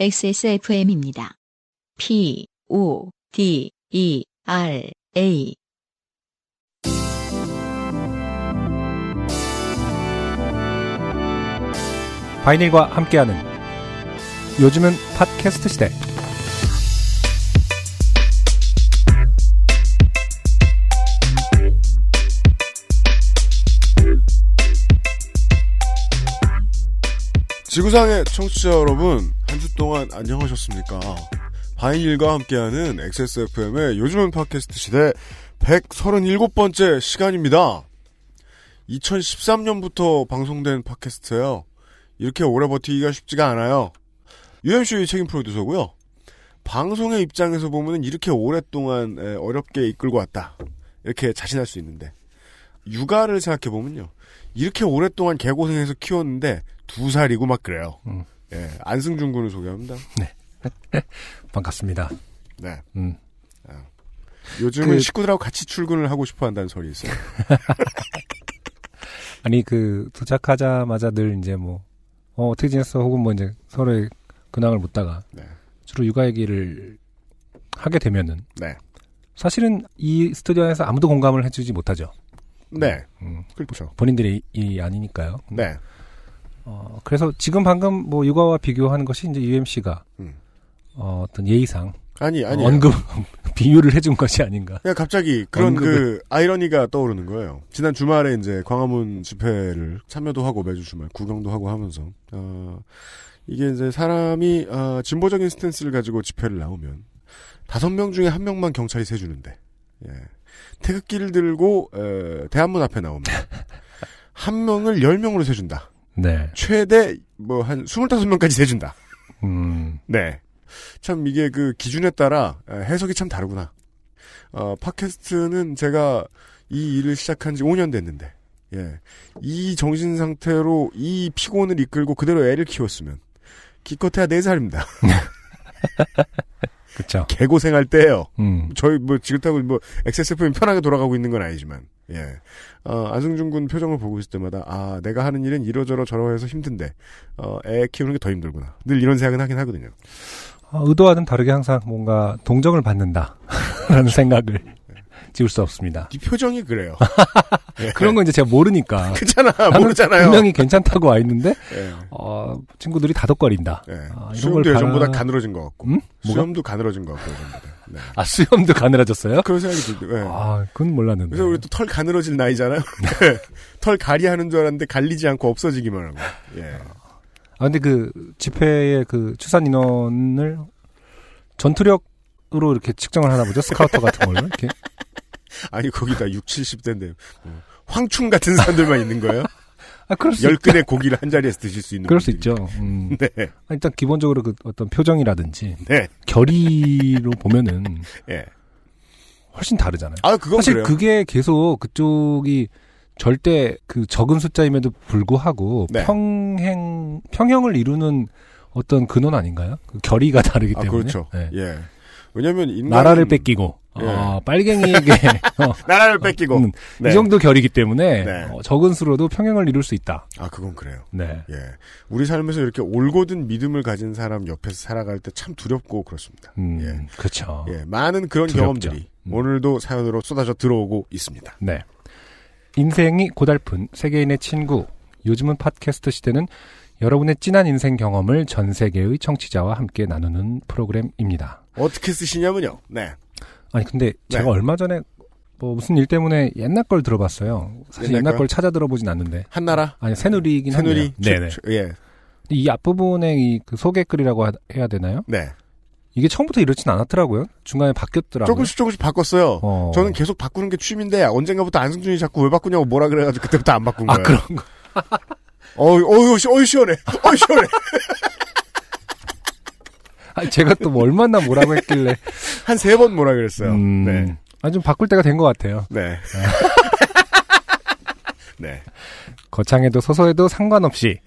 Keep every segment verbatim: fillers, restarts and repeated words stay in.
엑스에스에프엠입니다. 피 오 디 이 알 에이 바이닐과 함께하는 요즘은 팟캐스트 시대. 지구상의 청취자 여러분, 한 주 동안 안녕하셨습니까? 바이닐과 함께하는 엑스에스에프엠의 요즘은 팟캐스트 시대 백삼십칠 번째 시간입니다. 이천십삼 년부터 방송된 팟캐스트예요. 이렇게 오래 버티기가 쉽지가 않아요. 유엠씨 책임 프로듀서고요. 방송의 입장에서 보면 이렇게 오랫동안 어렵게 이끌고 왔다, 이렇게 자신할 수 있는데, 육아를 생각해보면요, 이렇게 오랫동안 개고생해서 키웠는데 두 살이고 막 그래요. 음. 예, 안승준 군을 소개합니다. 네. 반갑습니다. 네. 음. 아. 요즘은 그... 식구들하고 같이 출근을 하고 싶어 한다는 소리 있어요. 아니, 그 도착하자마자 늘 이제 뭐 어, 어떻게 지냈어? 혹은 뭐 이제 서로의 근황을 묻다가, 네, 주로 육아 얘기를 하게 되면은, 네, 사실은 이 스튜디오에서 아무도 공감을 해주지 못하죠. 네. 음, 그렇죠. 본인들이 일이 아니니까요. 네. 어, 그래서 지금 방금 뭐 육아와 비교하는 것이 이제 유엠씨가 음. 어, 어떤 예의상 아니 아니 어, 언급 비유를 해준 것이 아닌가. 그냥 갑자기 그런 언급을... 그 아이러니가 떠오르는 거예요. 지난 주말에 이제 광화문 집회를 참여도 하고 매주 주말 구경도 하고 하면서, 어, 이게 이제 사람이 어, 진보적인 스탠스를 가지고 집회를 나오면 다섯 명 중에 한 명만 경찰이 세주는데, 예, 태극기를 들고 에, 대한문 앞에 나오면 한 명을 열 명으로 세준다. 네. 최대 뭐 한 스물다섯 명까지 세준다. 음. 네. 참 이게 그 기준에 따라 해석이 참 다르구나. 어, 팟캐스트는 제가 이 일을 시작한 지 오 년 됐는데, 예, 이 정신 상태로 이 피곤을 이끌고 그대로 애를 키웠으면 기껏해야 네 살입니다. 그렇죠. 개고생할 때예요. 음. 저희 뭐 지긋하고 뭐 엑스에스에프엠 편하게 돌아가고 있는 건 아니지만, 예, 어, 안승준 군 표정을 보고 있을 때마다 아, 내가 하는 일은 이러저러 저러해서 힘든데 어, 애 키우는 게 더 힘들구나, 늘 이런 생각은 하긴 하거든요. 어, 의도와는 다르게 항상 뭔가 동정을 받는다라는 생각을 지울 수 없습니다. 네 표정이 그래요. 예. 그런 건 이제 제가 모르니까. 그렇잖아, 모르잖아요. 분명히 괜찮다고 와 있는데, 예, 어, 친구들이 다독거린다. 예. 아, 수염도 예전보다 가라... 가늘어진 것 같고, 음? 수염도 가늘어진 것 같고 예전보다. 네. 아, 수염도 가늘어졌어요? 그런 생각이 들고. 예. 아, 그건 몰랐는데. 그래서 우리 또 털 가늘어질 나이잖아요. 털 가리하는 줄 알았는데 갈리지 않고 없어지기만 하고. 예. 아, 근데 그 집회의 그 추산 인원을 전투력으로 이렇게 측정을 하나 보죠? 스카우터 같은 걸로 이렇게. 아니, 거기다 육십, 칠십 대인데, 뭐, 황충 같은 사람들만 있는 거예요? 아, 그럴 수 있죠. 열 근의 고기를 한 자리에서 드실 수 있는. 그럴 분들이. 수 있죠. 음. 네. 일단, 기본적으로 그 어떤 표정이라든지, 네, 결의로 보면은, 예, 훨씬 다르잖아요. 아, 그건 사실 그래요. 그게 계속 그쪽이 절대 그 적은 숫자임에도 불구하고, 네, 평행, 평형을 이루는 어떤 근원 아닌가요? 그 결의가 다르기 때문에. 아, 그렇죠. 네. 예. 왜냐면, 인간... 나라를 뺏기고, 예. 어, 빨갱이에게 어, 나라를 뺏기고, 어, 네, 이 정도 결이기 때문에, 네, 어, 적은 수로도 평행을 이룰 수 있다. 아, 그건 그래요. 네. 예. 우리 삶에서 이렇게 올곧은 믿음을 가진 사람 옆에서 살아갈 때 참 두렵고 그렇습니다. 음, 예. 그렇죠. 예. 많은 그런 두렵죠. 경험들이 음. 오늘도 사연으로 쏟아져 들어오고 있습니다. 네. 인생이 고달픈 세계인의 친구. 요즘은 팟캐스트 시대는 여러분의 진한 인생 경험을 전 세계의 청취자와 함께 나누는 프로그램입니다. 어떻게 쓰시냐면요. 네. 아니, 근데 제가, 네, 얼마 전에 뭐 무슨 일 때문에 옛날 걸 들어봤어요. 사실 옛날, 옛날 걸 찾아 들어보진 않는데. 한나라? 아니, 새누리이긴 한데. 새누리? 네네. 예. 이 앞부분에 이 그 소개글이라고 하, 해야 되나요? 네. 이게 처음부터 이렇진 않았더라고요. 중간에 바뀌었더라고요. 조금씩 조금씩 바꿨어요. 어... 저는 계속 바꾸는 게 취미인데 언젠가부터 안승준이 자꾸 왜 바꾸냐고 뭐라 그래가지고 그때부터 안 바꾼 거예요. 아, 그런 거. 어이, 어이, 어이, 시원해. 어이, 시원해. 아니, 제가 또 뭐 얼마나 뭐라고 했길래. 한 세 번 뭐라 그랬어요. 음... 네. 아니, 좀 바꿀 때가 된 것 같아요. 네. 네. 거창해도 소소해도 상관없이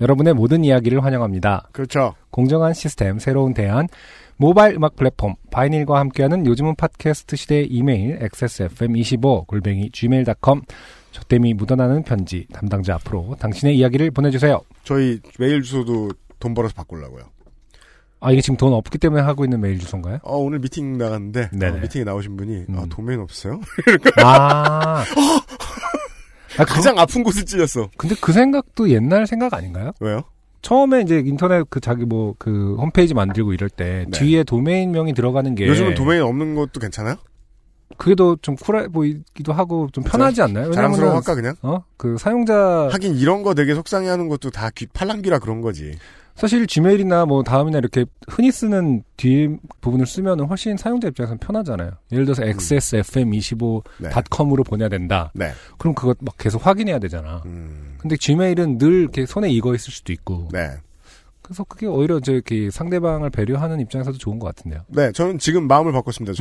여러분의 모든 이야기를 환영합니다. 그렇죠. 공정한 시스템, 새로운 대안, 모바일 음악 플랫폼, 바이닐과 함께하는 요즘은 팟캐스트 시대의 이메일, 엑스에스에프엠 이십오 골뱅이 지메일 닷컴, 저땜이 묻어나는 편지, 담당자 앞으로 당신의 이야기를 보내주세요. 저희 메일 주소도 돈 벌어서 바꾸려고요. 아, 이게 지금 돈 없기 때문에 하고 있는 메일 주소인가요? 어, 오늘 미팅 나갔는데, 어, 미팅에 나오신 분이, 음. 아, 도메인 없어요? 아. 아, 가장 그, 아픈 곳을 찔렸어. 근데 그 생각도 옛날 생각 아닌가요? 왜요? 처음에 이제 인터넷 그 자기 뭐 그 홈페이지 만들고 이럴 때, 네. 뒤에 도메인명이 들어가는 게. 요즘은 도메인 없는 것도 괜찮아요? 그게 더 좀 쿨해 보이기도 하고 좀 편하지 않나요? 자랑스러워 할까 그냥? 어? 그 사용자. 하긴 이런 거 되게 속상해하는 것도 다 귀, 팔랑귀라 그런 거지. 사실 지메일이나 뭐 다음이나 이렇게 흔히 쓰는 뒤 부분을 쓰면은 훨씬 사용자 입장에서는 편하잖아요. 예를 들어서 음. 엑스에스에프엠 이십오 닷 컴으로 보내야 된다. 네. 그럼 그거 막 계속 확인해야 되잖아. 음. 근데 지메일은 늘 이렇게 손에 익어 있을 수도 있고. 네. 그래서 그게 오히려 이제 이렇게 상대방을 배려하는 입장에서도 좋은 것 같은데요. 네, 저는 지금 마음을 바꿨습니다.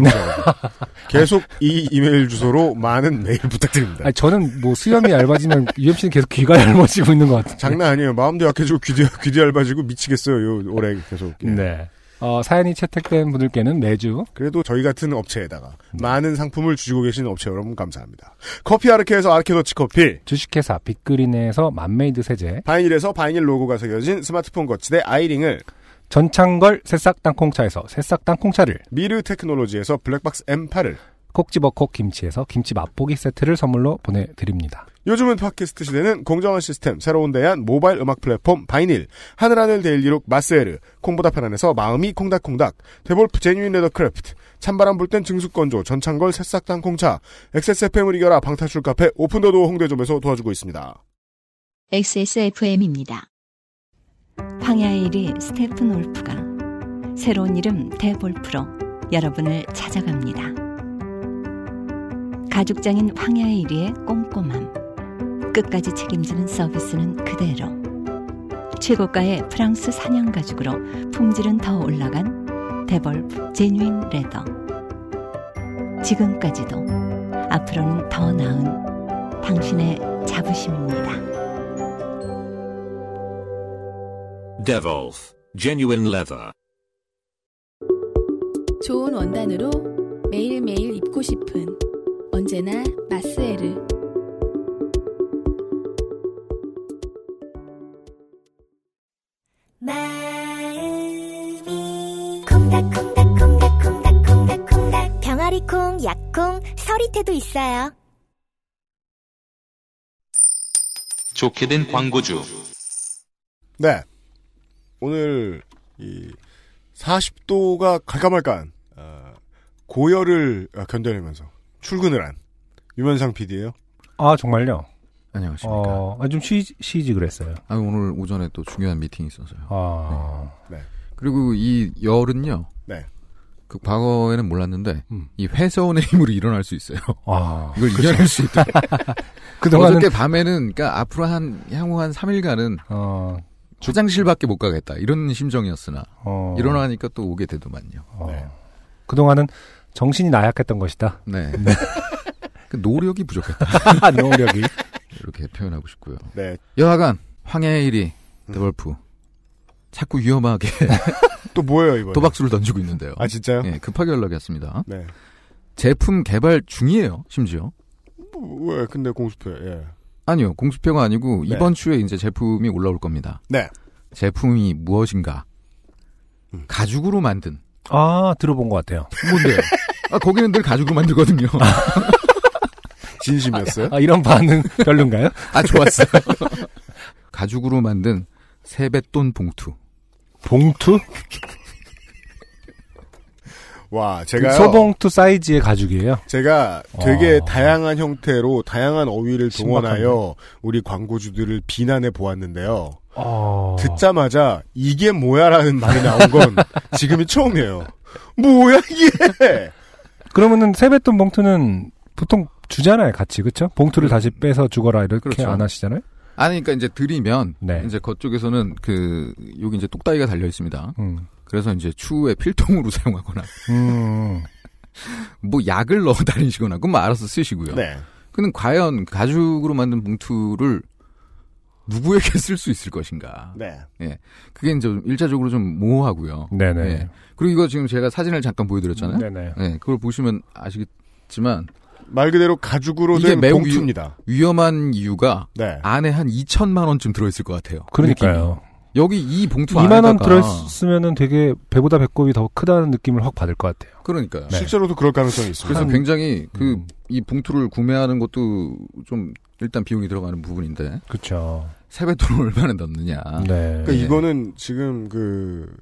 계속 이 이메일 주소로 많은 메일 부탁드립니다. 아니, 저는 뭐 수염이 얇아지면 유엠씨는 계속 귀가 얇아지고 있는 것 같아요. 장난 아니에요. 마음도 약해지고 귀도, 귀도 얇아지고 미치겠어요. 요 올해 계속. 예. 네. 어, 사연이 채택된 분들께는 매주 그래도 저희 같은 업체에다가 음. 많은 상품을 주시고 계시는 업체 여러분 감사합니다. 커피 아르케에서 아르케 더치커피, 주식회사 빅그린에서 맘메이드 세제, 바이닐에서 바이닐 로고가 새겨진 스마트폰 거치대 아이링을, 전창걸 새싹당공차에서 새싹당공차를, 미르 테크놀로지에서 블랙박스 엠 에잇을, 콕지버콕 김치에서 김치 맛보기 세트를 선물로 보내드립니다. 요즘은 팟캐스트 시대는 공정한 시스템, 새로운 대안, 모바일 음악 플랫폼 바이닐, 하늘하늘 데일리룩 마스에르, 콩보다 편안해서 마음이 콩닥콩닥, 데볼프 제뉴인 레더크래프트, 찬바람 불 땐 증수건조, 전창걸 새싹당공차, 엑스에스에프엠을 이겨라 방탈출 카페 오픈더도어 홍대점에서 도와주고 있습니다. 엑스에스에프엠입니다. 황야의 일 위 스테픈 올프가 새로운 이름 데볼프로 여러분을 찾아갑니다. 가죽장인 황야의 일 위의 꼼꼼함, 끝까지 책임지는 서비스는 그대로, 최고가의 프랑스 사냥 가죽으로 품질은 더 올라간 데볼프 제뉴인 레더. 지금까지도, 앞으로는 더 나은 당신의 자부심입니다. 데볼프 제뉴인 레더. 좋은 원단으로 매일매일 입고 싶은 언제나 마스에르. 마음이 콩닥콩닥콩닥콩닥콩닥. 병아리콩, 약콩, 서리태도 있어요. 좋게 된 광고주. 네, 오늘 이 사십 도가 갈까 말까한 고열을 견뎌내면서 출근을 한 유면상 피디예요. 아, 정말요? 안녕하십니까. 어, 아, 좀 쉬, 쉬지 그랬어요. 아, 오늘 오전에 또 중요한 미팅이 있었어요. 아, 네. 네. 그리고 이 열은요. 네. 그 과거에는 몰랐는데 음. 이 회사원의 힘으로 일어날 수 있어요. 아, 이걸 그렇죠. 이겨낼 수 있다. 그동안은 어저께 밤에는, 그러니까 앞으로 한 향후 한 삼 일간은 어, 화장실밖에 못 가겠다 이런 심정이었으나 어. 일어나니까 또 오게 되더만요. 어. 네. 그 동안은 정신이 나약했던 것이다. 네. 네. 노력이 부족했다. 노력이. 이렇게 표현하고 싶고요. 네. 여하간 황야의 일 위 데볼프 음. 자꾸 위험하게 또 뭐예요 이번에? 도박수를 던지고 있는데요. 아, 진짜요? 네, 급하게 연락이 왔습니다. 네. 제품 개발 중이에요. 심지어. 뭐, 왜? 근데 공수표. 예. 아니요, 공수표가 아니고 네. 이번 주에 이제 제품이 올라올 겁니다. 네. 제품이 무엇인가? 음. 가죽으로 만든. 아, 들어본 것 같아요. 뭔데요? 아, 거기는 늘 가죽으로 만들거든요. 진심이었어요? 아, 이런 반응 별론가요? 아, 좋았어요. 가죽으로 만든 세뱃돈 봉투. 봉투? 와, 제가. 소봉투 사이즈의 가죽이에요? 제가 되게 와. 다양한 형태로 다양한 어휘를 동원하여 신박한데? 우리 광고주들을 비난해 보았는데요. 어... 듣자마자 이게 뭐야라는 말이 나온 건 지금이 처음이에요. 뭐야 이게? 그러면은 세뱃돈 봉투는 보통 주잖아요, 같이. 그렇죠? 봉투를 다시 빼서 주거라 이렇게 그렇죠. 안 하시잖아요. 아니, 그러니까 이제 드리면 네. 이제 그쪽에서는 그 여기 이제 똑딱이가 달려 있습니다. 음. 그래서 이제 추후에 필통으로 사용하거나 음. 뭐 약을 넣어 다니시거나 그럼 알아서 쓰시고요. 네. 근데 과연 가죽으로 만든 봉투를 누구에게 쓸 수 있을 것인가. 네. 예. 그게 이제 일차적으로 좀 모호하고요. 네네. 예. 그리고 이거 지금 제가 사진을 잠깐 보여드렸잖아요. 네네. 예. 그걸 보시면 아시겠지만. 말 그대로 가죽으로 된 봉투입니다. 위험한 이유가. 네. 안에 한 이천만 원쯤 들어있을 것 같아요. 그러니까요. 그 여기 이 봉투 안에다가 이만 원 들었으면은 되게 배보다 배꼽이 더 크다는 느낌을 확 받을 것 같아요. 그러니까요. 네. 실제로도 그럴 가능성이 있어요. 그래서 한, 굉장히 그 이 음. 봉투를 구매하는 것도 좀 일단 비용이 들어가는 부분인데. 그렇죠. 세뱃돈을 얼마나 넣느냐. 네. 그러니까 이거는 지금 그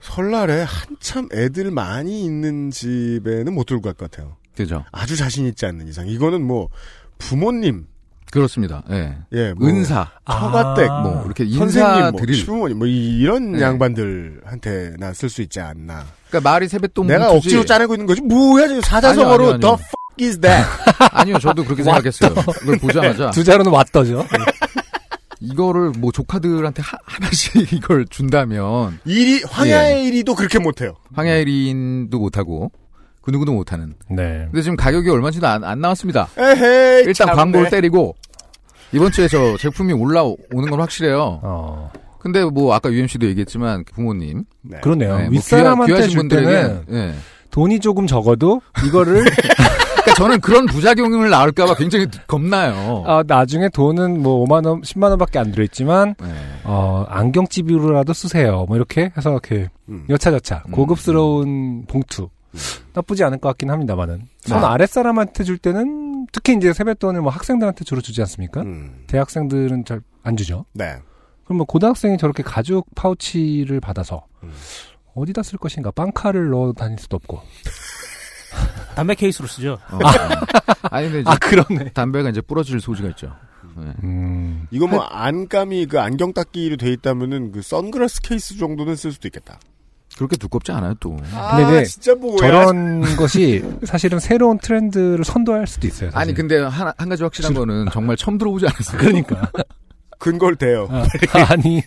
설날에 한참 애들 많이 있는 집에는 못 들고 갈 것 같아요. 그죠. 아주 자신 있지 않는 이상 이거는 뭐 부모님. 그렇습니다. 예, 예, 뭐 은사, 처가댁, 아~ 뭐 이렇게 인사 드릴, 시부모님, 뭐 이런 예. 양반들한테나 쓸 수 있지 않나. 그러니까 말이 세뱃돈 내가 봉투지. 억지로 짜내고 있는 거지. 뭐야 지금 사자성어로 the fuck is that? 아니요, 저도 그렇게 생각했어요. 그걸 보자마자 두 자로는 왔다죠. 이거를 뭐 조카들한테 하, 하나씩 이걸 준다면 일이 황야의 예. 일이도 그렇게 못해요. 황야의 일인도 못하고. 그 누구도 못하는. 네. 근데 지금 가격이 얼마인지도 안, 안 나왔습니다. 에헤이, 일단 참네. 광고를 때리고 이번 주에 저 제품이 올라오는 건 확실해요. 어. 근데 뭐 아까 유엠씨도 얘기했지만 부모님. 네. 그러네요. 네, 뭐 윗사람한테 귀하, 줄 분들에게, 때는 네. 돈이 조금 적어도 이거를. 그러니까 저는 그런 부작용을 나올까봐 굉장히 겁나요. 아, 나중에 돈은 뭐 오만 원, 십만 원밖에 안 들어있지만 네. 어, 안경집으로라도 쓰세요. 뭐 이렇게 해서 이렇게 음. 여차저차 음. 고급스러운 음. 봉투. 나쁘지 않을 것 같긴 합니다만은. 저는 아. 아랫사람한테 줄 때는, 특히 이제 세뱃돈을 뭐 학생들한테 주로 주지 않습니까? 음. 대학생들은 잘 안 주죠? 네. 그럼 뭐 고등학생이 저렇게 가죽 파우치를 받아서, 음. 어디다 쓸 것인가? 빵카를 넣어 다닐 수도 없고. 담배 케이스로 쓰죠? 어. 아니, 근데 이제 아, 그러네. 담배가 이제 부러질 소지가 있죠. 네. 음. 이거 뭐 안감이 그 안경 닦기로 돼 있다면은 그 선글라스 케이스 정도는 쓸 수도 있겠다. 그렇게 두껍지 않아요, 또. 아, 근데 진짜 뭐야. 저런 것이 사실은 새로운 트렌드를 선도할 수도 있어요. 사실. 아니, 근데 하나, 한 가지 확실한 거는 정말 처음 들어보지 않았어요. 그러니까. 근거를 대요. 아, 아니.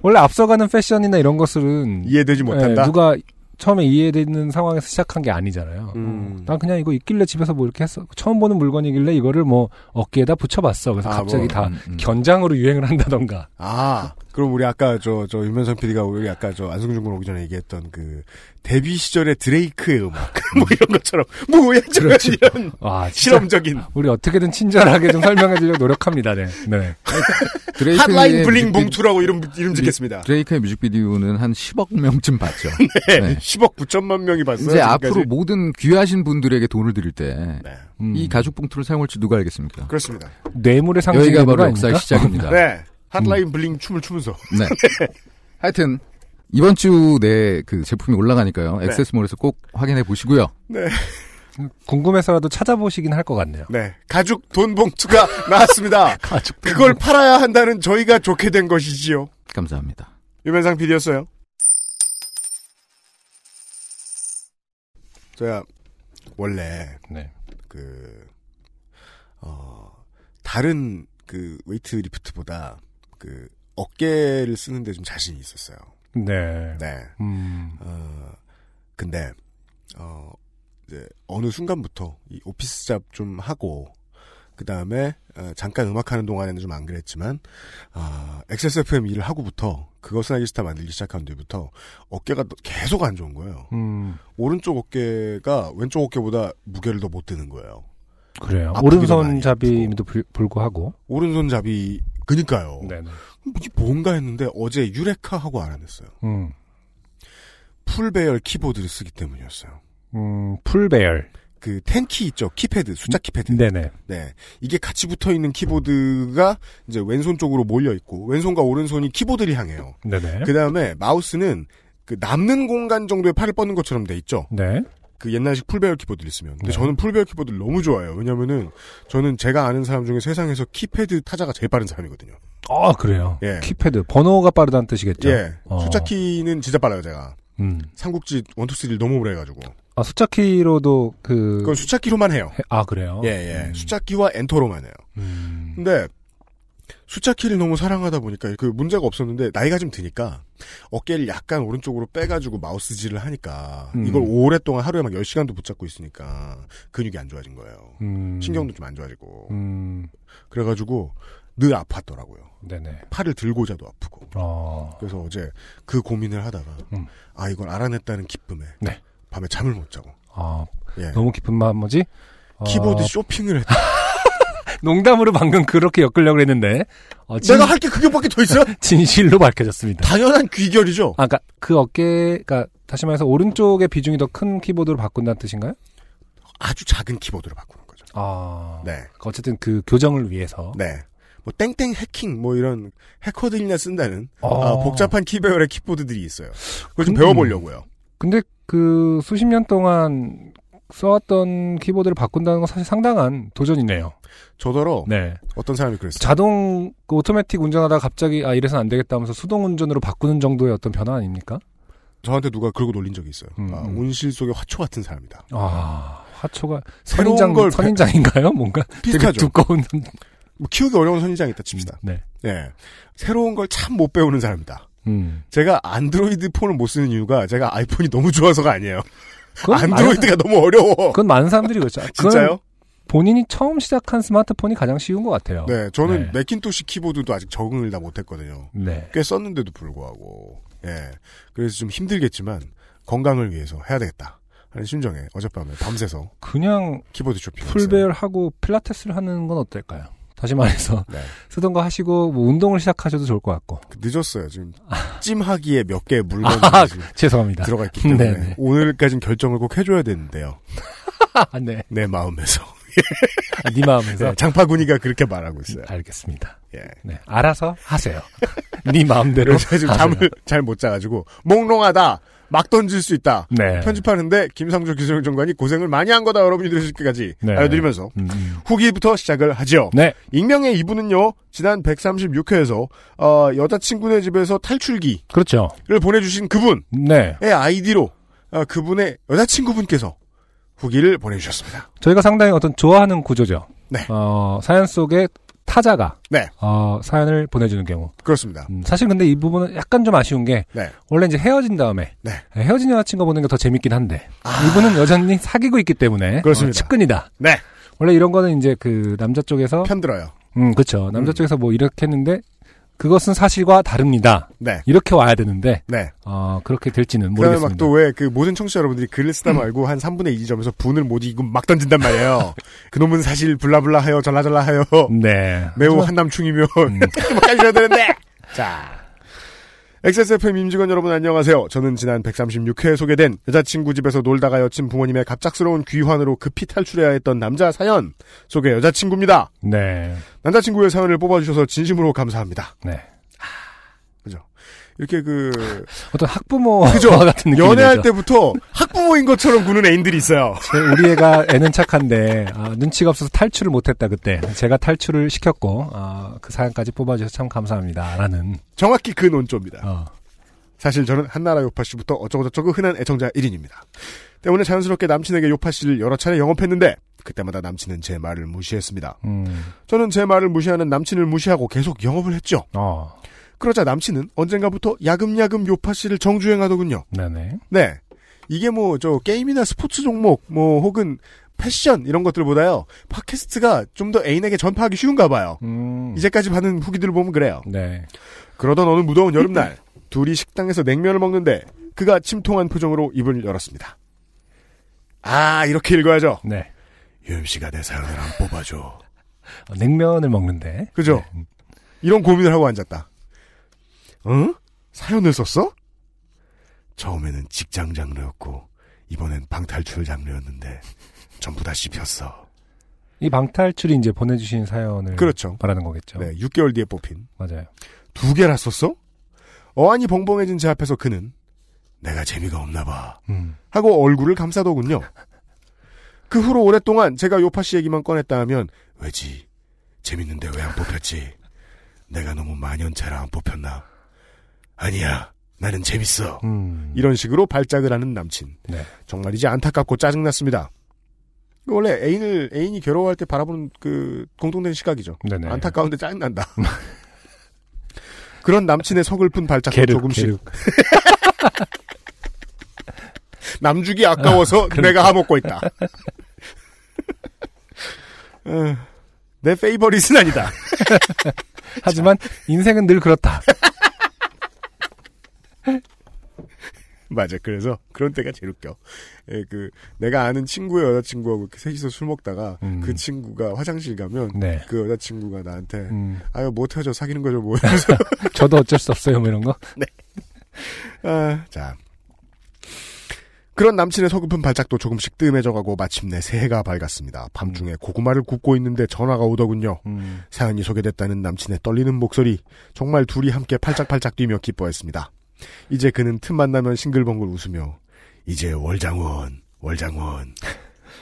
원래 앞서가는 패션이나 이런 것은. 이해되지 못한다. 예, 누가 처음에 이해되는 상황에서 시작한 게 아니잖아요. 음. 난 그냥 이거 있길래 집에서 뭐 이렇게 했어. 처음 보는 물건이길래 이거를 뭐 어깨에다 붙여봤어. 그래서 아, 갑자기 뭐, 다 음, 음. 견장으로 유행을 한다던가. 아. 그럼 우리 아까 저, 저 윤면상 피디가 우리 아까 저 안승준 군 오기 전에 얘기했던 그 데뷔 시절의 드레이크의 음악 뭐 이런 것처럼 뭐야 저런 이런 와, 실험적인 우리 어떻게든 친절하게 좀 설명해주려고 노력합니다. 네. 네. 드레이크의 핫라인 블링 봉투라고 이름 이름 짓겠습니다. 드레이크의 뮤직비디오는 한 십억 명쯤 봤죠. 네. 네. 십억 구천만 명이 봤어요. 이제 지금까지. 앞으로 모든 귀하신 분들에게 돈을 드릴 때. 네. 음. 이 가죽 봉투를 사용할지 누가 알겠습니까? 그렇습니다. 뇌물의 상징이 여기가 바로 역사의 시작입니다. 네. 핫라인 음. 블링 춤을 추면서. 네. 하여튼 이번 주 내 그 제품이 올라가니까요. 네. 액세스몰에서 꼭 확인해 보시고요. 네. 궁금해서라도 찾아보시긴 할 것 같네요. 네. 가죽 돈 봉투가 나왔습니다. 가죽 돈 그걸 봉투. 팔아야 한다는 저희가 좋게 된 것이지요. 감사합니다. 유면상 피디였어요. 제가 원래 네. 그 어, 다른 그 웨이트 리프트보다 그 어깨를 쓰는데 좀 자신이 있었어요. 네. 네. 음. 어, 근데 어 이제 어느 순간부터 이 오피스 잡 좀 하고 그 다음에 어, 잠깐 음악하는 동안에는 좀 안 그랬지만 아 어, 엑스에스에프엠 일을 하고부터 그것은 알기 싫다 만들기 시작한 뒤부터 어깨가 계속 안 좋은 거예요. 음. 오른쪽 어깨가 왼쪽 어깨보다 무게를 더 못 드는 거예요. 그래요. 오른손잡이임에도 불구하고. 오른손잡이, 그니까요. 네네. 이게 뭔가 했는데 어제 유레카 하고 알아냈어요. 음. 풀배열 키보드를 쓰기 때문이었어요. 음, 풀배열. 그, 텐키 있죠? 키패드, 숫자 키패드. 네네. 네. 이게 같이 붙어 있는 키보드가 이제 왼손 쪽으로 몰려있고, 왼손과 오른손이 키보드를 향해요. 네네. 그 다음에 마우스는 그 남는 공간 정도에 팔을 뻗는 것처럼 돼 있죠? 네. 그 옛날식 풀배열 키보드를 쓰면. 근데 네. 저는 풀배열 키보드를 너무 좋아해요. 왜냐면은 저는 제가 아는 사람 중에 세상에서 키패드 타자가 제일 빠른 사람이거든요. 아, 그래요? 예. 키패드. 번호가 빠르다는 뜻이겠죠? 예. 어. 숫자키는 진짜 빨라요, 제가. 음. 삼국지 일, 이, 삼을 너무 오래 해가지고. 아, 숫자키로도 그. 그건 숫자키로만 해요. 해... 아, 그래요? 예, 예. 음. 숫자키와 엔터로만 해요. 음. 근데 숫자키를 너무 사랑하다 보니까 그 문제가 없었는데 나이가 좀 드니까 어깨를 약간 오른쪽으로 빼가지고 마우스질을 하니까 음. 이걸 오랫동안 하루에 막 열 시간도 붙잡고 있으니까 근육이 안 좋아진 거예요. 음. 신경도 좀 안 좋아지고. 음. 그래가지고 늘 아팠더라고요. 네네. 팔을 들고 자도 아프고. 어. 그래서 어제 그 고민을 하다가 음. 아 이걸 알아냈다는 기쁨에 네. 밤에 잠을 못 자고. 아, 예. 너무 기쁜 마음이지? 키보드 어. 쇼핑을 했다. 농담으로 방금 그렇게 엮으려고 했는데 어, 진... 내가 할 게 그게밖에 더 있어요? 진실로 밝혀졌습니다. 당연한 귀결이죠. 아까 그러니까 그 어깨, 그러니까 다시 말해서 오른쪽의 비중이 더 큰 키보드로 바꾼다는 뜻인가요? 아주 작은 키보드로 바꾸는 거죠. 아, 네. 어쨌든 그 교정을 위해서. 네. 뭐 땡땡 해킹 뭐 이런 해커들이나 쓴다는 아. 아, 복잡한 키배열의 키보드들이 있어요. 그걸 좀 근데, 배워보려고요. 근데 그 수십 년 동안 써왔던 키보드를 바꾼다는 건 사실 상당한 도전이네요. 저더러 네. 어떤 사람이 그랬어요. 자동 그 오토매틱 운전하다가 갑자기 아 이래선 안 되겠다 하면서 수동 운전으로 바꾸는 정도의 어떤 변화 아닙니까? 저한테 누가 그러고 놀린 적이 있어요. 음. 아, 온실 속의 화초 같은 사람이다. 아 화초가 선인장, 새로운 걸 선인장인가요? 뭔가 비슷하죠. 두꺼운 뭐 키우기 어려운 선인장이 있다 칩시다. 네. 네. 새로운 걸 참 못 배우는 사람이다. 음. 제가 안드로이드 폰을 못 쓰는 이유가 제가 아이폰이 너무 좋아서가 아니에요. 안드로이드가 많은, 너무 어려워. 그건 많은 사람들이 그렇죠. 진짜요? 본인이 처음 시작한 스마트폰이 가장 쉬운 것 같아요. 네, 저는 네. 매킨토시 키보드도 아직 적응을 다 못했거든요. 네. 꽤 썼는데도 불구하고. 예. 네. 그래서 좀 힘들겠지만 건강을 위해서 해야 되겠다. 하는 심정에 어젯밤에 밤새서 그냥 키보드 쇼핑 풀배열하고 필라테스를 하는 건 어떨까요? 다시 말해서 네. 쓰던 거 하시고 뭐 운동을 시작하셔도 좋을 것 같고. 늦었어요. 지금 찜하기에 몇 개의 물건이 아, 죄송합니다. 들어가 있기 때문에 네네. 오늘까지는 결정을 꼭 해줘야 되는데요. 네. 내 마음에서. 아, 네 마음에서. 네, 장파군이가 그렇게 말하고 있어요. 알겠습니다. 예. 네, 알아서 하세요. 네 마음대로. 제가 지금 하세요. 잠을 잘 못 자가지고 몽롱하다. 막 던질 수 있다. 네. 편집하는데 김상조 기술정관이 고생을 많이 한 거다. 여러분이 이렇게까지 네. 알려드리면서 음. 후기부터 시작을 하죠. 네. 익명의 이분은요. 지난 백삼십육 회에서 어, 여자친구네 집에서 탈출기를 그렇죠. 보내주신 그분의 네. 아이디로 어, 그분의 여자친구분께서 후기를 보내주셨습니다. 저희가 상당히 어떤 좋아하는 구조죠. 네. 어, 사연 속에 타자가 네. 어, 사연을 보내주는 경우 그렇습니다. 음, 사실 근데 이 부분은 약간 좀 아쉬운 게 네. 원래 이제 헤어진 다음에 네. 헤어진 여자친구 보는 게 더 재밌긴 한데 아. 이분은 여전히 사귀고 있기 때문에 그렇습니다. 어, 측근이다. 네. 원래 이런 거는 이제 그 남자 쪽에서 편들어요. 음 그렇죠. 남자 음. 쪽에서 뭐 이렇게 했는데 그것은 사실과 다릅니다. 네. 이렇게 와야 되는데 네. 어, 그렇게 될지는 모르겠습니다. 막 또 왜 그 모든 청취자 여러분들이 글을 쓰다 말고 음. 한 삼분의 이 점에서 분을 못 이기고 막 던진단 말이에요. 그놈은 사실 블라블라하여 전라전라하여 네. 매우 하지만... 한남충이며 음. 막하셔야 되는데 자 엑스에스에프엠 임직원 여러분 안녕하세요. 저는 지난 백삼십육 회에 소개된 여자친구 집에서 놀다가 여친 부모님의 갑작스러운 귀환으로 급히 탈출해야 했던 남자 사연 소개 여자친구입니다. 네. 남자친구의 사연을 뽑아주셔서 진심으로 감사합니다. 네. 아, 그죠. 이렇게 그 어떤 학부모 그죠? 같은 느낌이죠. 연애할 때부터 학부모인 것처럼 구는 애인들이 있어요. 우리 애가 애는 착한데 아, 눈치가 없어서 탈출을 못했다 그때 제가 탈출을 시켰고 아, 그 사연까지 뽑아주셔서 참 감사합니다라는 정확히 그 논조입니다. 어. 사실 저는 한나라 요팟씨부터 어쩌고저쩌고 흔한 애청자 일 인입니다. 때문에 자연스럽게 남친에게 요팟씨를 여러 차례 영업했는데 그때마다 남친은 제 말을 무시했습니다. 음. 저는 제 말을 무시하는 남친을 무시하고 계속 영업을 했죠. 어. 그러자 남친은 언젠가부터 야금야금 요팟씨를 정주행하더군요. 네네. 네. 이게 뭐, 저, 게임이나 스포츠 종목, 뭐, 혹은 패션, 이런 것들보다요, 팟캐스트가 좀 더 애인에게 전파하기 쉬운가 봐요. 음. 이제까지 받은 후기들을 보면 그래요. 네. 그러던 어느 무더운 여름날, 둘이 식당에서 냉면을 먹는데, 그가 침통한 표정으로 입을 열었습니다. 아, 이렇게 읽어야죠. 네. 유엠씨가 내 사연을 안 뽑아줘. 냉면을 먹는데. 그죠? 네. 이런 고민을 하고 앉았다. 응? 사연을 썼어? 처음에는 직장 장르였고 이번엔 방탈출 장르였는데 전부 다 씹혔어. 이 방탈출이 이제 보내주신 사연을 그렇죠. 말하는 거겠죠. 네, 육 개월 뒤에 뽑힌. 맞아요. 두 개나 썼어? 어안이 벙벙해진 제 앞에서 그는 내가 재미가 없나 봐 음. 하고 얼굴을 감싸더군요. 그 후로 오랫동안 제가 요팟씨 얘기만 꺼냈다 하면 왜지? 재밌는데 왜 안 뽑혔지? 내가 너무 만연체라 안 뽑혔나? 아니야 나는 재밌어 음. 이런 식으로 발작을 하는 남친 네. 정말이지 안타깝고 짜증났습니다. 원래 애인을 애인이 괴로워할 때 바라보는 그 공통된 시각이죠. 네네. 안타까운데 짜증난다. 그런 남친의 서글픈 발작도 게륵, 조금씩 게륵. 남주기 아까워서 아, 그러니까. 내가 하먹고 있다. 어, 내 페이버릿은 아니다. 하지만 인생은 늘 그렇다. 맞아. 그래서 그런 때가 제일 웃겨. 예, 그 내가 아는 친구의 여자친구하고 이렇게 셋이서 술 먹다가 음. 그 친구가 화장실 가면 네. 그 여자친구가 나한테 음. 아유 못 헤어져 사귀는 거죠 뭐. 저도 어쩔 수 없어요 뭐 이런 거. 네. 아, 자. 그런 남친의 서글픈 발작도 조금씩 뜸해져가고 마침내 새해가 밝았습니다. 밤중에 고구마를 굽고 있는데 전화가 오더군요. 음. 사연이 소개됐다는 남친의 떨리는 목소리. 정말 둘이 함께 팔짝팔짝 뛰며 기뻐했습니다. 이제 그는 틈만 나면 싱글벙글 웃으며 이제 월장원, 월장원,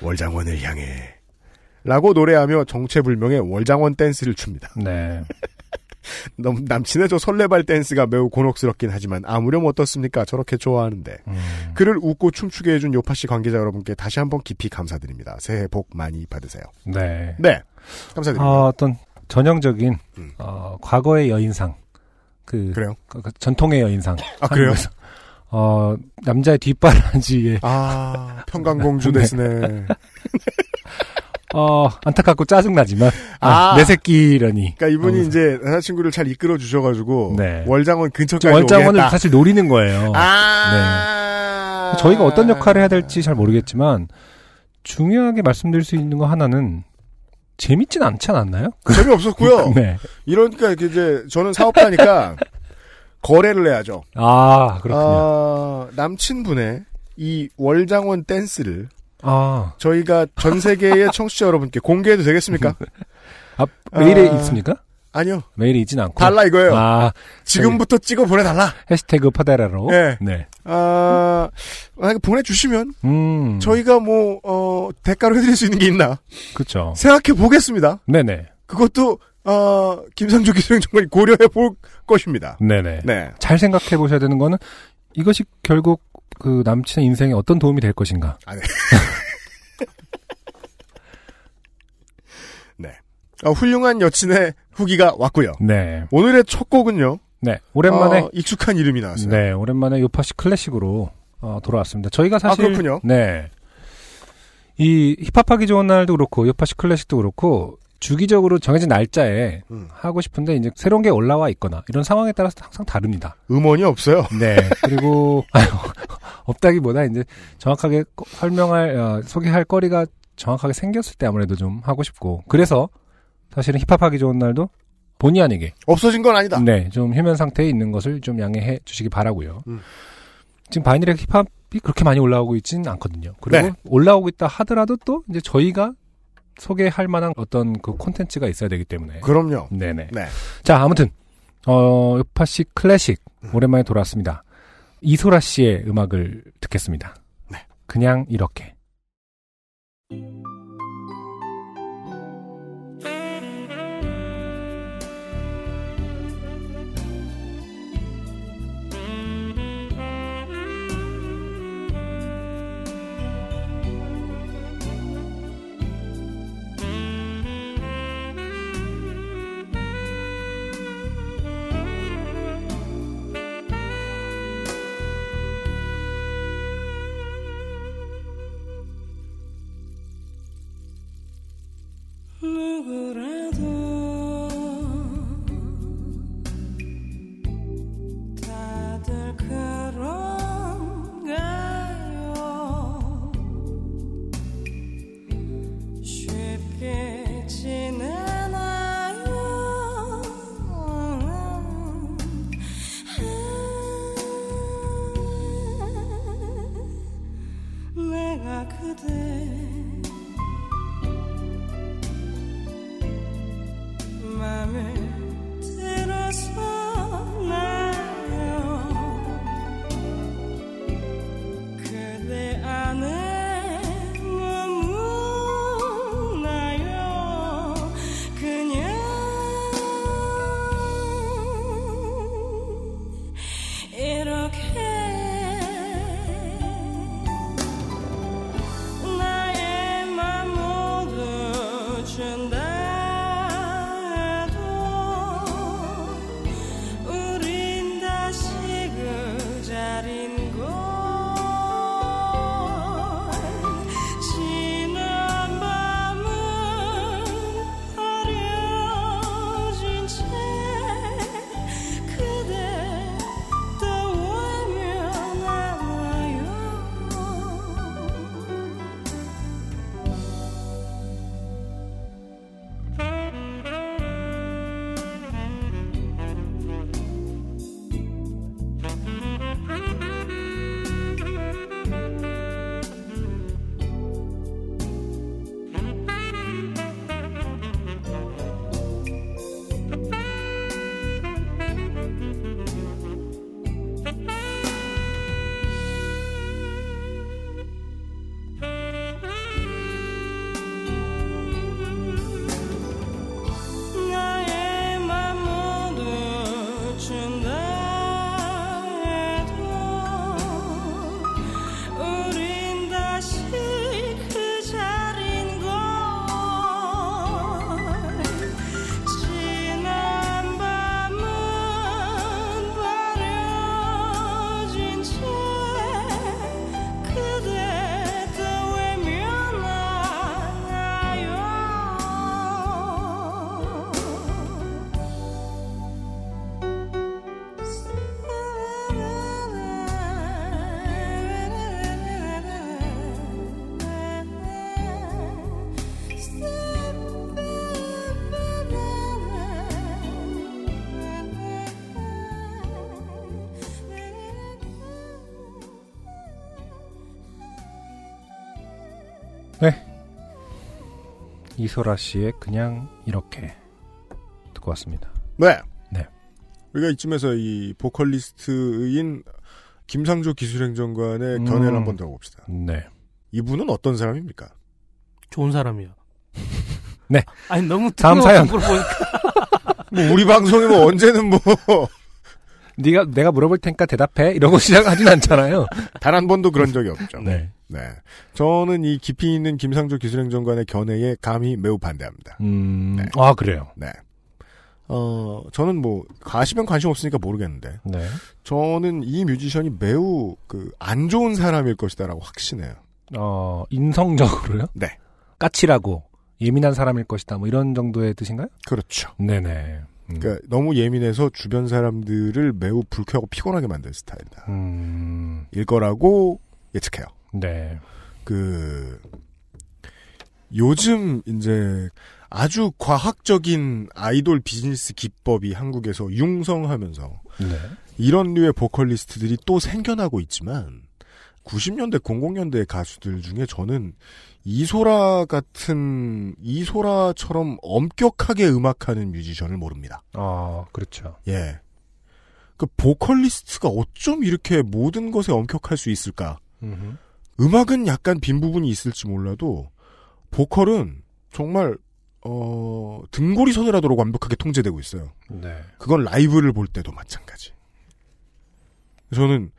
월장원을 향해 라고 노래하며 정체불명의 월장원 댄스를 춥니다. 네. 남친의 저 설레발 댄스가 매우 곤혹스럽긴 하지만 아무렴 어떻습니까? 저렇게 좋아하는데. 음. 그를 웃고 춤추게 해준 요팟시 관계자 여러분께 다시 한번 깊이 감사드립니다. 새해 복 많이 받으세요. 네. 네. 감사드립니다. 어, 어떤 전형적인 음. 어, 과거의 여인상. 그, 그래요? 그, 그 전통의 여인상. 아, 그래요? 어, 남자의 뒷바라지에. 아, 평강공주 됐으네. 어, 안타깝고 짜증나지만. 아, 아, 내 새끼라니. 그러니까 이분이 어, 이제 여자친구를 잘 이끌어 주셔가지고. 네. 월장원 근처까지. 월장원을 오겠다. 사실 노리는 거예요. 아. 네. 저희가 어떤 역할을 해야 될지 잘 모르겠지만, 중요하게 말씀드릴 수 있는 거 하나는, 재밌진 않지 않았나요? 재미없었고요. 네. 이러니까 이제 저는 사업하니까 거래를 해야죠. 아, 그렇군요. 어, 남친분의 이 월장원 댄스를 아. 저희가 전 세계의 청취자 여러분께 공개해도 되겠습니까? 아, 메일에 아, 있습니까? 아니요. 메일에 있진 않고. 달라 이거예요. 아, 지금부터 찍어 보내달라. 해시태그 파데라로. 네. 네. 아, 만약에 보내주시면 음. 저희가 뭐 어, 대가로 해드릴 수 있는 게 있나? 그렇죠. 생각해 보겠습니다. 네네. 그것도 어, 김상조 기술행정관이 고려해 볼 것입니다. 네네. 네. 잘 생각해 보셔야 되는 거는 이것이 결국 그 남친의 인생에 어떤 도움이 될 것인가. 아, 네. 네. 어, 훌륭한 여친의 후기가 왔고요. 네. 오늘의 첫 곡은요. 네. 오랜만에 어, 익숙한 이름이 나왔어요. 네. 오랜만에 요팟시 클래식으로 어, 돌아왔습니다. 저희가 사실 아, 그렇군요. 네. 이 힙합하기 좋은 날도 그렇고 요팟시 클래식도 그렇고 주기적으로 정해진 날짜에 음. 하고 싶은데 이제 새로운 게 올라와 있거나 이런 상황에 따라서 항상 다릅니다. 음원이 없어요. 네. 그리고 아유, 없다기보다 이제 정확하게 설명할 어, 소개할 거리가 정확하게 생겼을 때 아무래도 좀 하고 싶고 그래서 사실은 힙합하기 좋은 날도 본의 아니게 없어진 건 아니다. 네, 좀 휴면 상태에 있는 것을 좀 양해해 주시기 바라고요. 음. 지금 바이닐의 힙합이 그렇게 많이 올라오고 있지는 않거든요. 그리고 네. 올라오고 있다 하더라도 또 이제 저희가 소개할 만한 어떤 그 콘텐츠가 있어야 되기 때문에. 그럼요. 네네. 네. 자, 아무튼 어, 요팟시 클래식 음. 오랜만에 돌아왔습니다. 이소라 씨의 음악을 듣겠습니다. 네. 그냥 이렇게. 이렇게 나의 네, 이소라 씨의 그냥 이렇게 듣고 왔습니다. 네, 네. 우리가 이쯤에서 이 보컬리스트인 김상조 기술행정관의 음... 견해를 한번 들어봅시다. 네. 이분은 어떤 사람입니까? 좋은 사람이요. 네. 아니 너무 다음 사연. 뭐 우리 방송이 뭐 언제는 뭐 네가 내가 물어볼 테니까 대답해 이러고 시작하진 않잖아요. 단 한 번도 그런 적이 없죠. 네. 네. 저는 이 깊이 있는 김상조 기술행정관의 견해에 감히 매우 반대합니다. 음. 네. 아 그래요. 네. 어 저는 뭐 가시면 관심 없으니까 모르겠는데. 네. 저는 이 뮤지션이 매우 그 안 좋은 사람일 것이다라고 확신해요. 어 인성적으로요? 네. 까칠하고 예민한 사람일 것이다. 뭐 이런 정도의 뜻인가요? 그렇죠. 네네. 음. 그러니까 너무 예민해서 주변 사람들을 매우 불쾌하고 피곤하게 만드는 스타일이다. 음. 일 거라고 예측해요. 네. 그 요즘 이제 아주 과학적인 아이돌 비즈니스 기법이 한국에서 융성하면서 네. 이런 류의 보컬리스트들이 또 생겨나고 있지만 구십 년대, 공공 년대 가수들 중에 저는 이소라 같은 이소라처럼 엄격하게 음악하는 뮤지션을 모릅니다. 아, 그렇죠. 예, 그 보컬리스트가 어쩜 이렇게 모든 것에 엄격할 수 있을까? 음흠. 음악은 약간 빈 부분이 있을지 몰라도 보컬은 정말 어, 등골이 서늘하도록 완벽하게 통제되고 있어요. 네. 그건 라이브를 볼 때도 마찬가지. 저는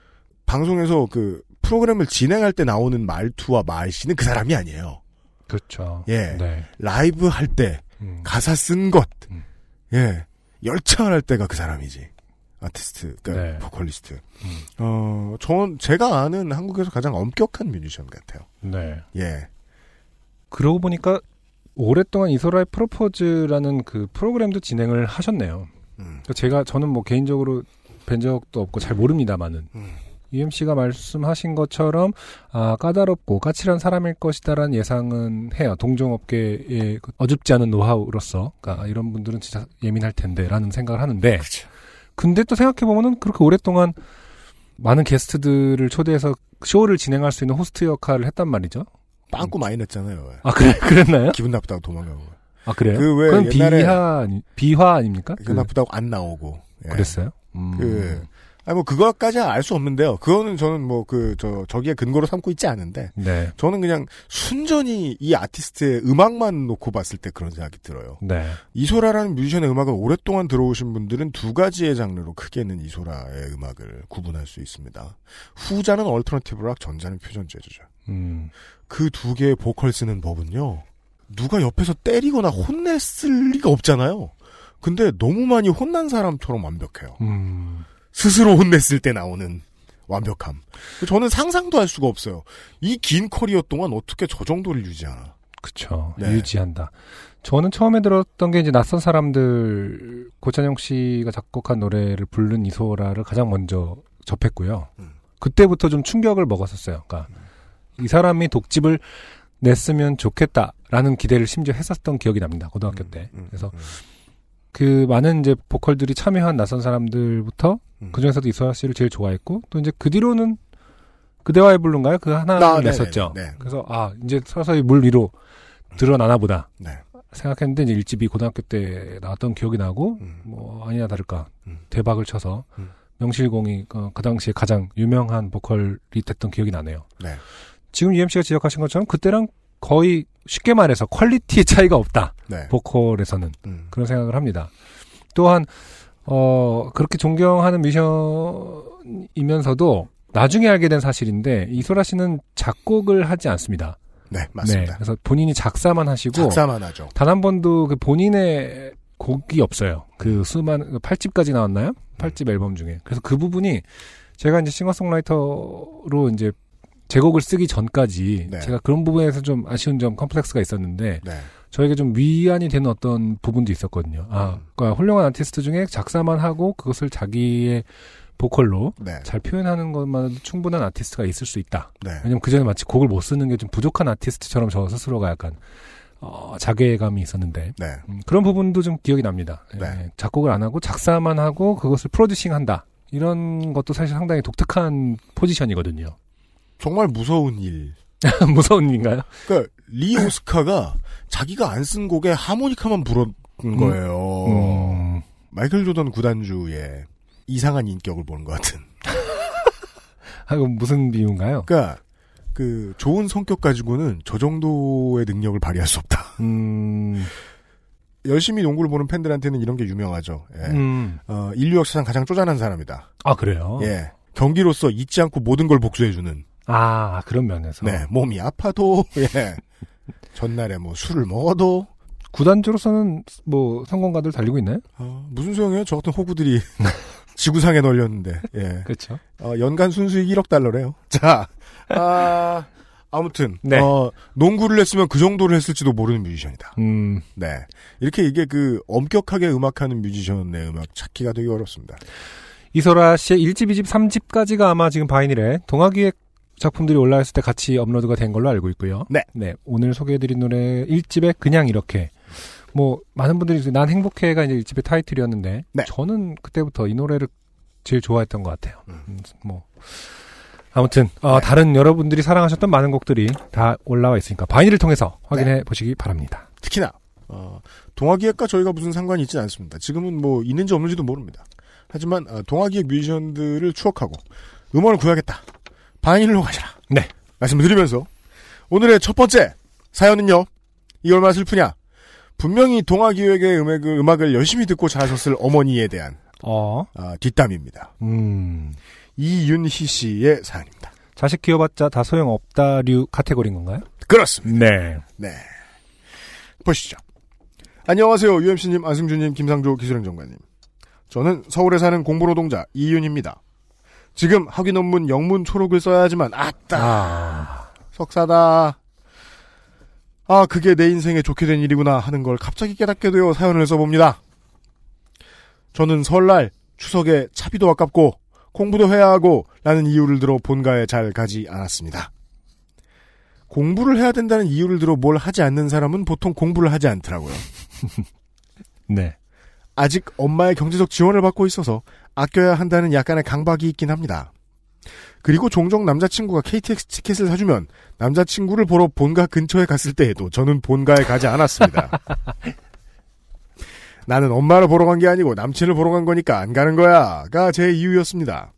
방송에서 그 프로그램을 진행할 때 나오는 말투와 말씨는 그 사람이 아니에요. 그렇죠. 예. 네. 라이브 할 때, 음. 가사 쓴 것, 음. 예. 열창을 할 때가 그 사람이지. 아티스트, 그러니까 네. 보컬리스트. 음. 어, 전, 제가 아는 한국에서 가장 엄격한 뮤지션 같아요. 네. 예. 그러고 보니까, 오랫동안 이소라의 프로포즈라는 그 프로그램도 진행을 하셨네요. 음. 제가, 저는 뭐 개인적으로 뵌 적도 없고 잘 모릅니다만은. 음. 유엠씨가 말씀하신 것처럼 아, 까다롭고 까칠한 사람일 것이다라는 예상은 해요. 동종업계의 어줍지 않은 노하우로서 그러니까 이런 분들은 진짜 예민할 텐데라는 생각을 하는데 그쵸. 근데 또 생각해보면 그렇게 오랫동안 많은 게스트들을 초대해서 쇼를 진행할 수 있는 호스트 역할을 했단 말이죠. 빵꾸 많이 냈잖아요. 아 그래, 그랬나요? 기분 나쁘다고 도망가고. 아 그래요? 그 왜 그건 비하, 비화 아닙니까? 기분 그, 나쁘다고 안 나오고. 예. 그랬어요? 음. 그... 아니, 뭐, 그거까지 알 수 없는데요. 그거는 저는 뭐, 그, 저, 저기에 근거로 삼고 있지 않은데. 네. 저는 그냥 순전히 이 아티스트의 음악만 놓고 봤을 때 그런 생각이 들어요. 네. 이소라라는 뮤지션의 음악을 오랫동안 들어오신 분들은 두 가지의 장르로 크게는 이소라의 음악을 구분할 수 있습니다. 후자는 얼터너티브 락, 전자는 퓨전 재즈죠. 음. 그 두 개의 보컬 쓰는 법은요. 누가 옆에서 때리거나 혼냈을 리가 없잖아요. 근데 너무 많이 혼난 사람처럼 완벽해요. 음. 스스로 혼냈을 때 나오는 완벽함. 저는 상상도 할 수가 없어요. 이 긴 커리어 동안 어떻게 저 정도를 유지하나. 그쵸. 네. 유지한다. 저는 처음에 들었던 게 이제 낯선 사람들, 고찬영 씨가 작곡한 노래를 부른 이소라를 가장 먼저 접했고요. 음. 그때부터 좀 충격을 먹었었어요. 그러니까 음. 이 사람이 독집을 냈으면 좋겠다라는 기대를 심지어 했었던 기억이 납니다. 고등학교 음, 때. 음, 그래서 음. 그 많은 이제 보컬들이 참여한 낯선 사람들부터 음. 그 중에서도 이소라 씨를 제일 좋아했고 또 이제 그 뒤로는 그대와의 블루인가요? 그 하나를 아, 냈었죠. 네네, 네네. 그래서 아 이제 서서히 물 위로 드러나나보다 네. 생각했는데 이제 일집이 고등학교 때 나왔던 기억이 나고 음. 뭐 아니나 다를까 음. 대박을 쳐서 음. 명실공히 어, 그 당시에 가장 유명한 보컬이 됐던 기억이 나네요. 네. 지금 유엠씨가 지적하신 것처럼 그때랑 거의 쉽게 말해서 퀄리티의 차이가 없다. 네. 보컬에서는. 음. 그런 생각을 합니다. 또한 어, 그렇게 존경하는 뮤지션이면서도 나중에 알게 된 사실인데 이소라 씨는 작곡을 하지 않습니다. 네, 맞습니다. 네, 그래서 본인이 작사만 하시고 작사만 하죠. 단 한 번도 그 본인의 곡이 없어요. 그 수많은 팔집까지 나왔나요? 팔집 음. 앨범 중에. 그래서 그 부분이 제가 이제 싱어송라이터로 이제 제곡을 쓰기 전까지 네. 제가 그런 부분에서 좀 아쉬운 점 컴플렉스가 있었는데 네. 저에게 좀 위안이 되는 어떤 부분도 있었거든요. 아, 그러니까 훌륭한 아티스트 중에 작사만 하고 그것을 자기의 보컬로 네. 잘 표현하는 것만으로도 충분한 아티스트가 있을 수 있다. 네. 왜냐면 그전에 마치 곡을 못 쓰는 게 좀 부족한 아티스트처럼 저 스스로가 약간 어, 자괴감이 있었는데 네. 음, 그런 부분도 좀 기억이 납니다. 네. 예, 작곡을 안 하고 작사만 하고 그것을 프로듀싱한다. 이런 것도 사실 상당히 독특한 포지션이거든요. 정말 무서운 일. 무서운 일인가요? 그러니까 리 오스카가 자기가 안 쓴 곡에 하모니카만 부른 거예요. 음. 음. 마이클 조던 구단주의 이상한 인격을 보는 것 같은. 아, 이건 무슨 비유인가요? 그러니까 그 좋은 성격 가지고는 저 정도의 능력을 발휘할 수 없다. 음. 열심히 농구를 보는 팬들한테는 이런 게 유명하죠. 예. 음. 어, 인류 역사상 가장 쪼잔한 사람이다. 아, 그래요? 예. 경기로서 잊지 않고 모든 걸 복수해주는. 아, 그런 면에서. 네, 몸이 아파도, 예. 전날에 뭐 술을 먹어도. 구단주로서는 뭐 성공가들 달리고 있나요? 어, 무슨 소용이에요? 저 같은 호구들이 지구상에 널렸는데, 예. 그렇죠. 어, 연간 순수익 일억 달러래요. 자, 아, 아무튼, 네. 어, 농구를 했으면 그 정도를 했을지도 모르는 뮤지션이다. 음. 네. 이렇게 이게 그 엄격하게 음악하는 뮤지션의 음악 찾기가 되게 어렵습니다. 이소라 씨의 일 집, 이 집, 삼 집까지가 아마 지금 바이닐에 동아기획 작품들이 올라왔을 때 같이 업로드가 된 걸로 알고 있고요. 네. 네. 오늘 소개해드린 노래 일 집에 그냥 이렇게. 뭐, 많은 분들이 난 행복해가 이제 일 집의 타이틀이었는데. 네. 저는 그때부터 이 노래를 제일 좋아했던 것 같아요. 음, 뭐. 아무튼, 어, 네. 다른 여러분들이 사랑하셨던 많은 곡들이 다 올라와 있으니까 바이닐을 통해서 확인해 네. 보시기 바랍니다. 특히나, 어, 동아기획과 저희가 무슨 상관이 있지는 않습니다. 지금은 뭐, 있는지 없는지도 모릅니다. 하지만 동아기획 뮤지션들을 추억하고 음원을 구해야겠다. 바이닐로 가시라. 네. 말씀을 드리면서 오늘의 첫 번째 사연은요. 이 얼마나 슬프냐. 분명히 동아기획의 음악을, 음악을 열심히 듣고 자라셨을 어머니에 대한 어. 아, 뒷담입니다. 음. 이윤희 씨의 사연입니다. 자식 키워봤자 다 소용없다류 카테고리인 건가요? 그렇습니다. 네. 네. 보시죠. 안녕하세요. 유엠씨님, 안승준님, 김상조 기술행정관님. 저는 서울에 사는 공부노동자 이윤입니다. 지금 학위 논문 영문 초록을 써야 하지만 아따 아... 석사다. 아 그게 내 인생에 좋게 된 일이구나 하는 걸 갑자기 깨닫게 되어 사연을 써봅니다. 저는 설날, 추석에 차비도 아깝고 공부도 해야 하고 라는 이유를 들어 본가에 잘 가지 않았습니다. 공부를 해야 된다는 이유를 들어 뭘 하지 않는 사람은 보통 공부를 하지 않더라고요. 네. 아직 엄마의 경제적 지원을 받고 있어서 아껴야 한다는 약간의 강박이 있긴 합니다. 그리고 종종 남자친구가 케이티엑스 티켓을 사주면 남자친구를 보러 본가 근처에 갔을 때에도 저는 본가에 가지 않았습니다. 나는 엄마를 보러 간 게 아니고 남친을 보러 간 거니까 안 가는 거야가 제 이유였습니다.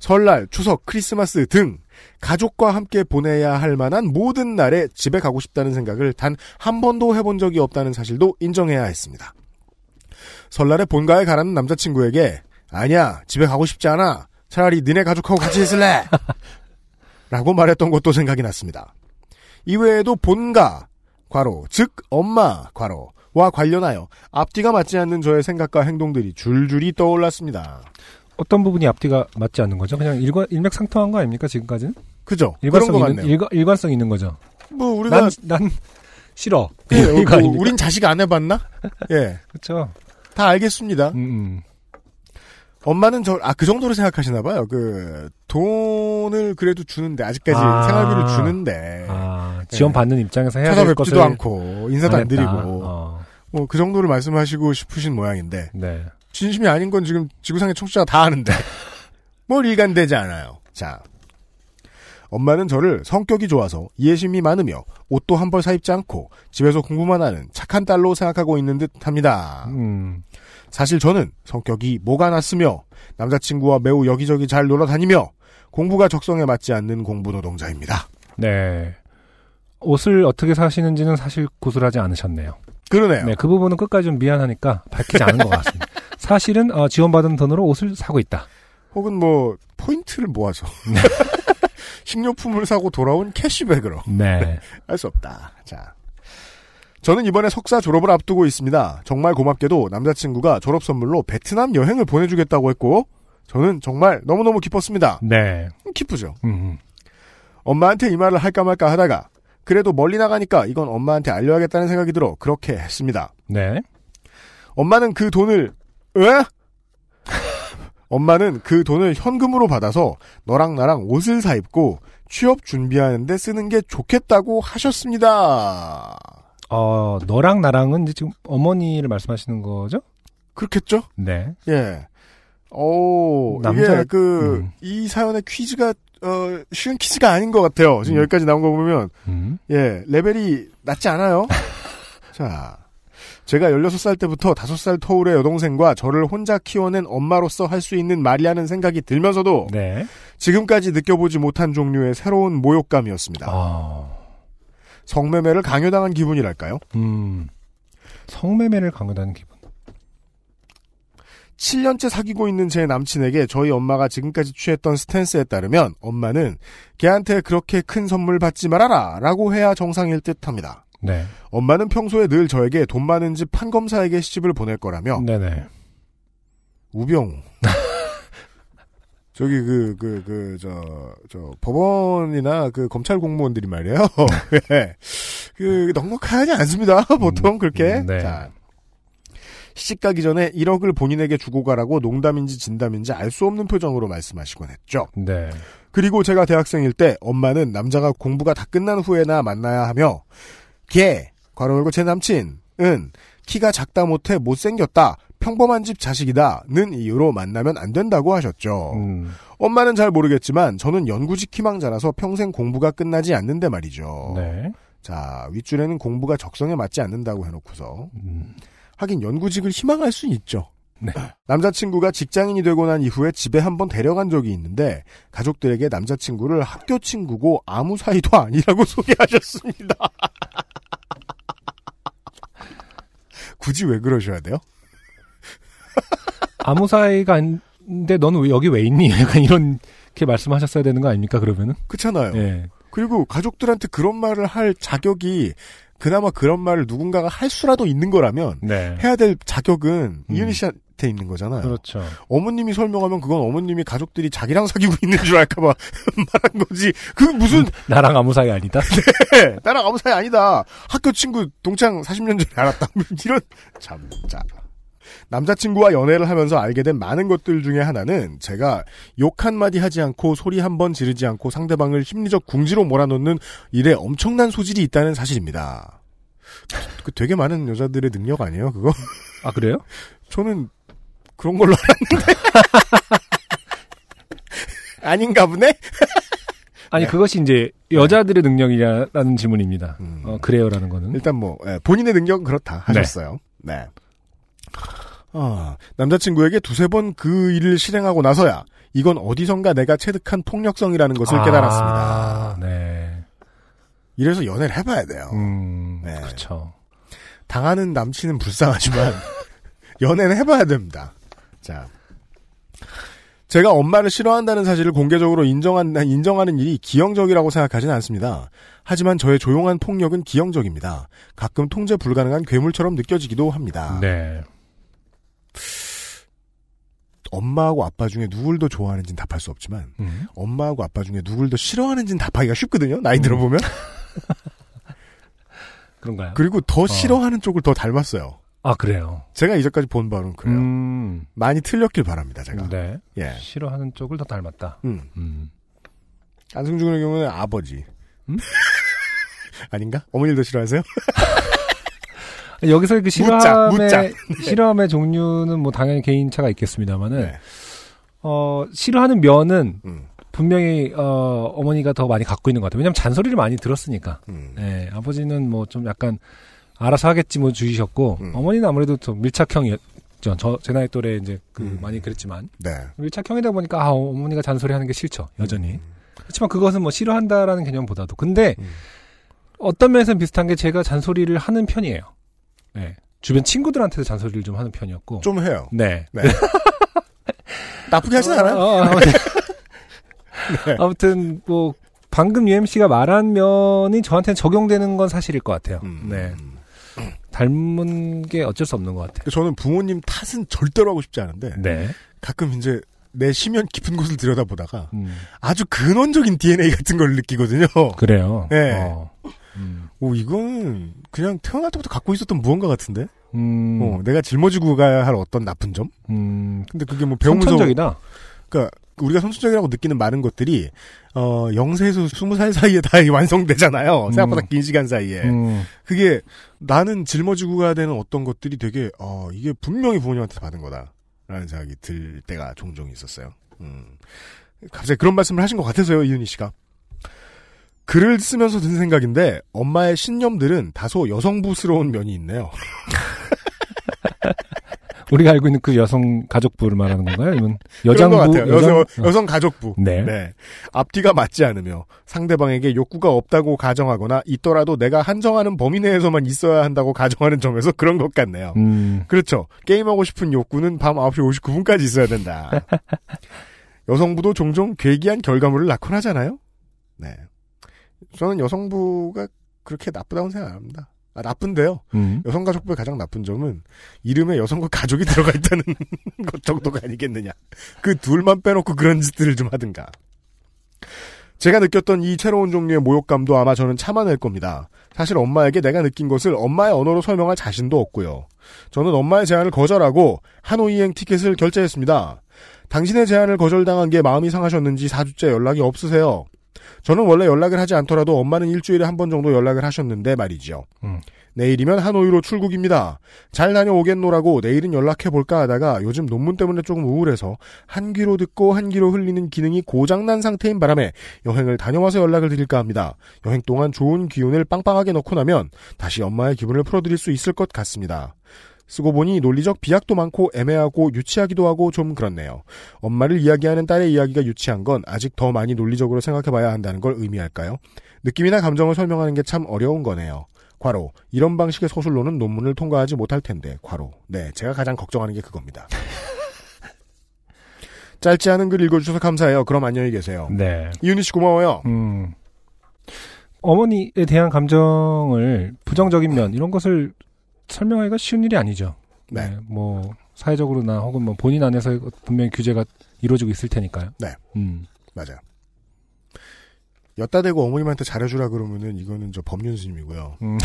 설날, 추석, 크리스마스 등 가족과 함께 보내야 할 만한 모든 날에 집에 가고 싶다는 생각을 단 한 번도 해본 적이 없다는 사실도 인정해야 했습니다. 설날에 본가에 가라는 남자친구에게 아니야 집에 가고 싶지 않아 차라리 니네 가족하고 같이 있을래 라고 말했던 것도 생각이 났습니다. 이외에도 본가 괄호 즉 엄마 괄호와 관련하여 앞뒤가 맞지 않는 저의 생각과 행동들이 줄줄이 떠올랐습니다. 어떤 부분이 앞뒤가 맞지 않는 거죠? 그냥 일관, 일맥상통한 거 아닙니까 지금까지는? 그죠. 일관성 그런 거 있는, 일관, 일관성 있는 거죠. 뭐 우리가 난, 난 싫어. 예, 이거 뭐, 우린 자식 안 해봤나? 예, 그렇죠. 다 알겠습니다. 음. 엄마는 저, 아, 그 정도로 생각하시나 봐요. 그, 돈을 그래도 주는데, 아직까지 아, 생활비를 주는데. 아, 지원받는 네. 입장에서 해야 될 것을 찾아뵙지도 않고, 인사도 안, 안 드리고. 어. 뭐, 그 정도를 말씀하시고 싶으신 모양인데. 네. 진심이 아닌 건 지금 지구상의 청취자가 다 아는데. 뭘 일관되지 않아요. 자. 엄마는 저를 성격이 좋아서 이해심이 많으며 옷도 한 벌 사입지 않고 집에서 공부만 하는 착한 딸로 생각하고 있는 듯합니다. 음. 사실 저는 성격이 모가 났으며 남자친구와 매우 여기저기 잘 놀아다니며 공부가 적성에 맞지 않는 공부노동자입니다. 네. 옷을 어떻게 사시는지는 사실 고술하지 않으셨네요. 그러네요. 네, 그 부분은 끝까지 좀 미안하니까 밝히지 않은 것 같습니다. 사실은 어, 지원받은 돈으로 옷을 사고 있다. 혹은 뭐 포인트를 모아서. 식료품을 사고 돌아온 캐시백으로. 네. 알 수 없다. 자. 저는 이번에 석사 졸업을 앞두고 있습니다. 정말 고맙게도 남자친구가 졸업 선물로 베트남 여행을 보내주겠다고 했고, 저는 정말 너무너무 기뻤습니다. 네. 기쁘죠. 음. 엄마한테 이 말을 할까 말까 하다가, 그래도 멀리 나가니까 이건 엄마한테 알려야겠다는 생각이 들어 그렇게 했습니다. 네. 엄마는 그 돈을, 에? 엄마는 그 돈을 현금으로 받아서 너랑 나랑 옷을 사입고 취업 준비하는데 쓰는 게 좋겠다고 하셨습니다. 어, 너랑 나랑은 이제 지금 어머니를 말씀하시는 거죠? 그렇겠죠? 네. 예. 오, 남자... 이게 그, 음. 이 사연의 퀴즈가 어, 쉬운 퀴즈가 아닌 것 같아요. 지금 음. 여기까지 나온 거 보면 음. 예 레벨이 낮지 않아요. 자, 제가 열여섯 살 때부터 다섯 살 터울의 여동생과 저를 혼자 키워낸 엄마로서 할 수 있는 말이라는 생각이 들면서도 네. 지금까지 느껴보지 못한 종류의 새로운 모욕감이었습니다. 아... 성매매를 강요당한 기분이랄까요? 음, 성매매를 강요당한 기분. 칠 년째 사귀고 있는 제 남친에게 저희 엄마가 지금까지 취했던 스탠스에 따르면 엄마는 걔한테 그렇게 큰 선물 받지 말아라 라고 해야 정상일 듯합니다. 네. 엄마는 평소에 늘 저에게 돈 많은 집 판검사에게 시집을 보낼 거라며 네네. 우병우 저기 그 그 그 저 저 법원이나 그 검찰 공무원들이 말이에요. 네. 그 넉넉하지 않습니다. 보통 그렇게. 네. 자. 시집 가기 전에 일억을 본인에게 주고 가라고 농담인지 진담인지 알 수 없는 표정으로 말씀하시곤 했죠. 네. 그리고 제가 대학생일 때 엄마는 남자가 공부가 다 끝난 후에나 만나야 하며 걔, 괄호 열고 제 남친은 키가 작다 못해 못생겼다, 평범한 집 자식이다 는 이유로 만나면 안 된다고 하셨죠. 음. 엄마는 잘 모르겠지만 저는 연구직 희망자라서 평생 공부가 끝나지 않는데 말이죠. 네. 자, 윗줄에는 공부가 적성에 맞지 않는다고 해놓고서 음. 하긴 연구직을 희망할 수는 있죠. 네. 남자친구가 직장인이 되고 난 이후에 집에 한번 데려간 적이 있는데 가족들에게 남자친구를 학교 친구고 아무 사이도 아니라고 소개하셨습니다. 굳이 왜 그러셔야 돼요? 아무 사이가 아닌데 너는 왜 여기 왜 있니? 약간 이런 이렇게 말씀하셨어야 되는 거 아닙니까? 그러면은 그렇잖아요. 네. 그리고 가족들한테 그런 말을 할 자격이 그나마 그런 말을 누군가가 할 수라도 있는 거라면 네. 해야 될 자격은 음. 이윤희 씨한테 있는 거잖아요. 그렇죠. 어머님이 설명하면 그건 어머님이 가족들이 자기랑 사귀고 있는 줄 알까 봐 말한 거지. 그 무슨. 음, 나랑 아무 사이 아니다? 네. 나랑 아무 사이 아니다. 학교 친구 동창 사십 년 전에 알았다. 이런. 참. 자. 남자친구와 연애를 하면서 알게 된 많은 것들 중에 하나는 제가 욕 한마디 하지 않고 소리 한번 지르지 않고 상대방을 심리적 궁지로 몰아넣는 일에 엄청난 소질이 있다는 사실입니다. 그 되게 많은 여자들의 능력 아니에요, 그거? 아, 그래요? 저는 그런 걸로 알았는데. 아닌가 보네? 아니, 네. 그것이 이제 여자들의 능력이라는 질문입니다. 음. 어, 그래요라는 거는. 일단 뭐, 본인의 능력은 그렇다 하셨어요. 네. 네. 아, 남자친구에게 두세 번 그 일을 실행하고 나서야 이건 어디선가 내가 체득한 폭력성이라는 것을 아, 깨달았습니다. 네. 이래서 연애를 해봐야 돼요. 음, 네. 그렇죠. 당하는 남친은 불쌍하지만 연애는 해봐야 됩니다. 자, 제가 엄마를 싫어한다는 사실을 공개적으로 인정한, 인정하는 일이 기형적이라고 생각하진 않습니다. 하지만 저의 조용한 폭력은 기형적입니다. 가끔 통제 불가능한 괴물처럼 느껴지기도 합니다. 네. 엄마하고 아빠 중에 누굴 더 좋아하는지는 답할 수 없지만 음. 엄마하고 아빠 중에 누굴 더 싫어하는지는 답하기가 쉽거든요. 나이 음. 들어보면. 그런가요? 그리고 더 어. 싫어하는 쪽을 더 닮았어요. 아, 그래요? 제가 이제까지 본 바로는 그래요. 음. 많이 틀렸길 바랍니다, 제가. 네. 예. 싫어하는 쪽을 더 닮았다. 음. 음. 안승준의 경우는 아버지. 음? 아닌가? 어머니를 더 싫어하세요? 여기서 그 실험의, 묻자, 묻자. 네. 실험의 종류는 뭐 당연히 개인차가 있겠습니다만은, 네. 어, 싫어하는 면은 음. 분명히, 어, 어머니가 더 많이 갖고 있는 것 같아요. 왜냐면 잔소리를 많이 들었으니까. 음. 네, 아버지는 뭐 좀 약간 알아서 하겠지 뭐 주의셨고, 음. 어머니는 아무래도 좀 밀착형이었죠. 저, 제 나이 또래 이제 그 음. 많이 그랬지만. 네. 밀착형이다 보니까, 아, 어머니가 잔소리 하는 게 싫죠. 여전히. 음. 그렇지만 그것은 뭐 싫어한다라는 개념보다도. 근데 음. 어떤 면에서는 비슷한 게 제가 잔소리를 하는 편이에요. 네. 주변 친구들한테도 잔소리를 좀 하는 편이었고. 좀 해요. 네. 네. 나쁘게 하진 않아요? 어, 어, 어, 네. 네. 아무튼, 뭐, 방금 유엠씨가 말한 면이 저한테는 적용되는 건 사실일 것 같아요. 음, 네. 음. 닮은 게 어쩔 수 없는 것 같아요. 저는 부모님 탓은 절대로 하고 싶지 않은데. 네. 가끔 이제 내 심연 깊은 곳을 들여다보다가 음. 아주 근원적인 디엔에이 같은 걸 느끼거든요. 그래요. 네. 어. 음. 오, 이건 그냥 태어날 때부터 갖고 있었던 무언가 같은데? 음. 어, 내가 짊어지고 가야 할 어떤 나쁜 점? 음. 근데 그게 뭐 배우면서. 선천적이다? 그니까, 우리가 선천적이라고 느끼는 많은 것들이, 어, 영세에서 스무 살 사이에 다 완성되잖아요. 음. 생각보다 긴 시간 사이에. 음. 그게 나는 짊어지고 가야 되는 어떤 것들이 되게, 어, 이게 분명히 부모님한테 받은 거다. 라는 생각이 들 때가 종종 있었어요. 음. 갑자기 그런 말씀을 하신 것 같아서요, 이윤희 씨가. 글을 쓰면서 든 생각인데 엄마의 신념들은 다소 여성부스러운 면이 있네요. 우리가 알고 있는 그 여성 가족부를 말하는 건가요? 아니면 여장부? 그런 것 같아요. 여성, 여성, 여성 가족부. 네. 네. 앞뒤가 맞지 않으며 상대방에게 욕구가 없다고 가정하거나 있더라도 내가 한정하는 범위 내에서만 있어야 한다고 가정하는 점에서 그런 것 같네요. 음. 그렇죠. 게임하고 싶은 욕구는 밤 아홉 시 오십구 분까지 있어야 된다. 여성부도 종종 괴기한 결과물을 낳곤 하잖아요. 네. 저는 여성부가 그렇게 나쁘다고 생각 안 합니다. 아, 나쁜데요. 음. 여성가족부의 가장 나쁜 점은 이름에 여성과 가족이 들어가 있다는 것 정도가 아니겠느냐. 그 둘만 빼놓고 그런 짓들을 좀 하든가. 제가 느꼈던 이 새로운 종류의 모욕감도 아마 저는 참아낼 겁니다. 사실 엄마에게 내가 느낀 것을 엄마의 언어로 설명할 자신도 없고요. 저는 엄마의 제안을 거절하고 하노이행 티켓을 결제했습니다. 당신의 제안을 거절당한 게 마음이 상하셨는지 사 주째 연락이 없으세요. 저는 원래 연락을 하지 않더라도 엄마는 일주일에 한 번 정도 연락을 하셨는데 말이죠. 음. 내일이면 하노이로 출국입니다. 잘 다녀오겠노라고 내일은 연락해볼까 하다가 요즘 논문 때문에 조금 우울해서 한 귀로 듣고 한 귀로 흘리는 기능이 고장난 상태인 바람에 여행을 다녀와서 연락을 드릴까 합니다. 여행 동안 좋은 기운을 빵빵하게 넣고 나면 다시 엄마의 기분을 풀어드릴 수 있을 것 같습니다. 쓰고 보니 논리적 비약도 많고 애매하고 유치하기도 하고 좀 그렇네요. 엄마를 이야기하는 딸의 이야기가 유치한 건 아직 더 많이 논리적으로 생각해봐야 한다는 걸 의미할까요? 느낌이나 감정을 설명하는 게 참 어려운 거네요. 괄호. 이런 방식의 서술로는 논문을 통과하지 못할 텐데. 괄호. 네, 제가 가장 걱정하는 게 그겁니다. 짧지 않은 글 읽어주셔서 감사해요. 그럼 안녕히 계세요. 네. 이윤희 씨 고마워요. 음. 어머니에 대한 감정을 부정적인 면 이런 것을 설명하기가 쉬운 일이 아니죠. 네. 네, 뭐 사회적으로나 혹은 뭐 본인 안에서 분명히 규제가 이루어지고 있을 테니까요. 네, 음, 맞아요. 엿다 대고 어머님한테 잘해주라 그러면은 이거는 저 법륜 스님이고요. 음.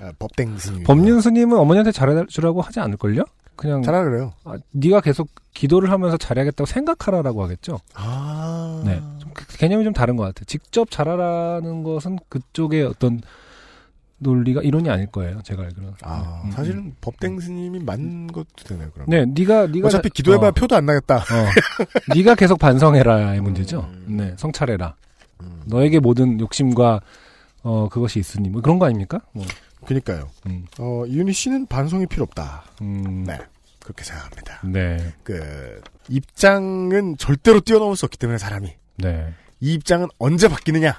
아, 법땡 스님. 법륜 스님은 어머니한테 잘해주라고 하지 않을걸요? 그냥 잘하라 그래요. 아, 네가 계속 기도를 하면서 잘해야겠다고 생각하라라고 하겠죠. 아, 네, 좀 개념이 좀 다른 것 같아요. 직접 잘하라는 것은 그쪽의 어떤 논리가 이론이 아닐 거예요. 제가 알기로는. 아, 네. 사실은 음. 법댕 스님이 맞는 것도 되네요. 그럼. 네, 네가 네가 어차피 기도해봐야 어, 표도 안 나겠다. 어. 네가 계속 반성해라의 문제죠. 음. 네, 성찰해라. 음. 너에게 모든 욕심과 어 그것이 있으니 뭐 그런 거 아닙니까? 뭐. 그러니까요. 음. 어 이윤희 씨는 반성이 필요 없다. 음. 네, 그렇게 생각합니다. 네, 그 입장은 절대로 뛰어넘을 수 없기 때문에 사람이. 네. 이 입장은 언제 바뀌느냐?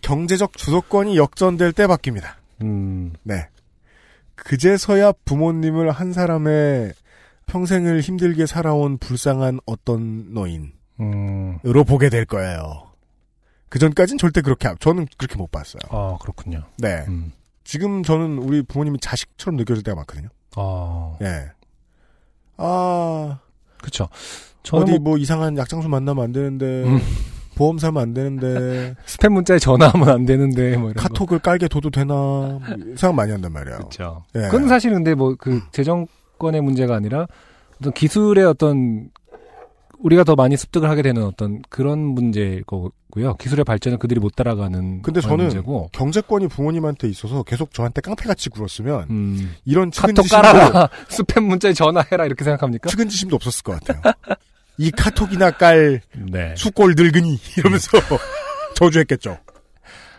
경제적 주도권이 역전될 때 바뀝니다. 음. 네. 그제서야 부모님을 한 사람의 평생을 힘들게 살아온 불쌍한 어떤 노인으로 음. 보게 될 거예요. 그전까진 절대 그렇게, 저는 그렇게 못 봤어요. 아, 그렇군요. 네. 음. 지금 저는 우리 부모님이 자식처럼 느껴질 때가 많거든요. 아. 네. 아. 그쵸. 어디 뭐... 뭐 이상한 약장수 만나면 안 되는데. 음. 보험 사면 안 되는데. 스팸 문자에 전화하면 안 되는데. 뭐 이런 카톡을 거. 깔게 둬도 되나. 생각 많이 한단 말이에요. 그렇죠. 예. 그건 사실 근데 뭐 그 재정권의 문제가 아니라 어떤 기술의 어떤 우리가 더 많이 습득을 하게 되는 어떤 그런 문제일 거고요. 기술의 발전은 그들이 못 따라가는 근데 저는 문제고. 경제권이 부모님한테 있어서 계속 저한테 깡패같이 굴었으면 음. 이런 측은지심도. 카톡 깔아라. 스팸 문자에 전화해라. 이렇게 생각합니까? 측은지심도 없었을 것 같아요. 이 카톡이나 깔 네. 수골 늙은이 이러면서 저주했겠죠.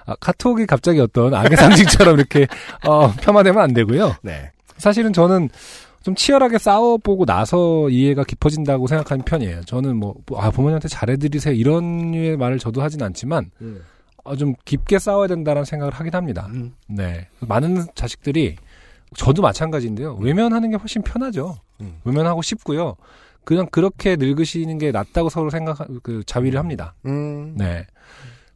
아, 카톡이 갑자기 어떤 악의 상징처럼 이렇게 어, 폄하되면 안 되고요. 네. 사실은 저는 좀 치열하게 싸워보고 나서 이해가 깊어진다고 생각하는 편이에요. 저는 뭐 아, 부모님한테 잘해드리세요 이런 류의 말을 저도 하진 않지만 음. 어, 좀 깊게 싸워야 된다는 생각을 하긴 합니다. 음. 네, 많은 자식들이 저도 마찬가지인데요. 외면하는 게 훨씬 편하죠. 음. 외면하고 싶고요. 그냥 그렇게 늙으시는 게 낫다고 서로 생각, 그, 자위를 합니다. 음. 네.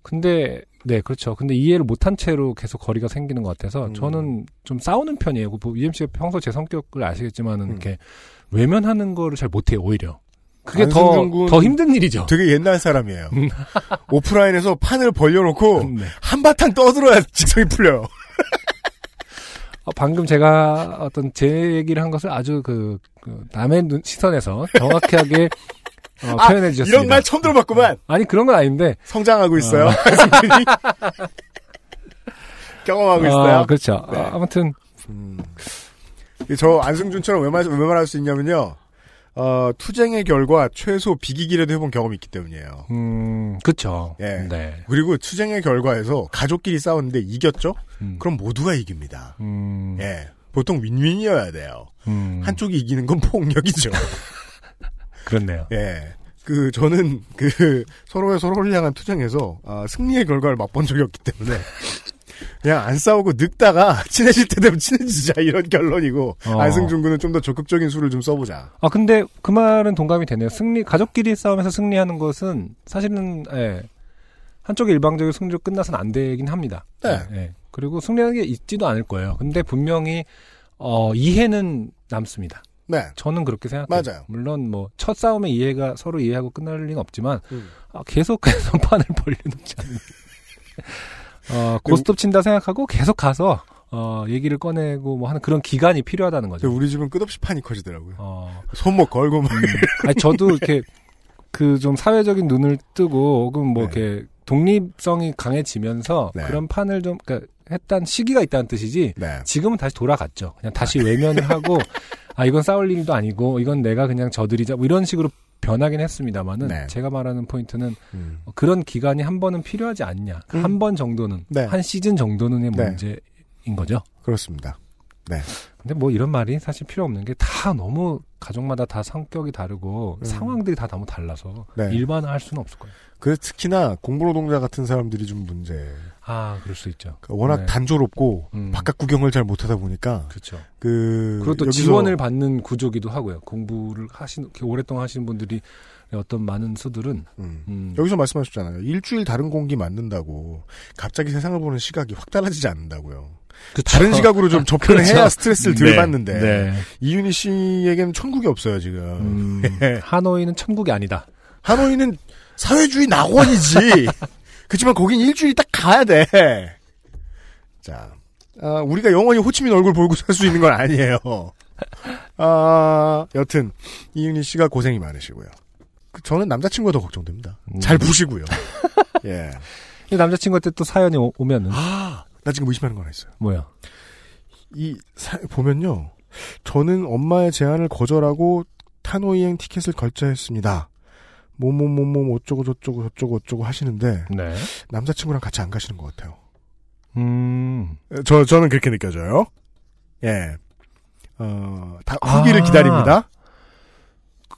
근데, 네, 그렇죠. 근데 이해를 못한 채로 계속 거리가 생기는 것 같아서 음. 저는 좀 싸우는 편이에요. 뭐, 유엠씨가 평소 제 성격을 아시겠지만은, 음. 이렇게, 외면하는 거를 잘 못해요, 오히려. 그게 더, 더 힘든 일이죠. 되게 옛날 사람이에요. 오프라인에서 판을 벌려놓고, 네. 한바탕 떠들어야 직성이 풀려요. 어, 방금 제가 어떤 제 얘기를 한 것을 아주 그, 그 남의 눈, 시선에서 정확하게 어, 아, 표현해 주셨습니다. 이런 말 처음 들어봤구만. 아니 그런 건 아닌데 성장하고 있어요. 어. 경험하고 어, 있어요. 그렇죠. 네. 어, 아무튼 음. 저 안승준처럼 왜 말 왜 말할 수 있냐면요. 어, 투쟁의 결과 최소 비기기라도 해본 경험이 있기 때문이에요. 음, 그렇죠. 예. 네. 그리고 투쟁의 결과에서 가족끼리 싸웠는데 이겼죠? 음. 그럼 모두가 이깁니다. 음. 예. 보통 윈윈이어야 돼요. 음. 한쪽이 이기는 건 폭력이죠. 그렇네요. 예. 그 저는 그 서로의 서로를 향한 투쟁에서 아, 승리의 결과를 맛본 적이 없기 때문에 그냥 안 싸우고 늙다가 친해질 때 되면 친해지자 이런 결론이고 어. 안승준 군은 좀 더 적극적인 수를 좀 써보자. 아 근데 그 말은 동감이 되네요. 승리 가족끼리 싸움에서 승리하는 것은 사실은 예, 한쪽의 일방적인 승리로 끝나서는 안 되긴 합니다. 네. 예, 그리고 승리하는 게 있지도 않을 거예요. 근데 분명히 어, 이해는 남습니다. 네. 저는 그렇게 생각해요. 맞아요. 물론, 뭐, 첫 싸움에 이해가, 서로 이해하고 끝날 리는 없지만, 음. 아, 계속 계속 판을 벌려놓지 않는. 어, 고스톱 친다 생각하고 계속 가서, 어, 얘기를 꺼내고 뭐 하는 그런 기간이 필요하다는 거죠. 우리 집은 끝없이 판이 커지더라고요. 어. 손목 걸고 막. 음. 아니, 저도 이렇게, 그 좀 사회적인 눈을 뜨고, 혹은 뭐 네. 이렇게 독립성이 강해지면서 네. 그런 판을 좀, 그러니까 했던 시기가 있다는 뜻이지, 네. 지금은 다시 돌아갔죠. 그냥 다시 아. 외면을 하고, 아 이건 싸울 일도 아니고 이건 내가 그냥 져드리자 뭐 이런 식으로 변하긴 했습니다만은 네. 제가 말하는 포인트는 음. 그런 기간이 한 번은 필요하지 않냐. 음. 한 번 정도는 네. 한 시즌 정도는의 네. 문제인 거죠. 그렇습니다. 네. 근데 뭐 이런 말이 사실 필요 없는 게 다 너무 가족마다 다 성격이 다르고 음. 상황들이 다 너무 달라서 네. 일반화할 수는 없을 거예요. 그래서 특히나 공부노동자 같은 사람들이 좀 문제. 아, 그럴 수 있죠. 워낙 네. 단조롭고 음. 바깥 구경을 잘 못하다 보니까. 그렇죠. 그 그리고 또 지원을 받는 구조기도 하고요. 공부를 하신 오랫동안 하시는 분들이 어떤 많은 수들은 음. 음. 여기서 말씀하셨잖아요. 일주일 다른 공기 맞는다고 갑자기 세상을 보는 시각이 확 달라지지 않는다고요. 그쵸. 다른 시각으로 좀 접근을 그렇죠. 해야 스트레스를 덜 네. 받는데 네. 이윤희 씨에게는 천국이 없어요 지금. 음, 하노이는 천국이 아니다. 하노이는 사회주의 낙원이지. 그렇지만 거긴 일주일 딱 가야 돼. 자, 아, 우리가 영원히 호치민 얼굴 보고 살 수 있는 건 아니에요. 아, 여튼 이윤희 씨가 고생이 많으시고요. 저는 남자친구가 더 걱정됩니다. 음. 잘 부시고요. 예. 남자친구한테 또 사연이 오, 오면은. 아, 나 지금 의심하는 거 하나 있어요. 뭐야? 이 사, 보면요. 저는 엄마의 제안을 거절하고 타노이행 티켓을 결제했습니다. 뭐뭐뭐뭐 어쩌고 저쩌고 저쩌고 어쩌고 하시는데 네. 남자친구랑 같이 안 가시는 것 같아요. 음, 저 저는 그렇게 느껴져요. 예, 어, 다 후기를 아, 기다립니다.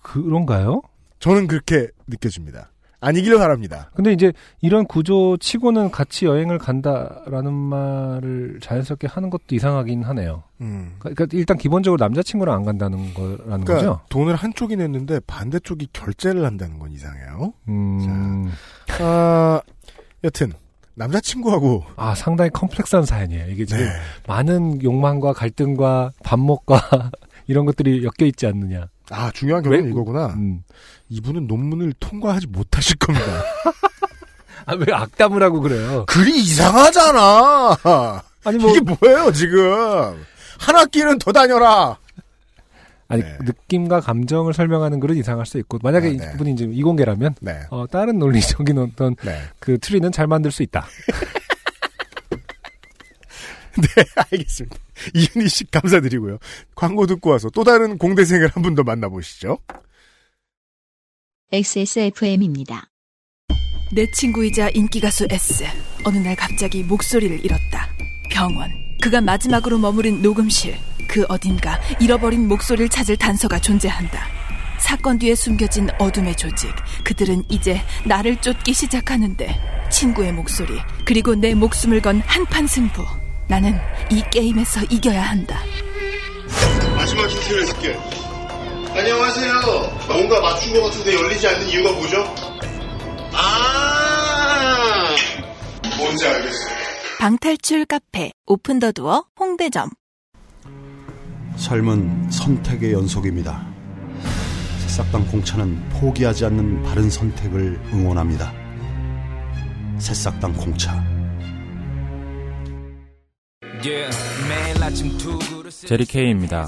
그런가요? 저는 그렇게 느껴집니다. 아니기를 바랍니다. 근데 이제 이런 구조 치고는 같이 여행을 간다라는 말을 자연스럽게 하는 것도 이상하긴 하네요. 음. 그러니까 일단 기본적으로 남자친구랑 안 간다는 거라는 그러니까 거죠? 돈을 한쪽이 냈는데 반대쪽이 결제를 한다는 건 이상해요. 음. 자. 아, 여튼 남자친구하고 아 상당히 컴플렉스한 사연이에요. 이게 지금 네. 많은 욕망과 갈등과 반목과 이런 것들이 엮여 있지 않느냐. 아, 중요한 결론은 왜? 이거구나. 음. 이분은 논문을 통과하지 못하실 겁니다. 아, 왜 악담을 하고 그래요? 글이 이상하잖아. 아니, 뭐. 이게 뭐예요, 지금? 한 학기는 더 다녀라. 아니, 네. 느낌과 감정을 설명하는 글은 이상할 수 있고, 만약에 아, 네. 이분이 이제 이공계라면, 네. 어, 다른 논리적인 어떤 네. 그 트리는 잘 만들 수 있다. 네, 알겠습니다. 이윤희 씨 감사드리고요. 광고 듣고 와서 또 다른 공대생을 한 분 더 만나보시죠. 엑스에스에프엠입니다. 내 친구이자 인기가수 S. 어느 날 갑자기 목소리를 잃었다. 병원. 그가 마지막으로 머무른 녹음실. 그 어딘가 잃어버린 목소리를 찾을 단서가 존재한다. 사건 뒤에 숨겨진 어둠의 조직. 그들은 이제 나를 쫓기 시작하는데 친구의 목소리 그리고 내 목숨을 건 한판 승부. 나는 이 게임에서 이겨야 한다. 마지막 주세요, 이렇게. 안녕하세요. 뭔가 맞춘 것 같은데 열리지 않는 이유가 뭐죠? 아, 뭔지 알겠어요. 방탈출 카페, 오픈더도어, 홍대점. 삶은 선택의 연속입니다. 새싹당공차는 포기하지 않는 바른 선택을 응원합니다. 새싹당공차. 제리 K입니다.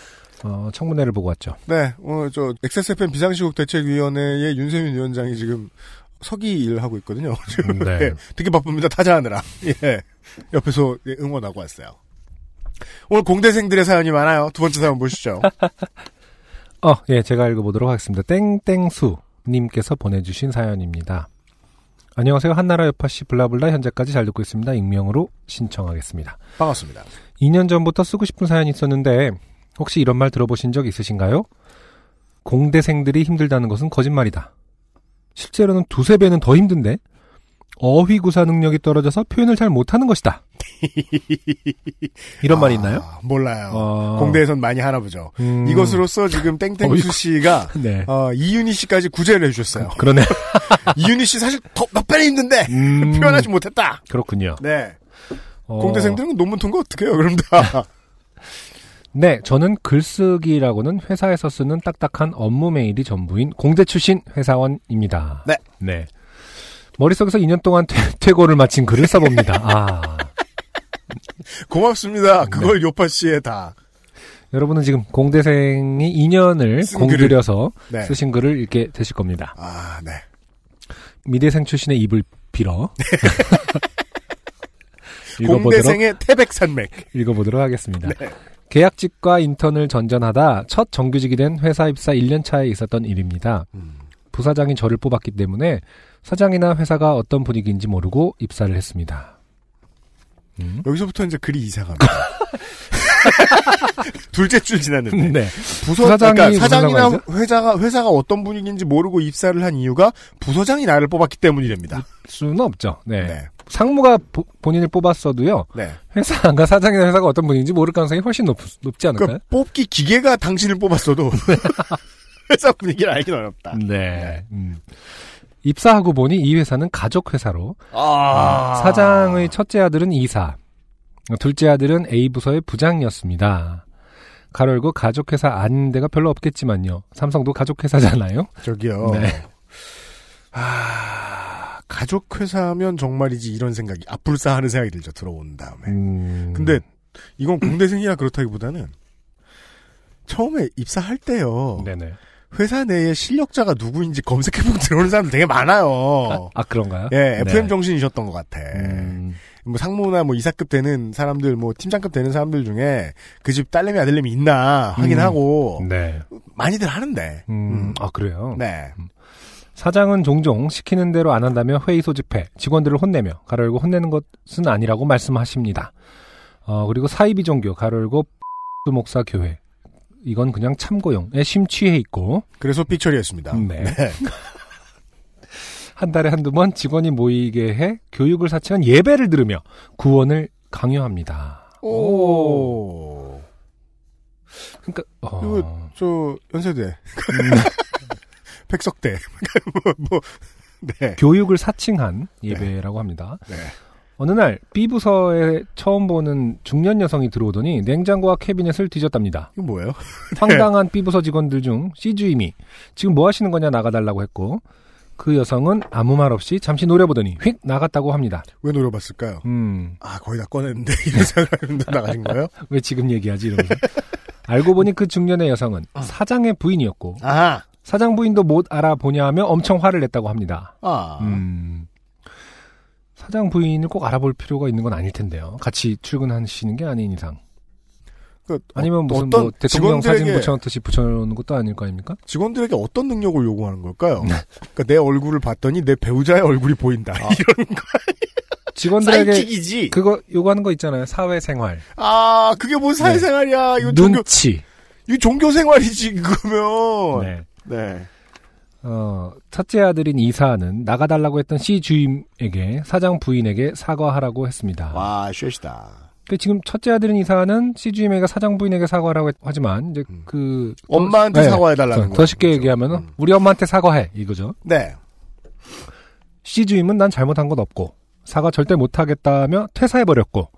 어, 청문회를 보고 왔죠. 네, 오늘 저 엑스에스에프엠 비상시국 대책위원회의 윤세민 위원장이 지금 서기 일을 하고 있거든요. 지금. 네. 네, 되게 바쁩니다. 타자하느라. 예, 옆에서 응원하고 왔어요. 오늘 공대생들의 사연이 많아요. 두 번째 사연 보시죠. 어, 예, 제가 읽어보도록 하겠습니다. 땡땡수 님께서 보내주신 사연입니다. 안녕하세요. 한나라 요팟시 블라블라 현재까지 잘 듣고 있습니다. 익명으로 신청하겠습니다. 반갑습니다. 이 년 전부터 쓰고 싶은 사연이 있었는데 혹시 이런 말 들어보신 적 있으신가요? 공대생들이 힘들다는 것은 거짓말이다. 실제로는 두세 배는 더 힘든데 어휘구사 능력이 떨어져서 표현을 잘 못하는 것이다. 이런 아, 말이 있나요? 몰라요. 어... 공대에선 많이 하나 보죠. 음... 이것으로써 지금 땡땡수 씨가 네. 어, 이윤희 씨까지 구제를 해주셨어요. 그, 그러네. 이윤희 씨 사실 더 몇 배는 힘든데 음... 표현하지 못했다. 그렇군요. 네. 어... 공대생들은 논문 통과 어떻게 해요? 그럼 다. 네, 저는 글쓰기라고는 회사에서 쓰는 딱딱한 업무 메일이 전부인 공대 출신 회사원입니다. 네. 네. 머릿속에서 이 년 동안 퇴, 퇴고를 마친 글을 써봅니다. 아. 고맙습니다. 그걸 네. 요팟씨에 다. 여러분은 지금 공대생이 이 년을 공들여서 네. 쓰신 글을 읽게 되실 겁니다. 아, 네. 미대생 출신의 입을 빌어. 읽어보도록, 공대생의 태백산맥. 읽어보도록 하겠습니다. 네. 계약직과 인턴을 전전하다 첫 정규직이 된 회사 입사 일 년 차에 있었던 일입니다. 음. 부사장이 저를 뽑았기 때문에 사장이나 회사가 어떤 분위기인지 모르고 입사를 했습니다. 음? 여기서부터 이제 글이 이상합니다. 둘째 줄 지났는데 네. 부서, 부사장이 그러니까 사장이나 회사가 회사가 어떤 분위기인지 모르고 입사를 한 이유가 부서장이 나를 뽑았기 때문이랍니다. 수는 없죠. 네. 네. 상무가 보, 본인을 뽑았어도요. 네. 회사가 사장이나 회사가 어떤 분위기인지 모를 가능성이 훨씬 높, 높지 않을까요? 그러니까 뽑기 기계가 당신을 뽑았어도 회사 분위기를 알긴 어렵다. 네. 네. 음. 입사하고 보니 이 회사는 가족 회사로 아~ 어, 사장의 첫째 아들은 이사, 둘째 아들은 A 부서의 부장이었습니다. 가로 열고 가족 회사 아닌 데가 별로 없겠지만요. 삼성도 가족 회사잖아요. 저기요. 네. 아, 가족 회사면 정말이지 이런 생각이 아뿔싸하는 생각이 들죠. 들어온 다음에. 음... 근데 이건 공대생이라 그렇다기보다는 처음에 입사할 때요. 네네. 회사 내에 실력자가 누구인지 검색해보고 들어오는 사람들 되게 많아요. 아, 아 그런가요? 예, 에프엠 네. 정신이셨던 것 같아. 음. 뭐 상무나 뭐 이사급 되는 사람들, 뭐 팀장급 되는 사람들 중에 그 집 딸내미 아들내미 있나 확인하고 음. 네. 많이들 하는데. 음. 음. 아 그래요? 네. 사장은 종종 시키는 대로 안 한다며 회의 소집해 직원들을 혼내며 가로 열고 혼내는 것은 아니라고 말씀하십니다. 어 그리고 사이비 종교 가로 열고 목사 교회. 이건 그냥 참고용에 심취해 있고. 그래서 삑 처리했습니다. 네. 네. 한 달에 한두 번 직원이 모이게 해 교육을 사치한 예배를 들으며 구원을 강요합니다. 오. 오. 그러니까 어. 이거 저 연세대, 음. 백석대, 뭐, 뭐. 네. 교육을 사칭한 예배라고 네. 합니다. 네. 어느 날 B부서에 처음 보는 중년 여성이 들어오더니 냉장고와 캐비넷을 뒤졌답니다. 이거 뭐예요? 황당한 네. B부서 직원들 중 C주임이 지금 뭐 하시는 거냐 나가달라고 했고 그 여성은 아무 말 없이 잠시 노려보더니 휙 나갔다고 합니다. 왜 노려봤을까요? 음. 아 거의 다 꺼냈는데 이런 사람도 나가신 거예요? 왜 지금 얘기하지? 이러면서. 알고 보니 그 중년의 여성은 어. 사장의 부인이었고 아하. 사장 부인도 못 알아보냐 하며 엄청 화를 냈다고 합니다. 아. 음. 사장 부인을 꼭 알아볼 필요가 있는 건 아닐 텐데요. 같이 출근하시는 게 아닌 이상. 그러니까 아니면 무슨 어떤 뭐 대통령 직원들에게, 사진 붙여놓듯이 붙여놓는 것도 아닐 거 아닙니까? 직원들에게 어떤 능력을 요구하는 걸까요? 그러니까 내 얼굴을 봤더니 내 배우자의 얼굴이 보인다. 아. 이런 거 직원들에게 사이킥이지. 그거 요구하는 거 있잖아요. 사회생활. 아 그게 뭔 사회생활이야. 네. 이거 종교, 눈치. 이거 종교생활이지 그러면. 네. 네. 어, 첫째 아들인 이사는 나가달라고 했던 C 주임에게 사장 부인에게 사과하라고 했습니다. 와, 쉐시다. 그 지금 첫째 아들인 이사는 C 주임에게 사장 부인에게 사과하라고 했, 하지만 이제 음. 그 엄마한테 더, 사과해달라는 네, 거. 더 쉽게 그렇죠. 얘기하면 음. 우리 엄마한테 사과해 이거죠. 네. C 주임은 난 잘못한 건 없고 사과 절대 못하겠다며 퇴사해버렸고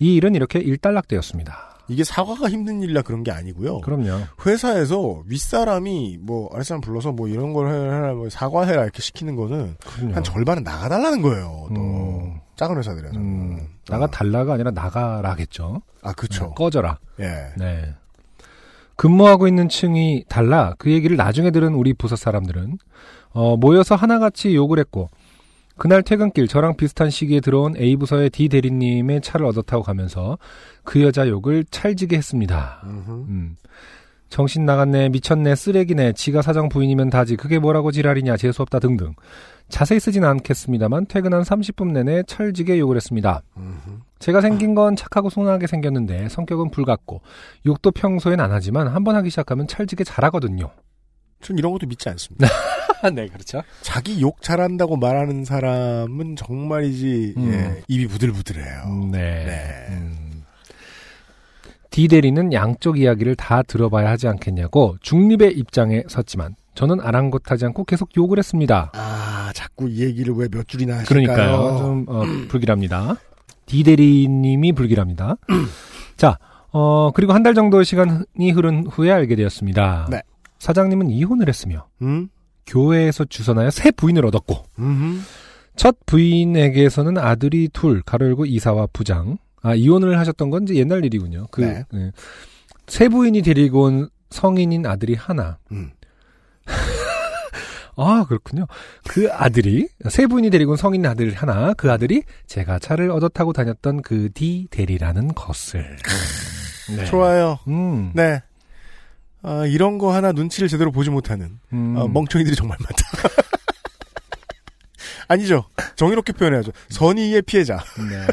이 일은 이렇게 일단락되었습니다. 이게 사과가 힘든 일이라 그런 게 아니고요. 그럼요. 회사에서 윗사람이 뭐 아랫사람 불러서 뭐 이런 걸 해라, 뭐 사과해라 이렇게 시키는 거는 그럼요. 한 절반은 나가달라는 거예요. 또 음. 작은 회사들에서 음. 나가달라가 아니라 나가라겠죠. 아 그렇죠. 네, 꺼져라. 예. 네. 근무하고 있는 층이 달라 그 얘기를 나중에 들은 우리 부서 사람들은 어, 모여서 하나같이 욕을 했고 그날 퇴근길 저랑 비슷한 시기에 들어온 A부서의 D 대리님의 차를 얻어 타고 가면서 그 여자 욕을 찰지게 했습니다. 음. 정신 나갔네, 미쳤네, 쓰레기네, 지가 사장 부인이면 다지, 그게 뭐라고 지랄이냐, 재수없다 등등. 자세히 쓰진 않겠습니다만 퇴근한 삼십 분 내내 찰지게 욕을 했습니다. 음흠. 제가 생긴 건 착하고 순하게 생겼는데 성격은 불같고 욕도 평소엔 안 하지만 한번 하기 시작하면 찰지게 잘하거든요. 전 이런 것도 믿지 않습니다. 네, 그렇죠. 자기 욕 잘한다고 말하는 사람은 정말이지 음. 예, 입이 부들부들해요. 음, 네. 네. 음. D 대리는 양쪽 이야기를 다 들어봐야 하지 않겠냐고 중립의 입장에 섰지만 저는 아랑곳하지 않고 계속 욕을 했습니다. 아, 자꾸 이 얘기를 왜 몇 줄이나 하실까요? 그러니까요. 좀 어, 불길합니다. D 대리님이 불길합니다. 자, 어, 그리고 한 달 정도의 시간이 흐른 후에 알게 되었습니다. 네. 사장님은 이혼을 했으며 음? 교회에서 주선하여 새 부인을 얻었고 음흠. 첫 부인에게서는 아들이 둘 가로열고 이사와 부장 아 이혼을 하셨던 건 이제 옛날 일이군요. 그, 네. 네. 새 부인이 데리고 온 성인인 아들이 하나 음. 아 그렇군요. 그 아들이 새 부인이 데리고 온 성인 아들 하나 그 아들이 제가 차를 얻어 타고 다녔던 그 D 대리라는 것을 네. 좋아요. 음. 네. 아, 이런 거 하나 눈치를 제대로 보지 못하는 음. 아, 멍청이들이 정말 많다. 아니죠. 정의롭게 표현해야죠. 선의의 피해자. 네.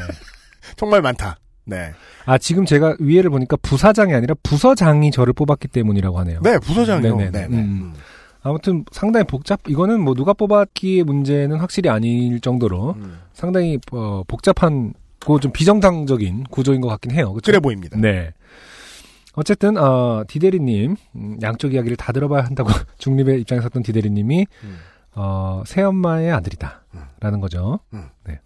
정말 많다. 네. 아 지금 제가 위에를 보니까 부사장이 아니라 부서장이 저를 뽑았기 때문이라고 하네요. 네, 부서장이요. 네네. 음. 아무튼 상당히 복잡. 이거는 뭐 누가 뽑았기의 문제는 확실히 아닐 정도로 음. 상당히 어, 복잡하고 좀 비정상적인 구조인 것 같긴 해요. 그쵸? 그래 보입니다. 네. 어쨌든 어, 디대리님 음, 양쪽 이야기를 다 들어봐야 한다고 중립의 입장에 섰던 디대리님이 음. 어, 새엄마의 아들이다 음. 라는 거죠. 음. 네.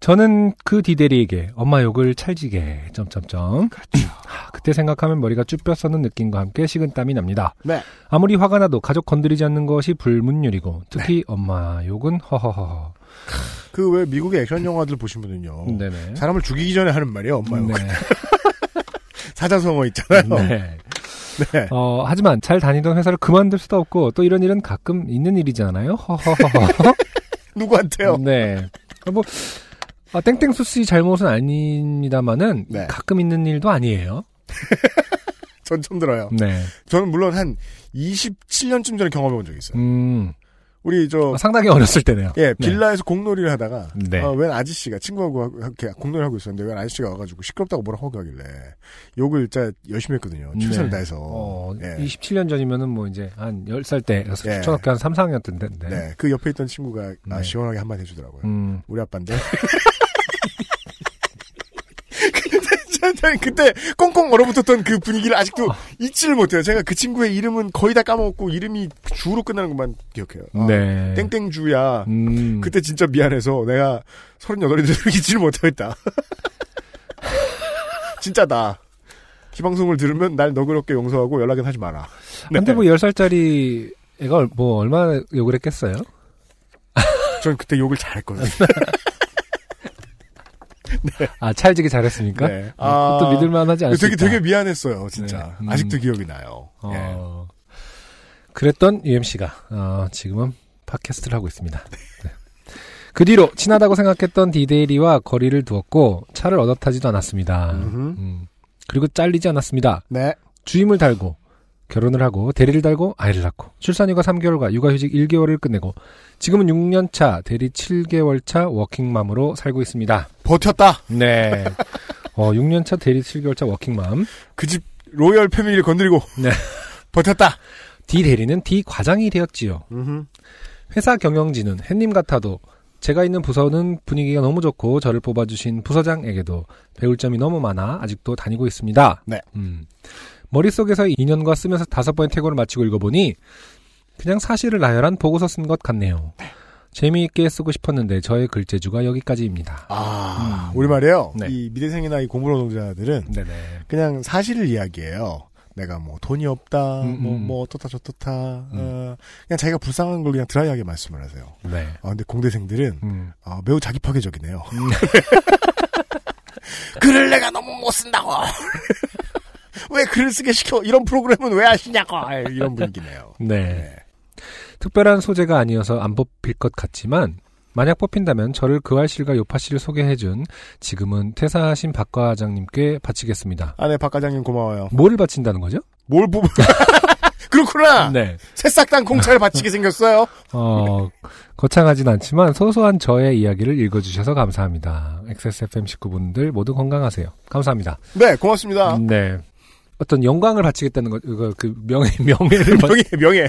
저는 그 디대리에게 엄마 욕을 찰지게 점점점 그렇죠. 하, 그때 생각하면 머리가 쭈뼛서는 느낌과 함께 식은땀이 납니다. 네. 아무리 화가 나도 가족 건드리지 않는 것이 불문율이고 특히 네. 엄마 욕은 허허허허. 그 왜 미국의 액션 영화들 보신 분은요. 네네. 사람을 죽이기 전에 하는 말이에요. 엄마 욕은. 네. 사자성어 있잖아요. 네. 네. 어, 하지만 잘 다니던 회사를 그만둘 수도 없고 또 이런 일은 가끔 있는 일이잖아요. 허허허허. 누구한테요? 네. 뭐 아, 땡땡수 씨 잘못은 아닙니다만은 네. 가끔 있는 일도 아니에요. 전 처음 들어요. 네. 저는 물론 한 이십칠 년쯤 전에 경험해본 적이 있어요. 음. 우리 저 아, 상당히 어렸을 때네요. 예, 빌라에서 네. 공놀이를 하다가 네. 어, 웬 아저씨가 친구하고 이렇게 공놀이 하고 있었는데 웬 아저씨가 와가지고 시끄럽다고 뭐라고 하길래 욕을 진짜 열심히 했거든요. 최선을 네. 다해서. 어, 예. 이십칠 년 전이면은 뭐 이제 한 열 살 때, 예. 초등학교 한 삼, 사학년 때인데. 네, 그 옆에 있던 친구가 네. 아, 시원하게 한마디 해주더라고요. 음. 우리 아빠인데. 그때 꽁꽁 얼어붙었던 그 분위기를 아직도 어. 잊지를 못해요. 제가 그 친구의 이름은 거의 다 까먹었고 이름이 주로 끝나는 것만 기억해요. 아, 네. 땡땡주야. 음. 그때 진짜 미안해서 내가 서른여덟이 돼서 잊지를 못하겠다. 진짜다. 이 방송을 들으면 날 너그럽게 용서하고 연락은 하지 마라. 네. 근데 뭐 열 살짜리 애가 뭐 얼마나 욕을 했겠어요? 전 그때 욕을 잘했거든요. 네. 아, 찰지게 잘했습니까? 네. 네. 아, 그것도 믿을만하지 않습니까? 되게, 되게 미안했어요, 진짜. 네. 음. 아직도 기억이 나요. 어, 네. 그랬던 유엠씨가, 어, 지금은 팟캐스트를 하고 있습니다. 네. 네. 그 뒤로, 친하다고 생각했던 디데이리와 거리를 두었고, 차를 얻어 타지도 않았습니다. 음. 그리고 잘리지 않았습니다. 네. 주임을 달고 결혼을 하고 대리를 달고 아이를 낳고 출산휴가 삼 개월과 육아휴직 일 개월을 끝내고 지금은 육 년 차 대리 칠 개월 차 워킹맘으로 살고 있습니다. 버텼다. 네. 어, 육 년 차 대리 칠 개월 차 워킹맘. 그 집 로열 패밀리를 건드리고 네. 버텼다. D 대리는 D 과장이 되었지요. 음흠. 회사 경영진은 햇님 같아도 제가 있는 부서는 분위기가 너무 좋고 저를 뽑아주신 부서장에게도 배울 점이 너무 많아 아직도 다니고 있습니다. 네. 음. 머릿속에서 이 년과 쓰면서 다섯 번의 퇴고를 마치고 읽어보니 그냥 사실을 나열한 보고서 쓴 것 같네요. 네. 재미있게 쓰고 싶었는데 저의 글재주가 여기까지입니다. 아, 음. 올말이에요. 네. 이 미대생이나 이 공부노동자들은 네네. 그냥 사실을 이야기해요. 내가 뭐 돈이 없다, 음, 뭐, 음. 뭐 어떻다 저떻다, 음. 어, 그냥 자기가 불쌍한 걸 그냥 드라이하게 말씀을 하세요. 네. 아, 근데 공대생들은 음. 어, 매우 자기 파괴적이네요. 음. 글을 내가 너무 못 쓴다고. 왜 글을 쓰게 시켜? 이런 프로그램은 왜 하시냐고. 이런 분위기네요. 네. 네. 특별한 소재가 아니어서 안 뽑힐 것 같지만 만약 뽑힌다면 저를 그알씨가 요팟씨를 소개해준 지금은 퇴사하신 박 과장님께 바치겠습니다. 아, 네, 박 과장님 고마워요. 뭐를 바친다는 거죠? 뭘 뽑? 그렇구나. 네. 새싹당공차를 바치게 생겼어요. 어, 거창하진 않지만 소소한 저의 이야기를 읽어주셔서 감사합니다. 엑스에스에프엠 식구분들 모두 건강하세요. 감사합니다. 네, 고맙습니다. 네. 어떤 영광을 바치겠다는 거, 그, 그 명예, 명예를 명예, 명예.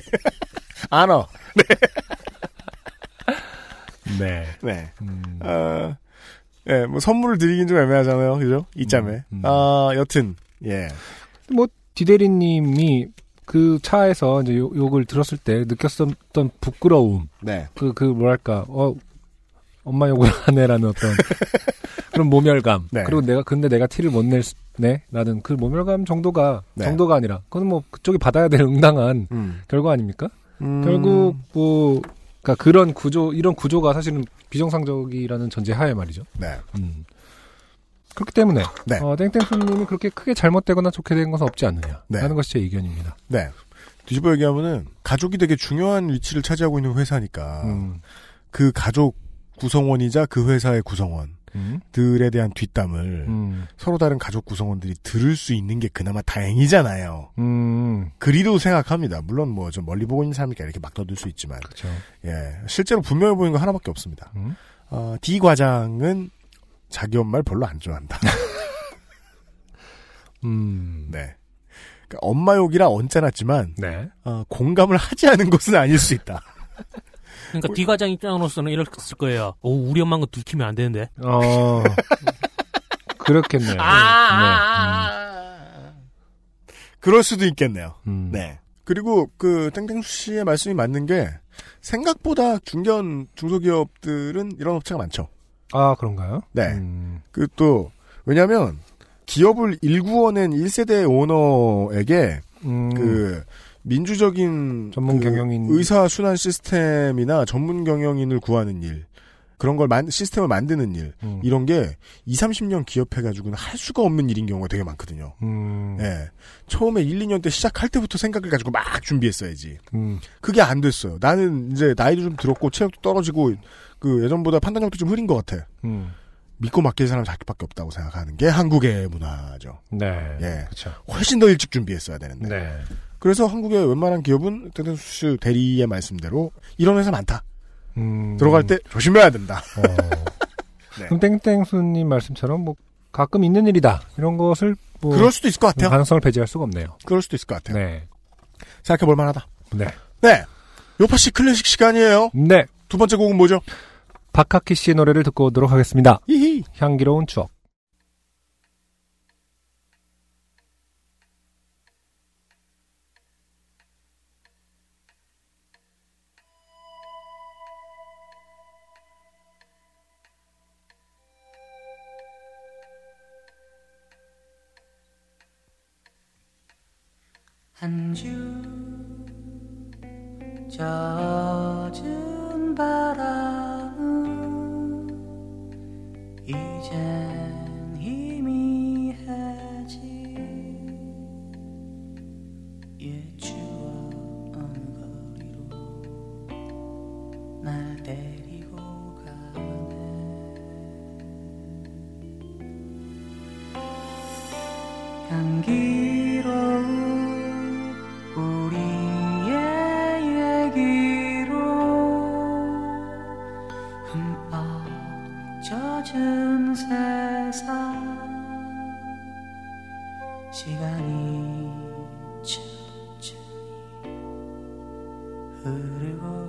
안어. 네. 네. 네. 음. 어, 예, 뭐, 선물을 드리긴 좀 애매하잖아요. 그죠? 이짬에. 음, 음. 아, 여튼, 예. 뭐, 디대리님이 그 차에서 이제 요, 욕을 들었을 때 느꼈던 부끄러움. 네. 그, 그, 뭐랄까, 어, 엄마 욕을 하네라는 어떤 그런 모멸감. 네. 그리고 내가, 근데 내가 티를 못 낼 수, 네? 라는 그 모멸감 정도가, 네. 정도가 아니라, 그건 뭐, 그쪽이 받아야 될 응당한 음. 결과 아닙니까? 음. 결국, 뭐, 그러니까 그런 구조, 이런 구조가 사실은 비정상적이라는 전제하에 말이죠. 네. 음. 그렇기 때문에 네. 어, 땡땡수님이 그렇게 크게 잘못되거나 좋게 된 것은 없지 않느냐 네. 하는 것이 제 의견입니다. 네. 뒤집어 얘기하면은 가족이 되게 중요한 위치를 차지하고 있는 회사니까 음. 그 가족 구성원이자 그 회사의 구성원들에 음. 대한 뒷담을 음. 서로 다른 가족 구성원들이 들을 수 있는 게 그나마 다행이잖아요. 음. 그리도 생각합니다. 물론 뭐 좀 멀리 보고 있는 사람이니까 이렇게 막 떠들 수 있지만 그쵸. 예, 실제로 분명해 보이는 거 하나밖에 없습니다. 음? 어, D 과장은 자기 엄마를 별로 안 좋아한다. 음. 네. 그러니까 엄마 욕이라 언짢았지만 네. 어, 공감을 하지 않은 것은 아닐 수 있다. 그러니까 D 과장 입장으로서는 이랬을 거예요. 오, 우리 엄마인 거 들키면 안 되는데. 어. 그렇겠네요. 아, 네. 음. 그럴 수도 있겠네요. 음. 네. 그리고 그 땡땡수 씨의 말씀이 맞는 게 생각보다 중견 중소기업들은 이런 업체가 많죠. 아, 그런가요? 네. 음. 그 또 왜냐하면 기업을 일구어낸 일 세대 오너에게 음. 그. 민주적인 전문 경영인 그 의사 순환 시스템이나 전문 경영인을 구하는 일 그런 걸 만, 시스템을 만드는 일 음. 이런 게 이십, 삼십 년 기업해가지고는 할 수가 없는 일인 경우가 되게 많거든요. 음. 예. 처음에 일, 이 년 때 시작할 때부터 생각을 가지고 막 준비했어야지. 음. 그게 안 됐어요. 나는 이제 나이도 좀 들었고 체력도 떨어지고 그 예전보다 판단력도 좀 흐린 것 같아. 음. 믿고 맡길 사람 자기밖에 없다고 생각하는 게 한국의 문화죠. 네. 예. 그렇죠. 훨씬 더 일찍 준비했어야 되는데. 네. 그래서 한국의 웬만한 기업은 땡땡수 대리의 말씀대로 이런 회사 많다. 음... 들어갈 때 조심해야 된다. 어... 네. 그럼 땡땡수님 말씀처럼 뭐 가끔 있는 일이다. 이런 것을 뭐 그럴 수도 있을 것 같아요. 가능성을 배제할 수가 없네요. 그럴 수도 있을 것 같아요. 네. 생각해 볼 만하다. 네. 네. 요팟시 클래식 시간이에요. 네. 두 번째 곡은 뭐죠? 박하기 씨의 노래를 듣고 오도록 하겠습니다. 이히. 향기로운 추억. 한 줄 젖은 바람은 이젠 희미하지 옛 추억 언거리로 날 데리고 가네 향기로운 우리의 얘기로 흠뻑 젖은 세상 시간이 천천히 흐르고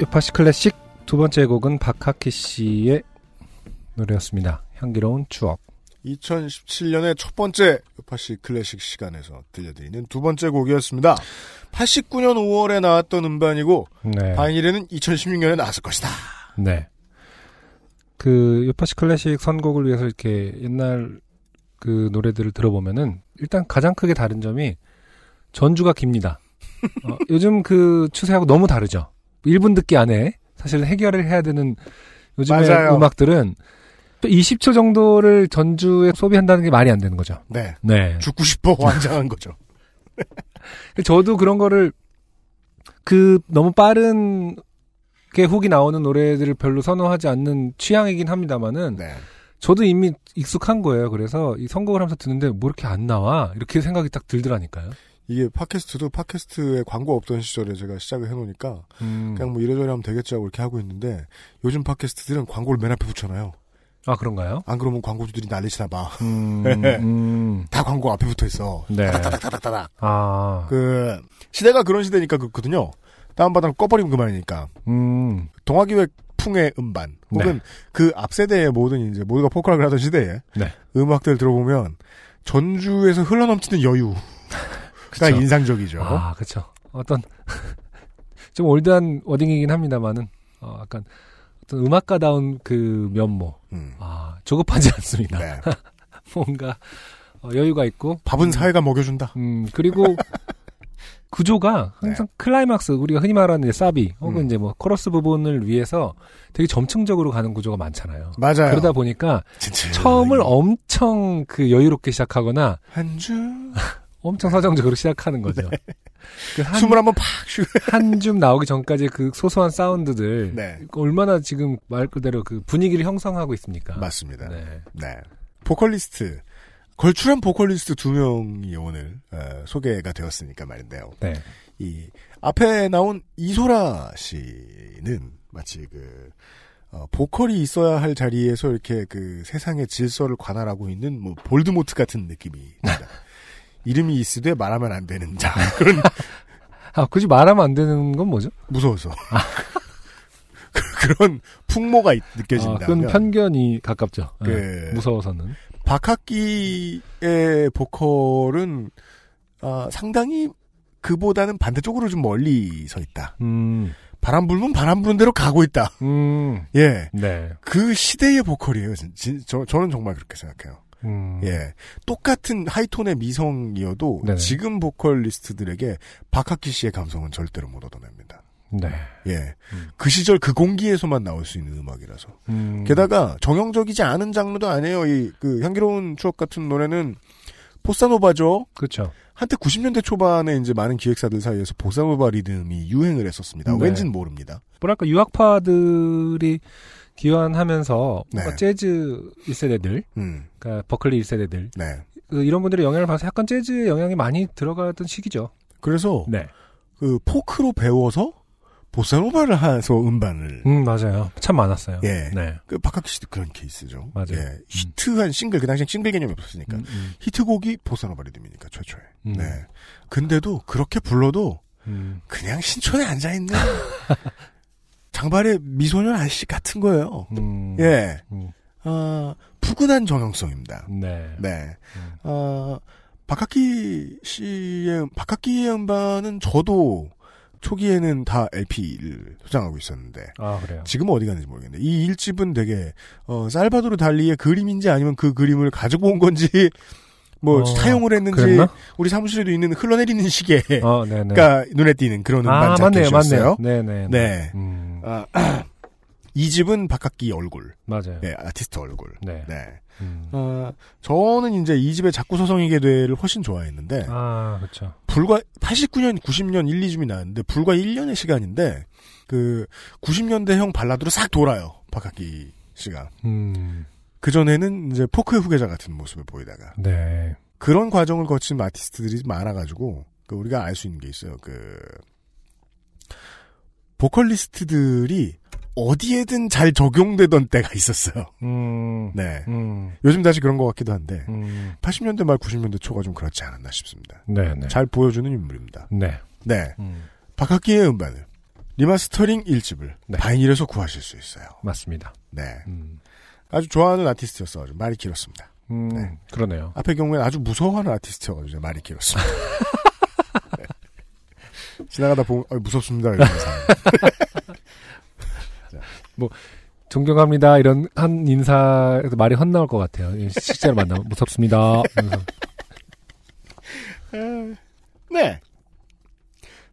요팟시 클래식 두 번째 곡은 박하기 씨의 노래였습니다. 향기로운 추억. 이천십칠 년의 첫 번째 요팟시 클래식 시간에서 들려드리는 두 번째 곡이었습니다. 팔십구 년 오월에 나왔던 음반이고 네. 바이닐에는 이천십육 년에 나왔을 것이다. 네. 그 요팟시 클래식 선곡을 위해서 이렇게 옛날 그 노래들을 들어보면은 일단 가장 크게 다른 점이 전주가 깁니다. 어, 요즘 그 추세하고 너무 다르죠. 일 분 듣기 안에 사실 해결을 해야 되는 요즘의 맞아요. 음악들은 또 이십 초 정도를 전주에 소비한다는 게 말이 안 되는 거죠. 네. 네. 죽고 싶어 환장한 거죠. 저도 그런 거를 그 너무 빠른 게 훅이 나오는 노래들을 별로 선호하지 않는 취향이긴 합니다만은 네. 저도 이미 익숙한 거예요. 그래서 이 선곡을 하면서 듣는데 뭐 이렇게 안 나와? 이렇게 생각이 딱 들더라니까요. 이게 팟캐스트도 팟캐스트에 광고 없던 시절에 제가 시작을 해놓으니까 음. 그냥 뭐 이래저래 하면 되겠지 하고 이렇게 하고 있는데 요즘 팟캐스트들은 광고를 맨 앞에 붙여놔요. 아 그런가요? 안 그러면 광고주들이 난리치나 봐. 음, 음. 다 광고 앞에 붙어 있어. 네. 따닥따닥따닥따닥. 아. 그 시대가 그런 시대니까 그렇거든요. 다운받으면 꺼버리면 그만이니까. 음. 동아기획 풍의 음반 혹은 네. 그 앞 세대의 모든 이제 모두가 포크락을 하던 시대에 네. 음악들 들어보면 전주에서 흘러넘치는 여유. 가 인상적이죠. 아, 그렇죠. 어떤 좀 올드한 워딩이긴 합니다만은 어, 약간 어떤 음악가다운 그 면모. 음. 아, 조급하지 않습니다. 네. 뭔가 어, 여유가 있고 밥은 사회가 먹여준다. 음, 그리고 구조가 항상 네. 클라이막스 우리가 흔히 말하는 이제 사비 혹은 음. 이제 뭐 코러스 부분을 위해서 되게 점층적으로 가는 구조가 많잖아요. 맞아요. 그러다 보니까 진짜. 처음을 엄청 그 여유롭게 시작하거나 한 줄. 엄청 서정적으로 시작하는 거죠. 네. 그 한, 숨을 한번 팍 쉬고 한 줌 나오기 전까지 그 소소한 사운드들 네. 얼마나 지금 말 그대로 그 분위기를 형성하고 있습니까? 맞습니다. 네. 네. 보컬리스트 걸출한 보컬리스트 두 명이 오늘 어, 소개가 되었으니까 말인데요. 네. 이 앞에 나온 이소라 씨는 마치 그 어, 보컬이 있어야 할 자리에서 이렇게 그 세상의 질서를 관할하고 있는 뭐 볼드모트 같은 느낌입니다. 이름이 있으되 말하면 안 되는 자. 그런. 아, 굳이 말하면 안 되는 건 뭐죠? 무서워서. 아. 그런 풍모가 느껴진다. 아, 그건 편견이 가깝죠. 그 네, 무서워서는. 박학기의 보컬은 아, 상당히 그보다는 반대쪽으로 좀 멀리 서 있다. 음. 바람 불면 바람 부는 대로 가고 있다. 음. 예. 네. 그 시대의 보컬이에요. 진, 진, 저, 저는 정말 그렇게 생각해요. 음. 예. 똑같은 하이톤의 미성이어도 네네. 지금 보컬리스트들에게 박학기 씨의 감성은 절대로 못 얻어냅니다. 네. 예. 음. 그 시절 그 공기에서만 나올 수 있는 음악이라서. 음. 게다가 정형적이지 않은 장르도 아니에요. 이 그 향기로운 추억 같은 노래는 보사노바죠. 그렇죠. 한때 구십 년대 초반에 이제 많은 기획사들 사이에서 보사노바 리듬이 유행을 했었습니다. 네. 왠진 모릅니다. 뭐랄까 유학파들이 기원하면서 네. 어, 재즈 일 세대들, 음. 그러니까 버클리 일 세대들 네. 그, 이런 분들의 영향을 받아서 약간 재즈의 영향이 많이 들어갔던 시기죠. 그래서 네. 그 포크로 배워서 보사노바를 해서 음반을 음 맞아요. 참 많았어요. 예, 네. 그 박학기 씨도 그런 케이스죠. 맞아요. 예, 히트한 음. 싱글 그 당시엔 싱글 개념이 없었으니까 음, 음. 히트곡이 보사노바 리듬이니까 최초에. 음. 네. 근데도 그렇게 불러도 음. 그냥 신촌에 앉아 있는. 장발의 미소년 아저씨 같은 거예요. 음, 예, 음. 어, 푸근한 정형성입니다. 네, 네. 음. 어, 박학기 씨의 박학기의 음반은 저도 초기에는 다 엘피를 소장하고 있었는데, 아 그래요. 지금은 어디 갔는지 모르겠는데 이 일집은 되게 어, 살바도르 달리의 그림인지 아니면 그 그림을 가지고 온 건지. 뭐 어, 사용을 했는지 그랬나? 우리 사무실에도 있는 흘러내리는 시계, 어, 그러니까 눈에 띄는 그런 음반 자켓이었어요. 네네. 네. 음. 아, 아, 이 집은 박학기 얼굴, 맞아요. 네, 아티스트 얼굴. 네. 네. 음. 아, 저는 이제 이 집의 자꾸 서성이게 돼를 훨씬 좋아했는데, 아 그렇죠. 불과 팔십구 년, 구십 년 일, 이 집이 나왔는데 불과 일 년의 시간인데 그 구십 년대형 발라드로 싹 돌아요 박학기 씨가. 음. 그 전에는 이제 포크의 후계자 같은 모습을 보이다가 네. 그런 과정을 거친 아티스트들이 많아가지고 그 우리가 알 수 있는 게 있어요. 그 보컬리스트들이 어디에든 잘 적용되던 때가 있었어요. 음, 네. 음. 요즘 다시 그런 것 같기도 한데 음. 팔십 년대 말 구십 년대 초가 좀 그렇지 않았나 싶습니다. 네, 네. 잘 보여주는 인물입니다. 네. 네. 음. 박학기의 음반을 리마스터링 일 집을 네. 바이닐에서 구하실 수 있어요. 맞습니다. 네. 음. 아주 좋아하는 아티스트였어. 말이 길었습니다. 음, 네. 그러네요. 앞의 경우에는 아주 무서워하는 아티스트여가지고 말이 길었습니다. 네. 지나가다 보면 아, 무섭습니다. 이러면서. 뭐 존경합니다. 이런 한 인사에서 말이 헛나올 것 같아요. 실제로 만나면 무섭습니다. 네.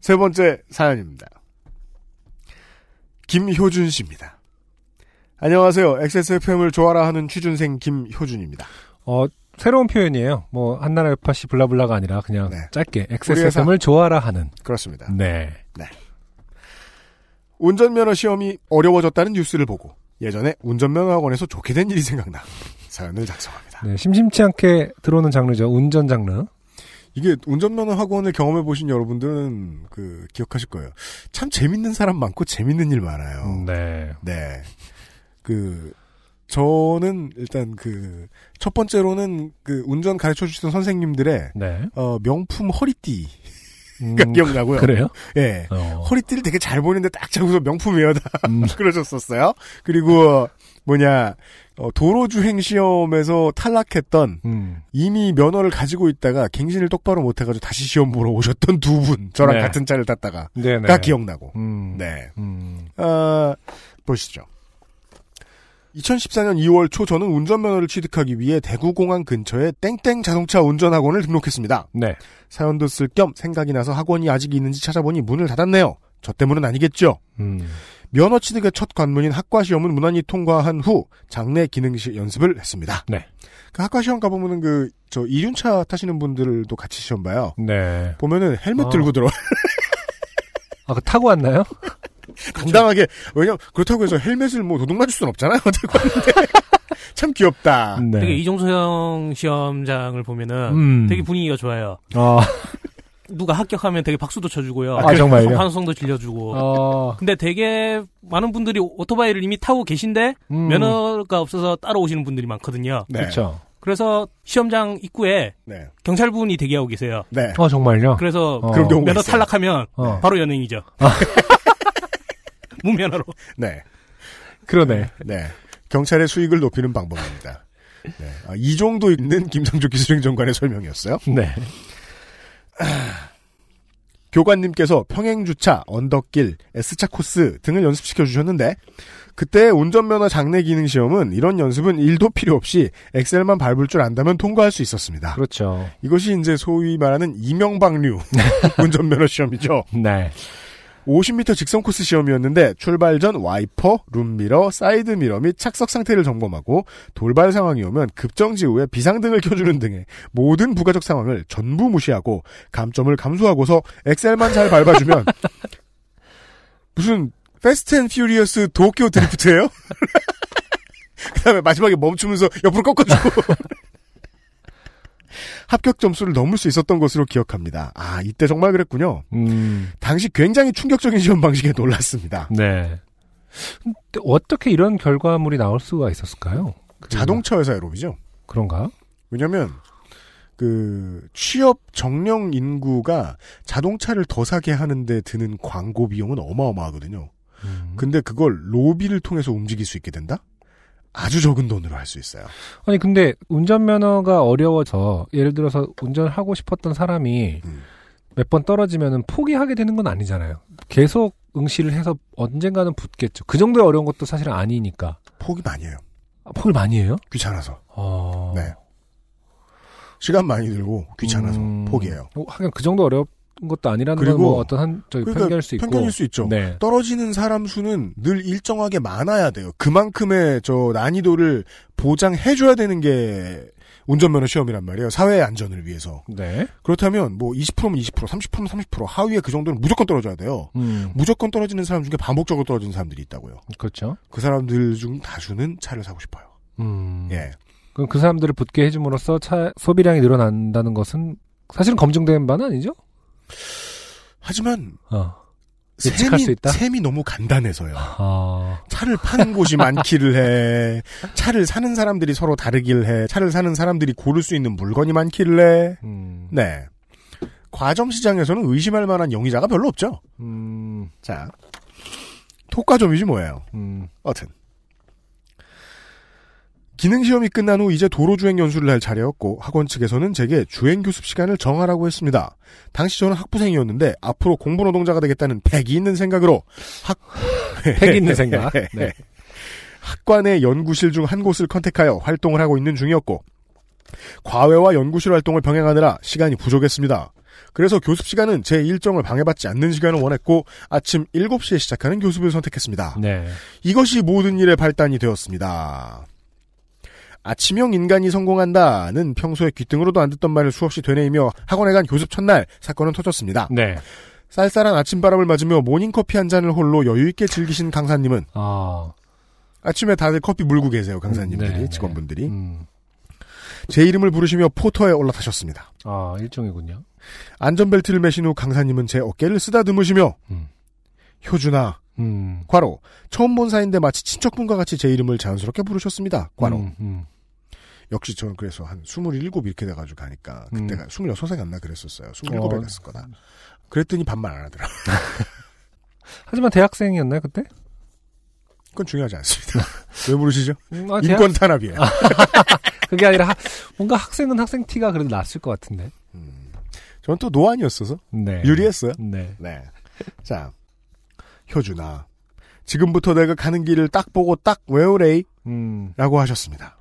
세 번째 사연입니다. 김효준 씨입니다. 안녕하세요. 엑스에스에프엠을 좋아라 하는 취준생 김효준입니다. 어, 새로운 표현이에요. 뭐 한나라 요팟시 블라블라가 아니라 그냥 네. 짧게 엑스에스에프엠을 좋아라 하는. 그렇습니다. 네. 네. 운전면허 시험이 어려워졌다는 뉴스를 보고 예전에 운전면허학원에서 좋게 된 일이 생각나 사연을 작성합니다. 네, 심심치 않게 들어오는 장르죠. 운전 장르. 이게 운전면허학원을 경험해보신 여러분들은 그 기억하실 거예요. 참 재밌는 사람 많고 재밌는 일 많아요. 네. 네. 그 저는 일단 그 첫 번째로는 그 운전 가르쳐주시던 선생님들의 네. 어, 명품 허리띠. 음, 기억나고요. 그래요? 예. 어. 허리띠를 되게 잘 보는데 딱 잡고서 명품이에요. 음. 그러셨었어요. 그리고 뭐냐 어, 도로주행시험에서 탈락했던 음. 이미 면허를 가지고 있다가 갱신을 똑바로 못해가지고 다시 시험 보러 오셨던 두 분. 저랑 네. 같은 차를 탔다가. 네네. 가 기억나고. 음. 네. 음. 어, 보시죠. 이천십사 년 이월 초 저는 운전면허를 취득하기 위해 대구공항 근처에 땡땡 자동차 운전학원을 등록했습니다. 네. 사연도 쓸 겸 생각이 나서 학원이 아직 있는지 찾아보니 문을 닫았네요. 저 때문은 아니겠죠. 음. 면허 취득의 첫 관문인 학과시험은 무난히 통과한 후 장례 기능시 연습을 했습니다. 네. 그 학과시험 가보면은 그, 저, 이륜차 타시는 분들도 같이 시험 봐요. 네. 보면은 헬멧 어. 들고 들어와요. 아, 그 타고 왔나요? 당당하게 왜냐면 그렇다고 해서 헬멧을 뭐 도둑 맞을 수는 없잖아요. 참 귀엽다. 네. 되게 이종소형 시험장을 보면은 음. 되게 분위기가 좋아요. 어. 누가 합격하면 되게 박수도 쳐주고요. 아, 정말요? 환호성도 질려주고. 어. 근데 되게 많은 분들이 오토바이를 이미 타고 계신데 음. 면허가 없어서 따라오시는 분들이 많거든요. 네. 그렇죠. 그래서 시험장 입구에 네. 경찰분이 대기하고 계세요. 네. 어 정말요? 그래서 어. 면허 탈락하면 어. 바로 연행이죠. 아. 무면허로. 네. 그러네. 네. 경찰의 수익을 높이는 방법입니다. 네. 아, 이 정도 있는 김상조 기술행정관의 설명이었어요. 네. 아, 교관님께서 평행주차, 언덕길, S차 코스 등을 연습시켜 주셨는데 그때 운전면허 장례 기능 시험은 이런 연습은 일도 필요 없이 엑셀만 밟을 줄 안다면 통과할 수 있었습니다. 그렇죠. 이것이 이제 소위 말하는 이명박류 운전면허 시험이죠. 네. 오십 미터 직선 코스 시험이었는데 출발 전 와이퍼, 룸미러, 사이드미러 및 착석 상태를 점검하고 돌발 상황이 오면 급정지후에 비상등을 켜주는 등의 모든 부가적 상황을 전부 무시하고 감점을 감수하고서 엑셀만 잘 밟아주면 무슨 패스트 앤 퓨리어스 도쿄 드리프트예요? 그 다음에 마지막에 멈추면서 옆으로 꺾어주고 합격 점수를 넘을 수 있었던 것으로 기억합니다. 아, 이때 정말 그랬군요. 음. 당시 굉장히 충격적인 시험 방식에 놀랐습니다. 네. 근데 어떻게 이런 결과물이 나올 수가 있었을까요? 자동차 회사의 로비죠. 그런가? 왜냐면, 그, 취업 정령 인구가 자동차를 더 사게 하는데 드는 광고 비용은 어마어마하거든요. 음. 근데 그걸 로비를 통해서 움직일 수 있게 된다? 아주 적은 돈으로 할 수 있어요. 아니 근데 운전면허가 어려워서 예를 들어서 운전하고 싶었던 사람이 음. 몇 번 떨어지면은 포기하게 되는 건 아니잖아요. 계속 응시를 해서 언젠가는 붙겠죠. 그 정도의 어려운 것도 사실은 아니니까. 포기 많이 해요. 아, 포기 많이 해요? 귀찮아서. 어... 네. 시간 많이 들고 귀찮아서 음... 포기해요. 어, 하긴 그 정도 어렵 것도 아니라는 건 뭐 어떤 한 저기 그러니까 편견일 수 있고 편견일 수 있죠. 네. 떨어지는 사람 수는 늘 일정하게 많아야 돼요. 그만큼의 저 난이도를 보장해줘야 되는 게 운전면허 시험이란 말이에요. 사회의 안전을 위해서. 네. 그렇다면 뭐 이십 퍼센트면 이십 퍼센트, 삼십 퍼센트면 삼십 퍼센트 하위에 그 정도는 무조건 떨어져야 돼요. 음. 무조건 떨어지는 사람 중에 반복적으로 떨어지는 사람들이 있다고요. 그렇죠. 그 사람들 중 다수는 차를 사고 싶어요. 음. 예. 그럼 그 사람들을 붙게 해줌으로써 차 소비량이 늘어난다는 것은 사실은 검증된 바는 아니죠? 하지만 어. 예측할 셈이, 수 있다? 셈이 너무 간단해서요. 어. 차를 파는 곳이 많기를 해. 차를 사는 사람들이 서로 다르길 해. 차를 사는 사람들이 고를 수 있는 물건이 많기를 해. 음. 네. 과점시장에서는 의심할 만한 영위자가 별로 없죠. 음. 자, 톡과점이지 뭐예요. 음. 여튼 기능시험이 끝난 후 이제 도로주행 연수를 할 차례였고 학원 측에서는 제게 주행교습 시간을 정하라고 했습니다. 당시 저는 학부생이었는데 앞으로 공부노동자가 되겠다는 패기 있는 생각으로 학... 패기 있는 생각? 네. 학관의 연구실 중 한 곳을 컨택하여 활동을 하고 있는 중이었고 과외와 연구실 활동을 병행하느라 시간이 부족했습니다. 그래서 교습 시간은 제 일정을 방해받지 않는 시간을 원했고 아침 일곱 시에 시작하는 교습을 선택했습니다. 네. 이것이 모든 일의 발단이 되었습니다. 아침형 인간이 성공한다는 평소에 귀등으로도 안 듣던 말을 수없이 되뇌이며 학원에 간 교습 첫날 사건은 터졌습니다. 네. 쌀쌀한 아침바람을 맞으며 모닝커피 한 잔을 홀로 여유있게 즐기신 강사님은 아... 아침에 다들 커피 물고 계세요. 강사님들이, 음, 네, 직원분들이. 음. 제 이름을 부르시며 포터에 올라타셨습니다. 아, 일정이군요. 안전벨트를 매신 후 강사님은 제 어깨를 쓰다듬으시며 음. 효준아, 음. 과로, 처음 본 사이인데 마치 친척분과 같이 제 이름을 자연스럽게 부르셨습니다. 과로. 음, 음. 역시 저는 그래서 한 스물일곱 이렇게 돼가지고 가니까 그때가 음. 스물여섯에 갔나 그랬었어요. 스물일곱에 어. 갔을 거다. 그랬더니 반말 안 하더라. 하지만 대학생이었나요 그때? 그건 중요하지 않습니다. 왜 모르시죠? 음, 아, 인권 대학... 탄압이에요. 그게 아니라 하, 뭔가 학생은 학생 티가 그래도 났을 것 같은데. 음, 저는 또 노안이었어서 네. 유리했어요. 네. 네. 자, 효준아, 지금부터 내가 가는 길을 딱 보고 딱 외우래이 음. 라고 하셨습니다.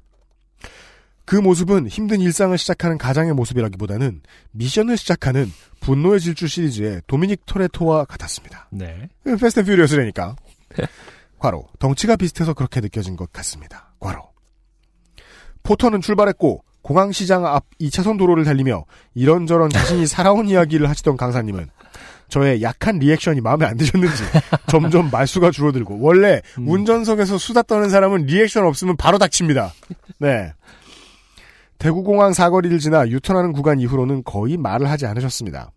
그 모습은 힘든 일상을 시작하는 가장의 모습이라기보다는 미션을 시작하는 분노의 질주 시리즈의 도미닉 토레토와 같았습니다. 네. 패스트 앤 퓨리어스라니까. 과로, 덩치가 비슷해서 그렇게 느껴진 것 같습니다. 과로. 포터는 출발했고 공항시장 앞 이 차선 도로를 달리며 이런저런 자신이 살아온 이야기를 하시던 강사님은 저의 약한 리액션이 마음에 안 드셨는지 점점 말수가 줄어들고, 원래 음. 운전석에서 수다 떠는 사람은 리액션 없으면 바로 닥칩니다. 네. 대구공항 사거리를 지나 유턴하는 구간 이후로는 거의 말을 하지 않으셨습니다.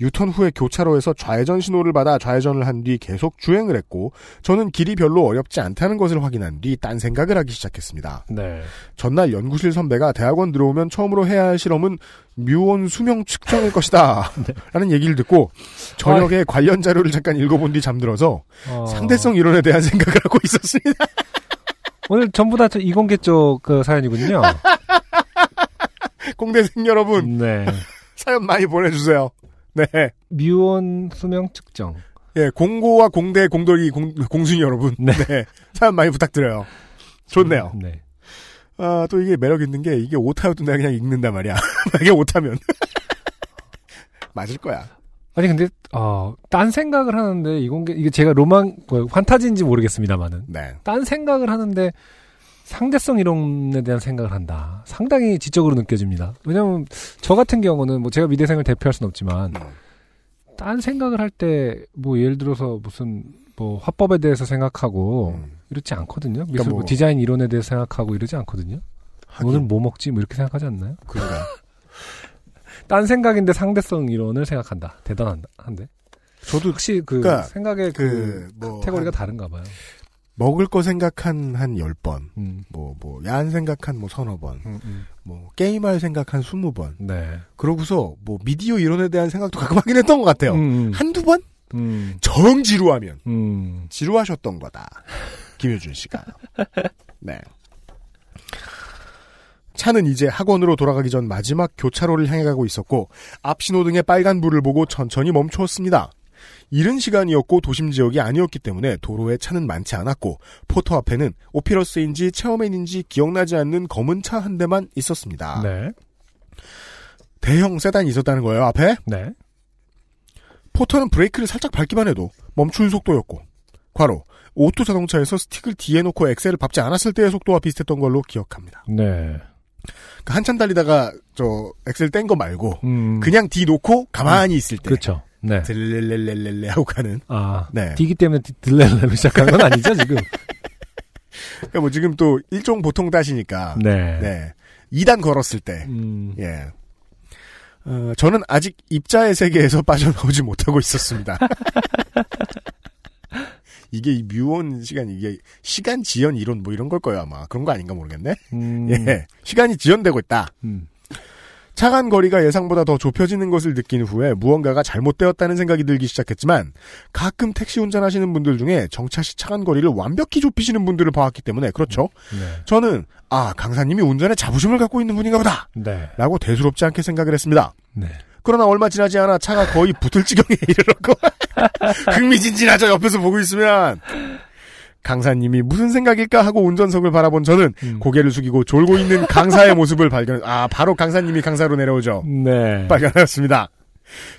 유턴 후에 교차로에서 좌회전 신호를 받아 좌회전을 한 뒤 계속 주행을 했고, 저는 길이 별로 어렵지 않다는 것을 확인한 뒤 딴 생각을 하기 시작했습니다. 네. 전날 연구실 선배가 대학원 들어오면 처음으로 해야 할 실험은 뮤온 수명 측정일 것이다 네. 라는 얘기를 듣고 저녁에 아이. 관련 자료를 잠깐 읽어본 뒤 잠들어서 어... 상대성 이론에 대한 생각을 하고 있었습니다. 오늘 전부 다 이공계 쪽 그 사연이군요. 공대생 여러분, 네. 사연 많이 보내주세요. 네. 뮤온 수명 측정. 예, 공고와 공대, 공돌이, 공, 공순이 여러분. 네. 네. 사연 많이 부탁드려요. 좋네요. 음, 네. 아, 또 이게 매력 있는 게, 이게 오타여도 내가 그냥 읽는단 말이야. 이게 오타면. 맞을 거야. 아니, 근데, 어, 딴 생각을 하는데, 이공계, 이게 제가 로망, 환타지인지 모르겠습니다만은. 네. 딴 생각을 하는데, 상대성 이론에 대한 생각을 한다. 상당히 지적으로 느껴집니다. 왜냐하면 저 같은 경우는 뭐 제가 미대생을 대표할 수는 없지만 딴 생각을 할 때 뭐 예를 들어서 무슨 뭐 화법에 대해서 생각하고 음. 이렇지 않거든요. 미술 그러니까 뭐 디자인 이론에 대해서 생각하고 이러지 않거든요. 하긴. 오늘 뭐 먹지 뭐 이렇게 생각하지 않나요? 그런가요? 딴 생각인데 상대성 이론을 생각한다. 대단한데. 한데 저도 혹시 그 그러니까 생각의 그, 그 뭐 카테고리가 한... 다른가 봐요. 먹을 거 생각한 한 열 번, 음. 뭐, 뭐, 야한 생각한 뭐 서너 번, 음, 음. 뭐, 게임할 생각한 스무 번. 네. 그러고서 뭐, 미디어 이론에 대한 생각도 가끔 하긴 했던 것 같아요. 음. 한두 번? 음. 정 지루하면. 음. 지루하셨던 거다. 김효준 씨가. 네. 차는 이제 학원으로 돌아가기 전 마지막 교차로를 향해 가고 있었고, 앞 신호등의 빨간 불을 보고 천천히 멈추었습니다. 이른 시간이었고 도심 지역이 아니었기 때문에 도로에 차는 많지 않았고 포터 앞에는 오피러스인지 체어맨인지 기억나지 않는 검은 차 한 대만 있었습니다. 네. 대형 세단이 있었다는 거예요 앞에. 네. 포터는 브레이크를 살짝 밟기만 해도 멈춘 속도였고, 과로, 오토 자동차에서 스틱을 뒤에 놓고 엑셀을 밟지 않았을 때의 속도와 비슷했던 걸로 기억합니다. 네. 한참 달리다가 저 엑셀 뗀 거 말고 음. 그냥 뒤 놓고 가만히 음. 있을 때. 그렇죠. 네. 들렐렐렐렐레 하고 가는. 아. 네. 뒤기 때문에 들렐렐레로 시작한 건 아니죠, 지금? 그러니까 뭐 지금 또 일종 보통 다시니까. 네. 네. 이 단 걸었을 때. 음. 예. 어, 저는 아직 입자의 세계에서 빠져나오지 못하고 있었습니다. 이게 이 뮤온 시간, 이게 시간 지연 이론 뭐 이런 걸 거예요, 아마. 그런 거 아닌가 모르겠네. 음. 예. 시간이 지연되고 있다. 음. 차간 거리가 예상보다 더 좁혀지는 것을 느낀 후에 무언가가 잘못되었다는 생각이 들기 시작했지만, 가끔 택시 운전하시는 분들 중에 정차 시 차간 거리를 완벽히 좁히시는 분들을 봐왔기 때문에 그렇죠. 네. 저는 아, 강사님이 운전에 자부심을 갖고 있는 분인가 보다 네. 라고 대수롭지 않게 생각을 했습니다. 네. 그러나 얼마 지나지 않아 차가 거의 붙을 지경에 이르렀고 흥미진진하죠. 옆에서 보고 있으면. 강사님이 무슨 생각일까 하고 운전석을 바라본 저는 음. 고개를 숙이고 졸고 있는 강사의 모습을 발견. 아, 바로 강사님이 강사로 내려오죠. 네. 발견하였습니다.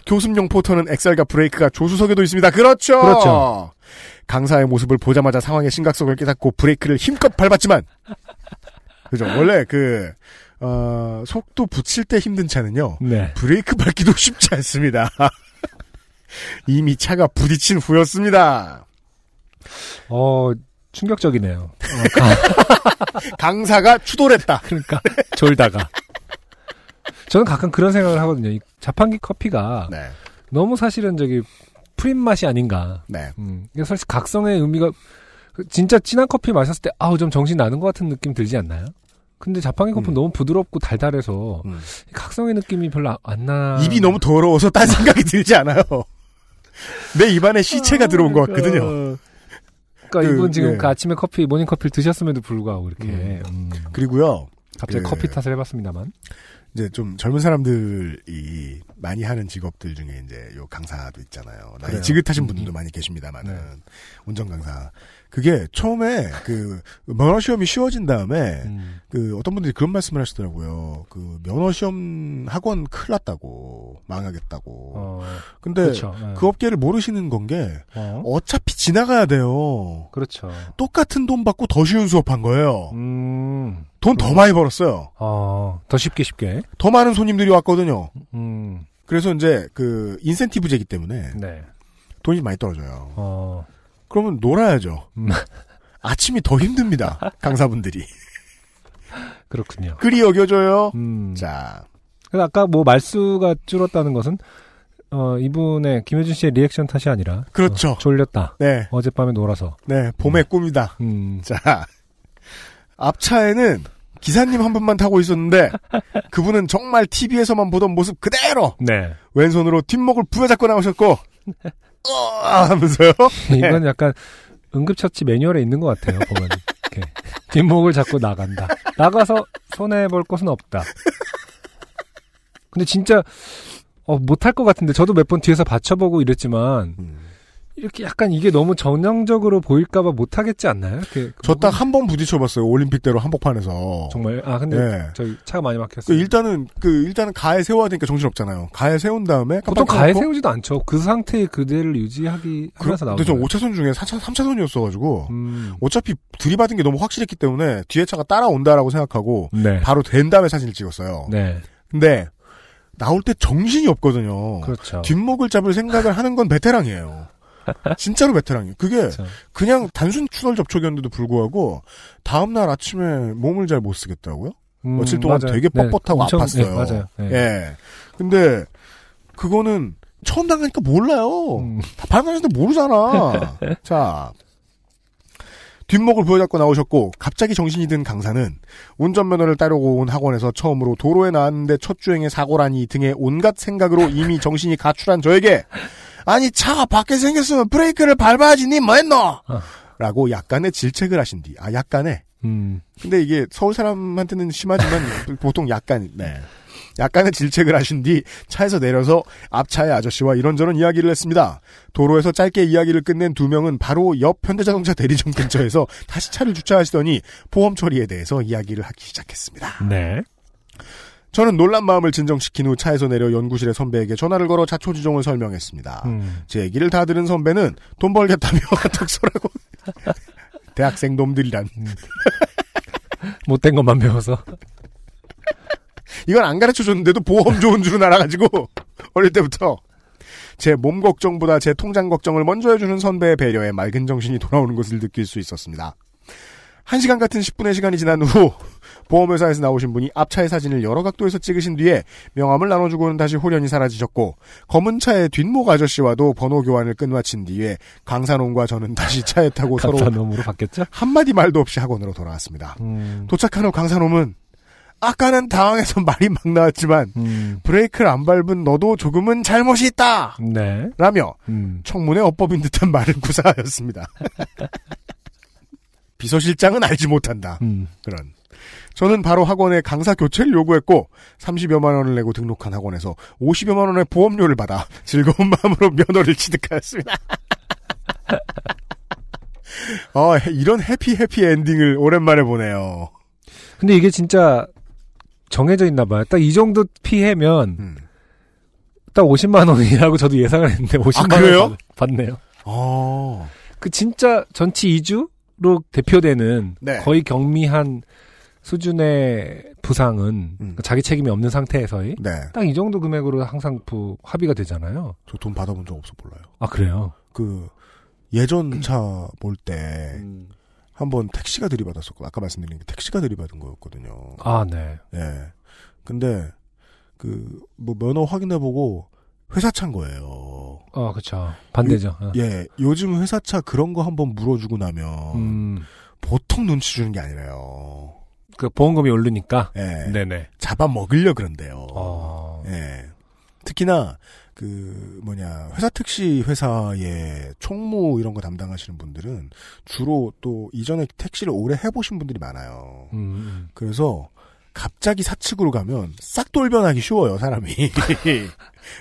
교습용 포터는 엑셀과 브레이크가 조수석에도 있습니다. 그렇죠. 그렇죠. 강사의 모습을 보자마자 상황의 심각성을 깨닫고 브레이크를 힘껏 밟았지만, 그죠. 원래 그 어, 속도 붙일 때 힘든 차는요. 네. 브레이크 밟기도 쉽지 않습니다. 이미 차가 부딪힌 후였습니다. 어, 충격적이네요. 강사가 추돌했다. 그러니까 졸다가. 저는 가끔 그런 생각을 하거든요. 이 자판기 커피가 네. 너무 사실은 저기 프린 맛이 아닌가. 네. 음, 사실 각성의 의미가 진짜 진한 커피 마셨을 때 아우 좀 정신 나는 것 같은 느낌 들지 않나요? 근데 자판기 커피는 음. 너무 부드럽고 달달해서 음. 각성의 느낌이 별로 안 나. 입이 너무 더러워서 딴 생각이 들지 않아요. 내 입안에 시체가 아, 들어온 그러니까. 것 같거든요. 그러니까 그, 이분 지금 네. 그 아침에 커피 모닝 커피를 드셨음에도 불구하고 이렇게 음. 음. 그리고요. 갑자기 그, 커피 탓을 해봤습니다만. 이제 좀 젊은 사람들이 많이 하는 직업들 중에 이제 요 강사도 있잖아요. 나이 그래요. 지긋하신 분들도 음. 많이 계십니다만은 네. 운전 강사. 그게 처음에 그 면허 시험이 쉬워진 다음에 음. 그 어떤 분들이 그런 말씀을 하시더라고요. 그 면허 시험 학원 큰일 났다고 망하겠다고. 어, 근데 그렇죠. 네. 그 업계를 모르시는 건 게 어? 어차피 지나가야 돼요. 그렇죠. 똑같은 돈 받고 더 쉬운 수업한 거예요. 음. 돈 더 음. 많이 벌었어요. 어, 더 쉽게 쉽게. 더 많은 손님들이 왔거든요. 음. 그래서 이제 그 인센티브제이기 때문에 네. 돈이 많이 떨어져요. 어. 그러면 놀아야죠. 음. 아침이 더 힘듭니다. 강사분들이. 그렇군요. 그리 여겨져요. 음. 자. 그래서 아까 뭐 말수가 줄었다는 것은 어, 이분의 김효준 씨의 리액션 탓이 아니라 그렇죠. 어, 졸렸다. 네. 어젯밤에 놀아서. 네. 봄의 음. 꿈이다. 음. 자. 앞차에는 기사님 한 분만 타고 있었는데 그분은 정말 티비에서만 보던 모습 그대로 네. 왼손으로 뒷목을 부여잡고 나오셨고 어 하면서요. 이건 약간 응급처치 매뉴얼에 있는 것 같아요. 보면 이렇게 뒷목을 잡고 나간다. 나가서 손해볼 것은 없다. 근데 진짜 어, 못할 것 같은데 저도 몇 번 뒤에서 받쳐보고 이랬지만 음. 이렇게 약간 이게 너무 전형적으로 보일까봐 못하겠지 않나요? 저 딱 한 번 부딪혀봤어요. 올림픽대로 한복판에서. 정말? 아, 근데 네. 저희 차가 많이 막혔어요. 그 일단은, 그, 일단은 가에 세워야 되니까 정신없잖아요. 가에 세운 다음에. 보통 가에 세우지도 않죠. 그 상태의 그대를 유지하기 하면서 나오죠. 근데 저 오 차선 중에 사 차, 삼 차선이었어가지고. 음. 어차피 들이받은 게 너무 확실했기 때문에 뒤에 차가 따라온다라고 생각하고. 네. 바로 된 다음에 사진을 찍었어요. 네. 근데. 나올 때 정신이 없거든요. 그렇죠. 뒷목을 잡을 생각을 하는 건 베테랑이에요. 진짜로 베테랑이에요. 그게 그렇죠. 그냥 단순 추돌 접촉이었는데도 불구하고 다음날 아침에 몸을 잘 못 쓰겠더라고요. 음, 며칠 동안 맞아요. 되게 뻣뻣하고 네, 엄청, 아팠어요. 네, 맞아요. 네. 예. 근데 그거는 처음 당하니까 몰라요. 음. 다 발견하는데 모르잖아. 자, 뒷목을 부여잡고 나오셨고 갑자기 정신이 든 강사는 운전면허를 따려고 온 학원에서 처음으로 도로에 나왔는데 첫 주행에 사고라니 등의 온갖 생각으로 이미 정신이 가출한 저에게 아니 차가 밖에 생겼으면 브레이크를 밟아야지 니 뭐했노? 어. 라고 약간의 질책을 하신 뒤. 아 약간의? 음. 근데 이게 서울 사람한테는 심하지만 보통 약간. 네. 약간의 질책을 하신 뒤 차에서 내려서 앞차의 아저씨와 이런저런 이야기를 했습니다. 도로에서 짧게 이야기를 끝낸 두 명은 바로 옆 현대자동차 대리점 근처에서 다시 차를 주차하시더니 보험 처리에 대해서 이야기를 하기 시작했습니다. 네. 저는 놀란 마음을 진정시킨 후 차에서 내려 연구실의 선배에게 전화를 걸어 자초지종을 설명했습니다. 음. 제 얘기를 다 들은 선배는 돈 벌겠다며 덕소라고 대학생 놈들이란 음. 못된 것만 배워서 이건 안 가르쳐줬는데도 보험 좋은 줄은 알아가지고 어릴 때부터 제 몸 걱정보다 제 통장 걱정을 먼저 해주는 선배의 배려에 맑은 정신이 돌아오는 것을 느낄 수 있었습니다. 한 시간 같은 십 분의 시간이 지난 후 보험회사에서 나오신 분이 앞차의 사진을 여러 각도에서 찍으신 뒤에 명함을 나눠주고는 다시 홀연히 사라지셨고 검은 차의 뒷목 아저씨와도 번호 교환을 끝마친 뒤에 강산홍과 저는 다시 차에 타고 서로 바뀌었죠? 한마디 말도 없이 학원으로 돌아왔습니다. 음. 도착한 후 강산홍은 아까는 당황해서 말이 막 나왔지만 음. 브레이크를 안 밟은 너도 조금은 잘못이 있다! 네. 라며 음. 청문회 어법인 듯한 말을 구사하였습니다. 비서실장은 알지 못한다. 음. 그런. 저는 바로 학원에 강사 교체를 요구했고 삼십여만 원을 내고 등록한 학원에서 오십여만 원의 보험료를 받아 즐거운 마음으로 면허를 취득하였습니다. 어, 이런 해피 해피 엔딩을 오랜만에 보네요. 근데 이게 진짜 정해져 있나 봐요. 딱 이 정도 피해면 음. 딱 오십만 원이라고 저도 예상을 했는데 오십만 원 아, 받네요. 어. 그 진짜 전치 이 주로 대표되는 네. 거의 경미한 수준의 부상은 음. 자기 책임이 없는 상태에서의 네. 딱 이 정도 금액으로 항상 부, 합의가 되잖아요. 저 돈 받아본 적 없어 몰라요. 아 그래요? 그 예전 차 볼 때 음. 한번 택시가 들이받았었고, 아까 말씀드린 게 택시가 들이받은 거였거든요. 아, 네. 예. 근데, 그, 뭐, 면허 확인해보고, 회사차인 거예요. 어, 그쵸. 반대죠. 요, 예. 요즘 회사차 그런 거 한번 물어주고 나면, 음. 보통 눈치 주는 게 아니래요. 그, 보험금이 오르니까? 예. 네네. 잡아먹으려 그런대요. 어. 예. 특히나, 그, 뭐냐, 회사 택시 회사의 총무 이런 거 담당하시는 분들은 주로 또 이전에 택시를 오래 해보신 분들이 많아요. 음. 그래서 갑자기 사측으로 가면 싹 돌변하기 쉬워요, 사람이.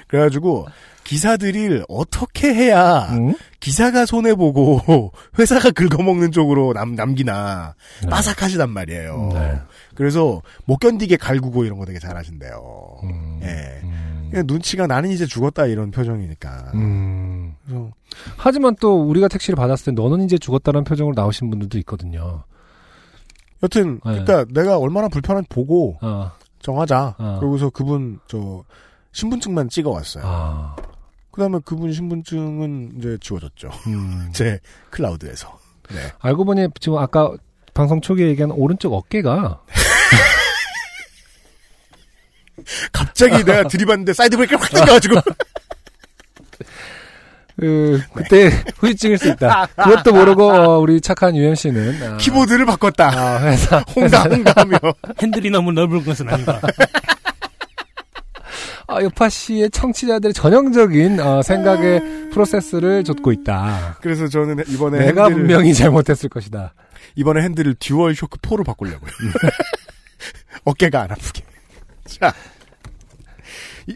그래가지고 기사들이 어떻게 해야 음? 기사가 손해보고 회사가 긁어먹는 쪽으로 남, 남기나 네. 빠삭하시단 말이에요. 네. 그래서 못 견디게 갈구고 이런 거 되게 잘하신대요. 음. 예. 음. 눈치가 나는 이제 죽었다 이런 표정이니까. 음. 그래서. 하지만 또 우리가 택시를 받았을 때 너는 이제 죽었다라는 표정으로 나오신 분들도 있거든요. 여튼 네. 그러니까 내가 얼마나 불편한지 보고 어. 정하자. 어. 그러고서 그분 저 신분증만 찍어왔어요. 아. 그다음에 그분 신분증은 이제 지워졌죠. 음. 제 클라우드에서. 네. 알고 보니 지금 아까 방송 초기에 얘기한 오른쪽 어깨가. 갑자기 내가 들이받는데 사이드 브레이크가 확 당겨가지고. 그, 그때 후유증일 수 있다. 그것도 모르고, 어, 우리 착한 유엠씨는. 아, 키보드를 바꿨다. 아, 회사. 홍다, 홍다 하며. 핸들이 너무 넓은 것은 아니다. 아, 요팟시의 청취자들의 전형적인 어, 생각의 프로세스를 좇고 있다. 그래서 저는 이번에. 내가 핸들을, 분명히 잘못했을 것이다. 이번에 핸들을 듀얼 쇼크 포로 바꾸려고요. 어깨가 안 아프게. 자,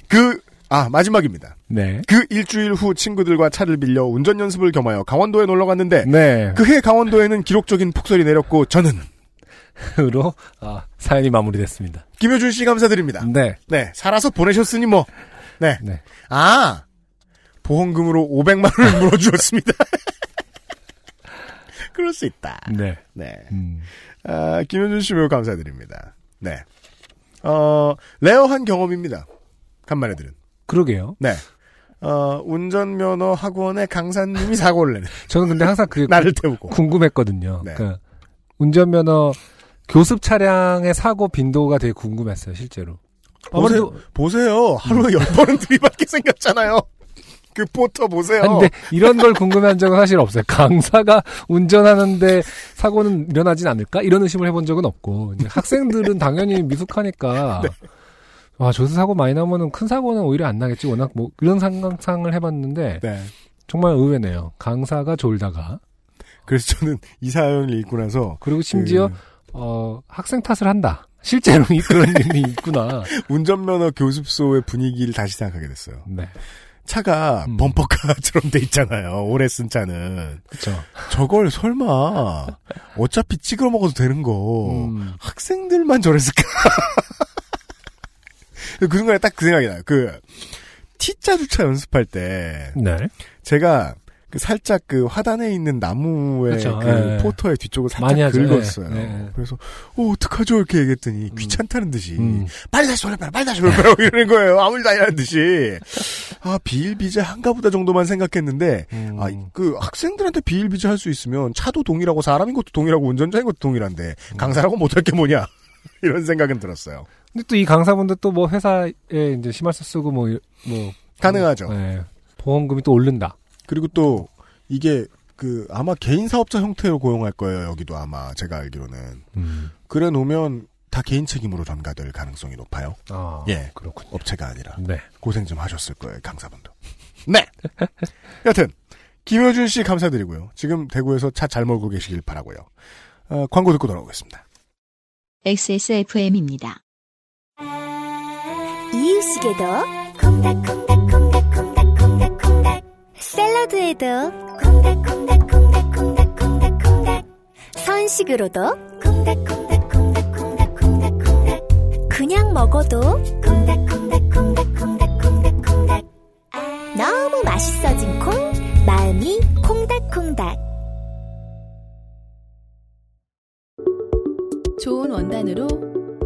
그, 아, 마지막입니다. 네. 그 일주일 후 친구들과 차를 빌려 운전 연습을 겸하여 강원도에 놀러 갔는데, 네. 그해 강원도에는 기록적인 폭설이 내렸고, 저는. 으로, 아, 사연이 마무리됐습니다. 김효준 씨 감사드립니다. 네. 네, 살아서 보내셨으니 뭐. 네. 네. 아, 보험금으로 오백만 원을 물어주었습니다. 그럴 수 있다. 네. 네. 음. 아, 김효준 씨 매우 감사드립니다. 네. 어, 레어한 경험입니다. 간만에 들은. 그러게요. 네. 어, 운전면허 학원의 강사님이 사고를 내는. 저는 근데 항상 그게 나를 태우고. 궁금했거든요. 네. 그러니까 운전면허 교습 차량의 사고 빈도가 되게 궁금했어요, 실제로. 보세요. 아무래도... 보세요. 하루에 열 번은 들이받게 생겼잖아요. 그 포터 보세요. 아니, 근데 이런 걸 궁금해한 적은 사실 없어요. 강사가 운전하는데 사고는 일어나진 않을까? 이런 의심을 해본 적은 없고 이제 학생들은 당연히 미숙하니까 네. 와 저기서 사고 많이 나면은 큰 사고는 오히려 안 나겠지. 워낙 뭐 이런 상상을 해봤는데 네. 정말 의외네요. 강사가 졸다가. 그래서 저는 이 사연을 읽고 나서 그리고 심지어 그... 어, 학생 탓을 한다. 실제로 그런 일이 있구나. 운전면허 교습소의 분위기를 다시 생각하게 됐어요. 네. 차가 음. 범퍼카처럼 돼 있잖아요. 오래 쓴 차는. 그쵸. 저걸 설마 어차피 찌그러 먹어도 되는 거 음. 학생들만 저랬을까? 그 순간에 딱 그 생각이 나요. 그 T자 주차 연습할 때 네. 제가 그 살짝 그 화단에 있는 나무의 그쵸. 그 네. 포터의 뒤쪽을 살짝 긁었어요. 네. 네. 그래서 어 어떡하죠 이렇게 얘기했더니 음. 귀찮다는 듯이 음. 빨리 다시 돌려봐라 빨리 다시 돌려봐라 이러는 거예요. 아무 일도 아니라는 듯이. 아 비일비재 한가보다 정도만 생각했는데 음. 아 그 학생들한테 비일비재 할 수 있으면 차도 동일하고 사람인 것도 동일하고 운전자인 것도 동일한데 음. 강사라고 못할 게 뭐냐 이런 생각은 들었어요. 근데 또 이 강사분들 또 뭐 회사에 이제 심할서 쓰고 뭐 뭐 가능하죠. 뭐, 네. 보험금이 또 오른다. 그리고 또 이게 그 아마 개인 사업자 형태로 고용할 거예요. 여기도 아마 제가 알기로는 음. 그래 놓으면 다 개인 책임으로 전가될 가능성이 높아요. 아, 예, 그렇군요. 업체가 아니라 네. 고생 좀 하셨을 거예요, 강사분도. 네. 여튼 김효준 씨 감사드리고요. 지금 대구에서 차 잘 몰고 계시길 바라고요. 어, 광고 듣고 돌아오겠습니다. 엑스에스에프엠입니다. 이유식에도 콩닥콩닥콩닥콩닥콩닥콩닥 샐러드에도 콩닥콩닥콩닥콩닥콩닥콩닥 선식으로도 콩닥콩닥콩닥콩닥콩닥콩닥 그냥 먹어도 콩닥콩닥콩닥콩닥콩닥콩닥 너무 맛있어진 콩 마음이 콩닥콩닥 좋은 원단으로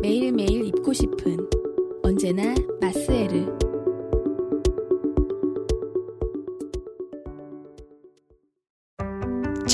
매일매일 입고 싶은 언제나 마스에르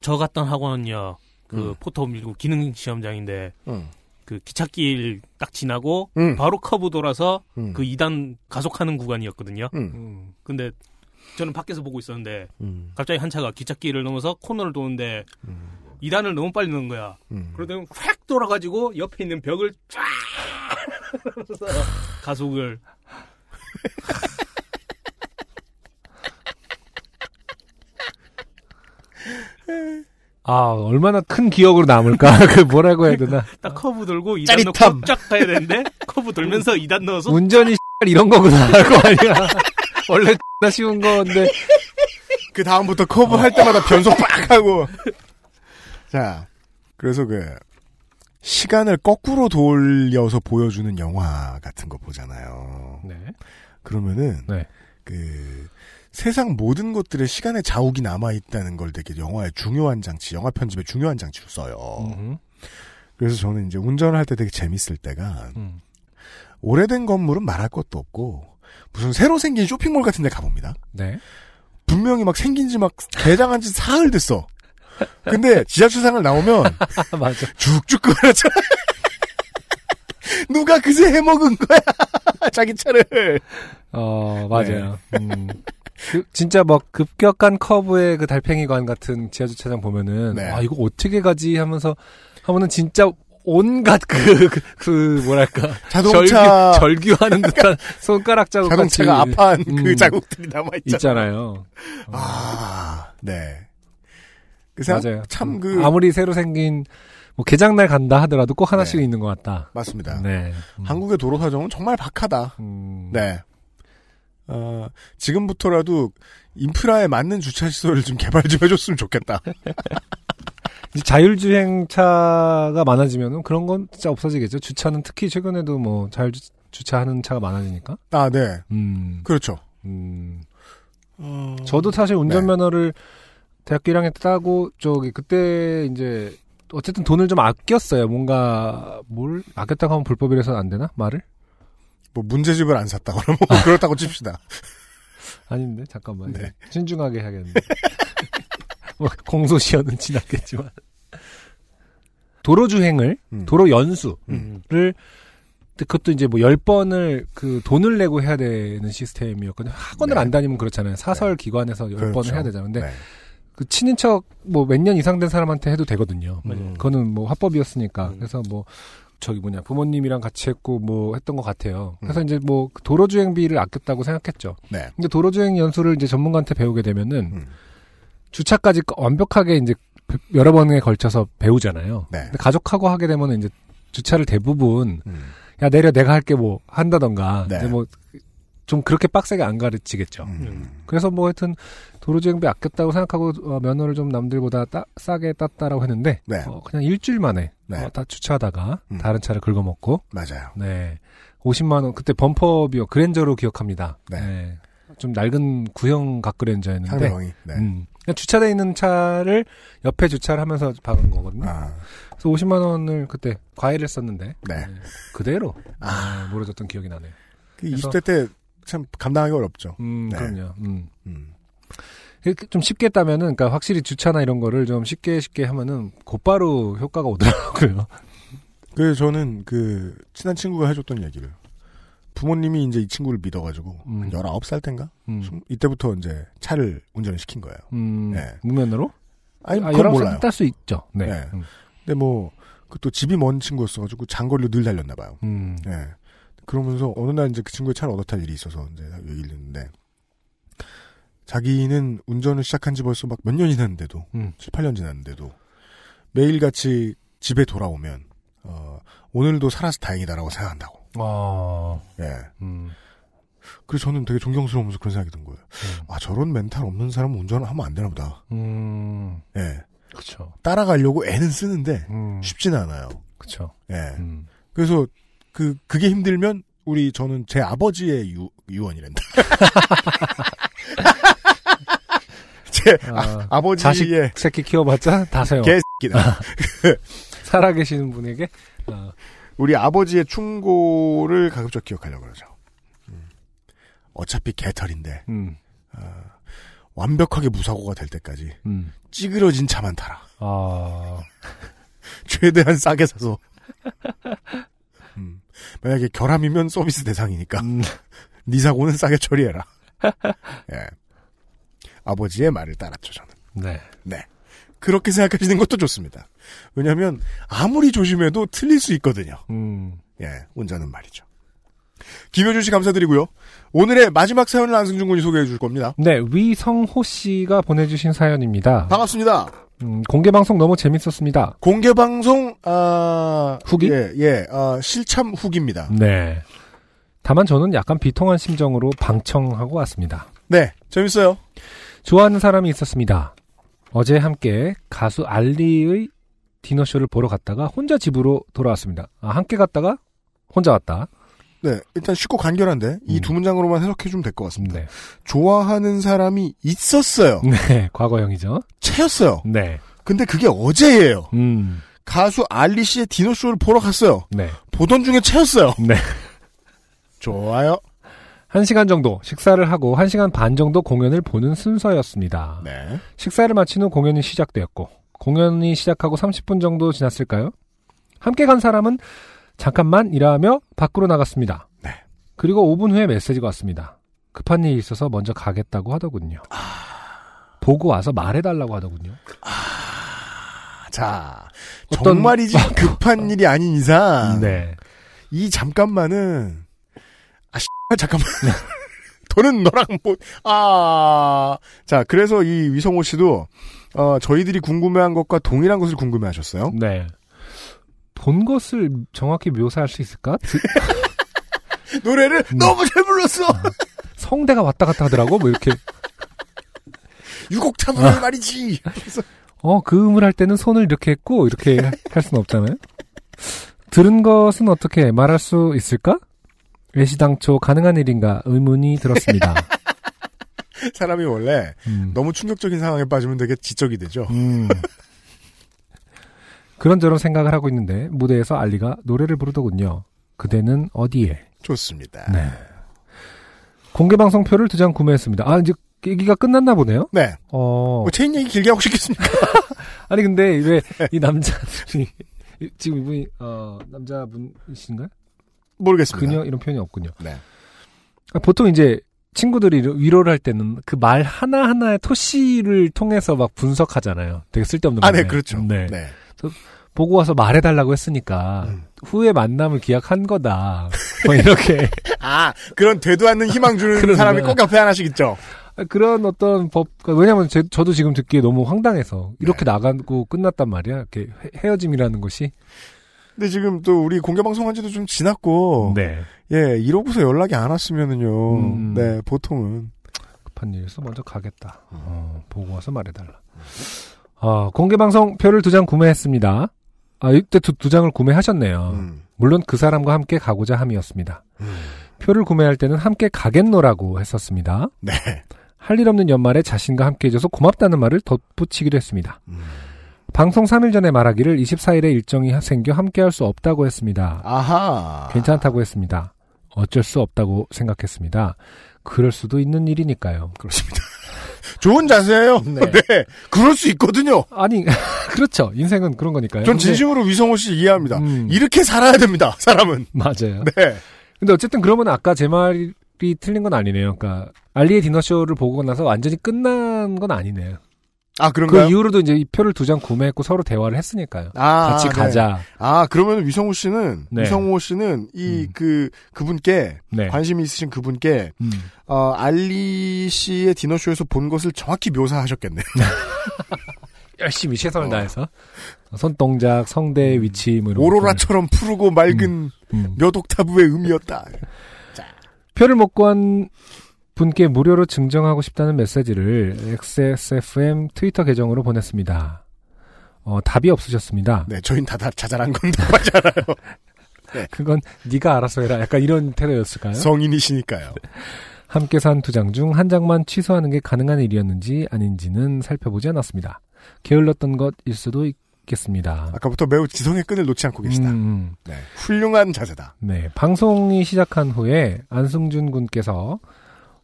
저 갔던 학원은요, 그 음. 포토 밀고 기능 시험장인데 음. 그 기찻길 딱 지나고 음. 바로 커브 돌아서 음. 그 이 단 가속하는 구간이었거든요. 음. 음. 근데 저는 밖에서 보고 있었는데 음. 갑자기 한 차가 기찻길을 넘어서 코너를 도는데. 음. 이 단을 너무 빨리 넣은 거야. 음. 그러더니 확 돌아가지고 옆에 있는 벽을 쫙 하면서 가속을. 아, 얼마나 큰 기억으로 남을까? 그 뭐라고 해야 되나? 딱 커브 돌고 이 단 짜릿함. 넣고 쫙 가야 되는데 커브 돌면서 이 단 넣어서 운전이 이런 거구나. 그거 아니야. 원래 나 쉬운 건데 그 다음부터 커브 할 때마다 변속 빡 하고. 자, 그래서 그 시간을 거꾸로 돌려서 보여주는 영화 같은 거 보잖아요. 네. 그러면은 네. 그 세상 모든 것들의 시간의 자욱이 남아 있다는 걸 되게 영화의 중요한 장치, 영화 편집의 중요한 장치로 써요. 음흠. 그래서 저는 이제 운전을 할 때 되게 재밌을 때가 음. 오래된 건물은 말할 것도 없고 무슨 새로 생긴 쇼핑몰 같은 데 가봅니다. 네. 분명히 막 생긴 지 막 개장한 지 사흘 됐어. 근데 지하철상을 나오면 맞아. 쭉쭉 걸어잖아. 누가 그새 해먹은 거야. 자기 차를. 어 맞아요. 네. 음. 그, 진짜 막 급격한 커브의 그 달팽이관 같은 지하주차장 보면은 네. 아 이거 어떻게 가지 하면서 하면은 진짜 온갖 그, 그, 그 뭐랄까 자동차 절규, 절규하는 듯한 손가락 자국 자동차가 같이, 아파한 음, 그 자국들이 남아 있잖아요. 아 네. 맞아요. 참 그 아무리 새로 생긴 뭐 개장날 간다 하더라도 꼭 하나씩 네. 있는 것 같다. 맞습니다. 네. 음. 한국의 도로 사정은 정말 박하다. 음. 네. 어, 지금부터라도 인프라에 맞는 주차 시설을 좀 개발 좀 해줬으면 좋겠다. 자율주행차가 많아지면 그런 건 진짜 없어지겠죠. 주차는 특히 최근에도 뭐 자율 주차하는 차가 많아지니까. 아, 네. 음. 그렇죠. 음. 음. 저도 사실 운전면허를 네. 대학교 일 학년 때 따고, 저기, 그때, 이제, 어쨌든 돈을 좀 아꼈어요. 뭔가, 뭘, 아꼈다고 하면 불법이라서는 안 되나? 말을? 뭐, 문제집을 안 샀다거나, 뭐, 아. 그렇다고 칩시다. 아닌데, 잠깐만. 네. 신중하게 해야겠는데. 뭐, 공소시효는 지났겠지만. 도로주행을, 음. 도로연수를, 음. 그것도 이제 뭐, 열 번을, 그, 돈을 내고 해야 되는 시스템이었거든요. 학원을 네. 안 다니면 그렇잖아요. 사설 네. 기관에서 열 그렇죠. 번을 해야 되잖아요. 근데, 네. 그 친인척 뭐 몇 년 이상 된 사람한테 해도 되거든요. 맞아요. 그거는 뭐 합법이었으니까. 음. 그래서 뭐 저기 뭐냐 부모님이랑 같이 했고 뭐 했던 것 같아요. 그래서 음. 이제 뭐 도로주행비를 아꼈다고 생각했죠. 네. 근데 도로주행 연수를 이제 전문가한테 배우게 되면은 음. 주차까지 완벽하게 이제 여러 번에 걸쳐서 배우잖아요. 네. 근데 가족하고 하게 되면 이제 주차를 대부분 음. 야 내려 내가 할게 뭐 한다던가 네. 이제 뭐 좀 그렇게 빡세게 안 가르치겠죠. 음. 그래서 뭐 하여튼 도로주행비 아꼈다고 생각하고 어, 면허를 좀 남들보다 따, 싸게 땄다라고 했는데 네. 어, 그냥 일주일 만에 네. 어, 다 주차하다가 음. 다른 차를 긁어먹고 맞아요. 네, 오십만 원 그때 범퍼비어 그랜저로 기억합니다. 네. 네, 좀 낡은 구형 각 그랜저였는데 네. 음, 그냥 주차돼 있는 차를 옆에 주차를 하면서 박은 거거든요. 아. 그래서 오십만 원을 그때 과외를 썼는데 네. 네. 그대로 아. 물어줬던 기억이 나네요. 그 이십 대 때 참 감당하기 어렵죠. 음, 네. 그럼요. 음. 음. 좀 쉽게 했다면은, 그러니까 확실히 주차나 이런 거를 좀 쉽게 쉽게 하면은 곧바로 효과가 오더라고요. 그래서 저는 그 친한 친구가 해줬던 얘기를 부모님이 이제 이 친구를 믿어가지고 음. 열아홉 살 땐가 음. 이때부터 이제 차를 운전을 시킨 거예요. 음. 네. 무면허로? 아니, 아, 그건 몰라요. 열아홉 살 딸 수 있죠. 네. 네. 음. 근데 뭐 그 또 집이 먼 친구였어가지고 장거리로 늘 달렸나 봐요. 음. 네. 그러면서 어느 날 이제 그 친구의 차를 얻어 탈 일이 있어서 이제 얘기를 했는데. 자기는 운전을 시작한 지 벌써 막 몇 년이 지났는데도, 음. 칠, 팔 년 지났는데도, 매일같이 집에 돌아오면, 어, 오늘도 살아서 다행이다라고 생각한다고. 아. 예. 음. 그래서 저는 되게 존경스러우면서 그런 생각이 든 거예요. 음. 아, 저런 멘탈 없는 사람은 운전을 하면 안 되나 보다. 음. 예. 그렇죠. 따라가려고 애는 쓰는데 음. 쉽지는 않아요. 그렇죠. 예. 음. 그래서 그 그게 힘들면 우리 저는 제 아버지의 유, 유언이란다. 제 아, 아, 아버지의 자식 새끼 키워봤자 다세요. 개새끼다. 살아계시는 분에게 어. 우리 아버지의 충고를 가급적 기억하려고 그러죠. 음. 어차피 개털인데 음. 어, 완벽하게 무사고가 될 때까지 음. 찌그러진 차만 타라. 아... 최대한 싸게 사서. 음. 만약에 결함이면 서비스 대상이니까 음. 네 사고는 싸게 처리해라. 예. 아버지의 말을 따랐죠, 저는. 네. 네. 그렇게 생각하시는 것도 좋습니다. 왜냐하면 아무리 조심해도 틀릴 수 있거든요. 음. 예, 운전은 말이죠. 김효준 씨 감사드리고요. 오늘의 마지막 사연을 안승준 군이 소개해 줄 겁니다. 네, 위성호 씨가 보내주신 사연입니다. 반갑습니다. 음, 공개방송 너무 재밌었습니다. 공개방송 아... 후기? 예, 예, 아, 실참 후기입니다. 네. 다만 저는 약간 비통한 심정으로 방청하고 왔습니다. 네, 재밌어요. 좋아하는 사람이 있었습니다. 어제 함께 가수 알리의 디너쇼를 보러 갔다가 혼자 집으로 돌아왔습니다. 아, 함께 갔다가 혼자 왔다. 네, 일단 쉽고 간결한데 음. 이 두 문장으로만 해석해주면 될 것 같습니다. 네. 좋아하는 사람이 있었어요. 네, 과거형이죠. 채였어요. 네. 근데 그게 어제예요. 음. 가수 알리 씨의 디너쇼를 보러 갔어요. 네. 보던 중에 채였어요. 네. 좋아요. 한 시간 정도 식사를 하고 한 시간 반 정도 공연을 보는 순서였습니다. 네. 식사를 마친 후 공연이 시작되었고 공연이 시작하고 삼십 분 정도 지났을까요? 함께 간 사람은 잠깐만 일하며 밖으로 나갔습니다. 네. 그리고 오 분 후에 메시지가 왔습니다. 급한 일이 있어서 먼저 가겠다고 하더군요. 아... 보고 와서 말해달라고 하더군요. 아... 자, 어떤... 정말이지 급한 일이 아닌 이상 네. 이 잠깐만은 아, 씨, 잠깐만. 돈은 너랑 뭐, 아. 자, 그래서 이 위성호 씨도, 어, 저희들이 궁금해한 것과 동일한 것을 궁금해 하셨어요. 네. 본 것을 정확히 묘사할 수 있을까? 노래를 네. 너무 잘 불렀어! 아, 성대가 왔다 갔다 하더라고, 뭐 이렇게. 유곡타분을 아. 말이지! 그래서. 어, 그 음을 할 때는 손을 이렇게 했고, 이렇게 할 순 없잖아요? 들은 것은 어떻게 말할 수 있을까? 애시당초 가능한 일인가 의문이 들었습니다. 사람이 원래 음. 너무 충격적인 상황에 빠지면 되게 지적이 되죠. 음. 그런저런 생각을 하고 있는데 무대에서 알리가 노래를 부르더군요. 그대는 어디에? 좋습니다. 네. 공개방송표를 두 장 구매했습니다. 아, 이제 얘기가 끝났나 보네요? 네. 어... 뭐 체인 얘기 길게 하고 싶겠습니까? 아니 근데 왜 이 남자들이 지금 이분이 어, 남자분이신가요? 모르겠습니다. 그녀 이런 표현이 없군요. 네. 보통 이제 친구들이 위로를 할 때는 그 말 하나 하나의 토시를 통해서 막 분석하잖아요. 되게 쓸데없는. 아, 네, 그렇죠. 네. 네. 보고 와서 말해달라고 했으니까 음. 후에 만남을 기약한 거다. 뭐 이렇게. 아, 그런 되도 않는 희망 주는 사람이 꼭 옆에 하나씩 있죠. 그런 어떤 법, 왜냐면 제, 저도 지금 듣기에 너무 황당해서 이렇게 네. 나가고 끝났단 말이야. 이렇게 헤어짐이라는 것이. 근데 지금 또 우리 공개방송한 지도 좀 지났고, 네. 예, 이러고서 연락이 안 왔으면은요, 음. 네, 보통은. 급한 일에서 먼저 가겠다. 어, 보고 와서 말해달라. 어, 공개방송 표를 두 장 구매했습니다. 아, 이때 두, 두 장을 구매하셨네요. 음. 물론 그 사람과 함께 가고자 함이었습니다. 음. 표를 구매할 때는 함께 가겠노라고 했었습니다. 네. 할 일 없는 연말에 자신과 함께 해줘서 고맙다는 말을 덧붙이기로 했습니다. 음. 방송 삼 일 전에 말하기를 이십사 일에 일정이 생겨 함께할 수 없다고 했습니다. 아하. 괜찮다고 했습니다. 어쩔 수 없다고 생각했습니다. 그럴 수도 있는 일이니까요. 그렇습니다. 좋은 자세예요. 네. 네. 그럴 수 있거든요. 아니, 그렇죠. 인생은 그런 거니까요. 전 진심으로 근데, 위성호 씨 이해합니다. 음. 이렇게 살아야 됩니다. 사람은. 맞아요. 네. 근데 어쨌든 그러면 아까 제 말이 틀린 건 아니네요. 그러니까 알리의 디너쇼를 보고 나서 완전히 끝난 건 아니네요. 아, 그런가요? 그 이후로도 이제 이 표를 두 장 구매했고 서로 대화를 했으니까요. 아, 같이 네. 가자. 아, 그러면 위성호 씨는, 네. 위성호 씨는 이, 음. 그, 그분께, 네. 관심이 있으신 그분께, 음. 어, 알리 씨의 디너쇼에서 본 것을 정확히 묘사하셨겠네요. 열심히 최선을 어. 다해서. 손동작, 성대의 위치, 뭐 이런 오로라처럼 것들을. 푸르고 맑은 음. 음. 몇 옥타브의 음이었다. 자. 표를 못 구한 분께 무료로 증정하고 싶다는 메시지를 엑스에스에프엠 트위터 계정으로 보냈습니다. 어, 답이 없으셨습니다. 네, 저희는 다, 다 자잘한 건 다 맞아요. 네. 그건 네가 알아서 해라. 약간 이런 태도였을까요? 성인이시니까요. 함께 산 두 장 중 한 장만 취소하는 게 가능한 일이었는지 아닌지는 살펴보지 않았습니다. 게을렀던 것일 수도 있겠습니다. 아까부터 매우 지성의 끈을 놓지 않고 계시다. 음. 네, 훌륭한 자세다. 네, 방송이 시작한 후에 안승준 군께서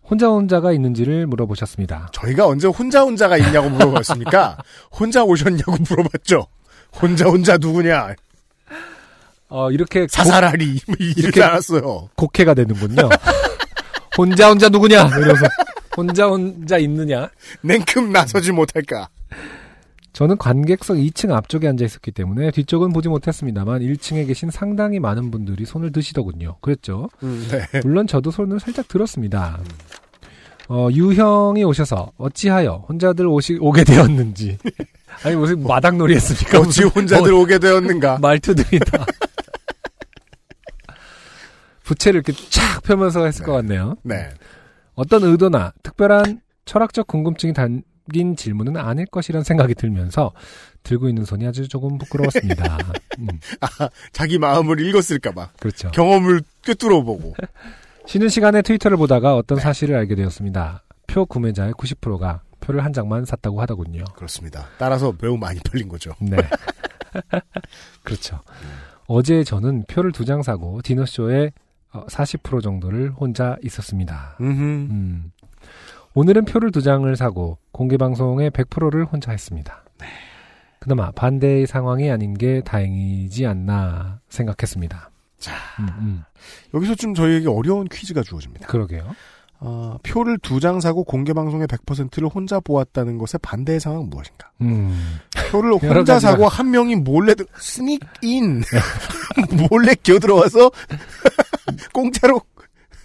혼자 혼자가 있는지를 물어보셨습니다. 저희가 언제 혼자 혼자가 있냐고 물어봤습니까? 혼자 오셨냐고 물어봤죠. 혼자 혼자 누구냐. 어, 이렇게 사사라리 고... 이렇게 알았어요. 곡해가 되는군요. 혼자 혼자 누구냐 이러면서 혼자 혼자 있느냐. 냉큼 나서지 못할까. 저는 관객석 이 층 앞쪽에 앉아 있었기 때문에 뒤쪽은 보지 못했습니다만 일 층에 계신 상당히 많은 분들이 손을 드시더군요. 그랬죠. 음, 네. 물론 저도 손을 살짝 들었습니다. 어, 유형이 오셔서 어찌하여 혼자들 오시, 오게 되었는지. 아니 무슨 마당놀이 했습니까? 어찌 혼자들 어, 오게 되었는가. 말투들이다. 부채를 이렇게 쫙 펴면서 했을 네. 것 같네요. 네. 어떤 의도나 특별한 철학적 궁금증이 담긴 질문은 아닐 것이란 생각이 들면서 들고 있는 손이 아주 조금 부끄러웠습니다. 음. 아, 자기 마음을 읽었을까봐. 그렇죠. 경험을 꿰뚫어보고. 쉬는 시간에 트위터를 보다가 어떤 네. 사실을 알게 되었습니다. 표 구매자의 구십 퍼센트가 표를 한 장만 샀다고 하더군요. 그렇습니다. 따라서 매우 많이 팔린 거죠. 네. 그렇죠. 음. 어제 저는 표를 두 장 사고 디너쇼에 사십 퍼센트 정도를 혼자 있었습니다. 음. 오늘은 표를 두 장을 사고 공개방송에 백 퍼센트를 혼자 했습니다. 네. 그나마 반대의 상황이 아닌 게 다행이지 않나 생각했습니다. 자, 음, 음. 여기서 좀 저희에게 어려운 퀴즈가 주어집니다. 그러게요. 어, 표를 두 장 사고 공개방송에 백 퍼센트를 혼자 보았다는 것의 반대의 상황은 무엇인가? 음. 표를 혼자 사고 말... 한 명이 몰래 스닉인 몰래 기어들어와서 공짜로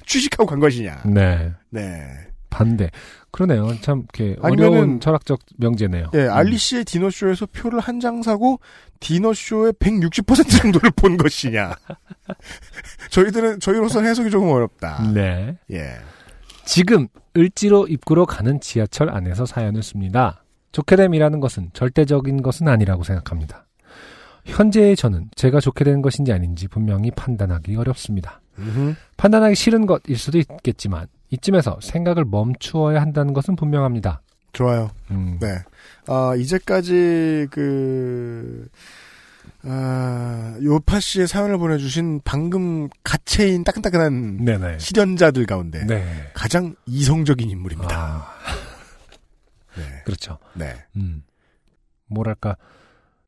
취직하고 간 것이냐. 네. 네. 반대. 그러네요. 참, 이렇게, 아니면은, 어려운 철학적 명제네요. 예, 알리 씨의 디너쇼에서 표를 한 장 사고, 디너쇼의 백육십 퍼센트 정도를 본 것이냐. 저희들은, 저희로서는 해석이 조금 어렵다. 네. 예. 지금, 을지로 입구로 가는 지하철 안에서 사연을 씁니다. 좋게 됨이라는 것은 절대적인 것은 아니라고 생각합니다. 현재의 저는 제가 좋게 된 것인지 아닌지 분명히 판단하기 어렵습니다. 음흠. 판단하기 싫은 것일 수도 있겠지만, 이쯤에서 생각을 멈추어야 한다는 것은 분명합니다. 좋아요. 음. 네. 아, 이제까지 그 아, 요팟 씨의 사연을 보내주신 방금 가채인 따끈따끈한 네네. 실연자들 가운데 네. 가장 이성적인 인물입니다. 아. 네. 그렇죠. 네. 음. 뭐랄까.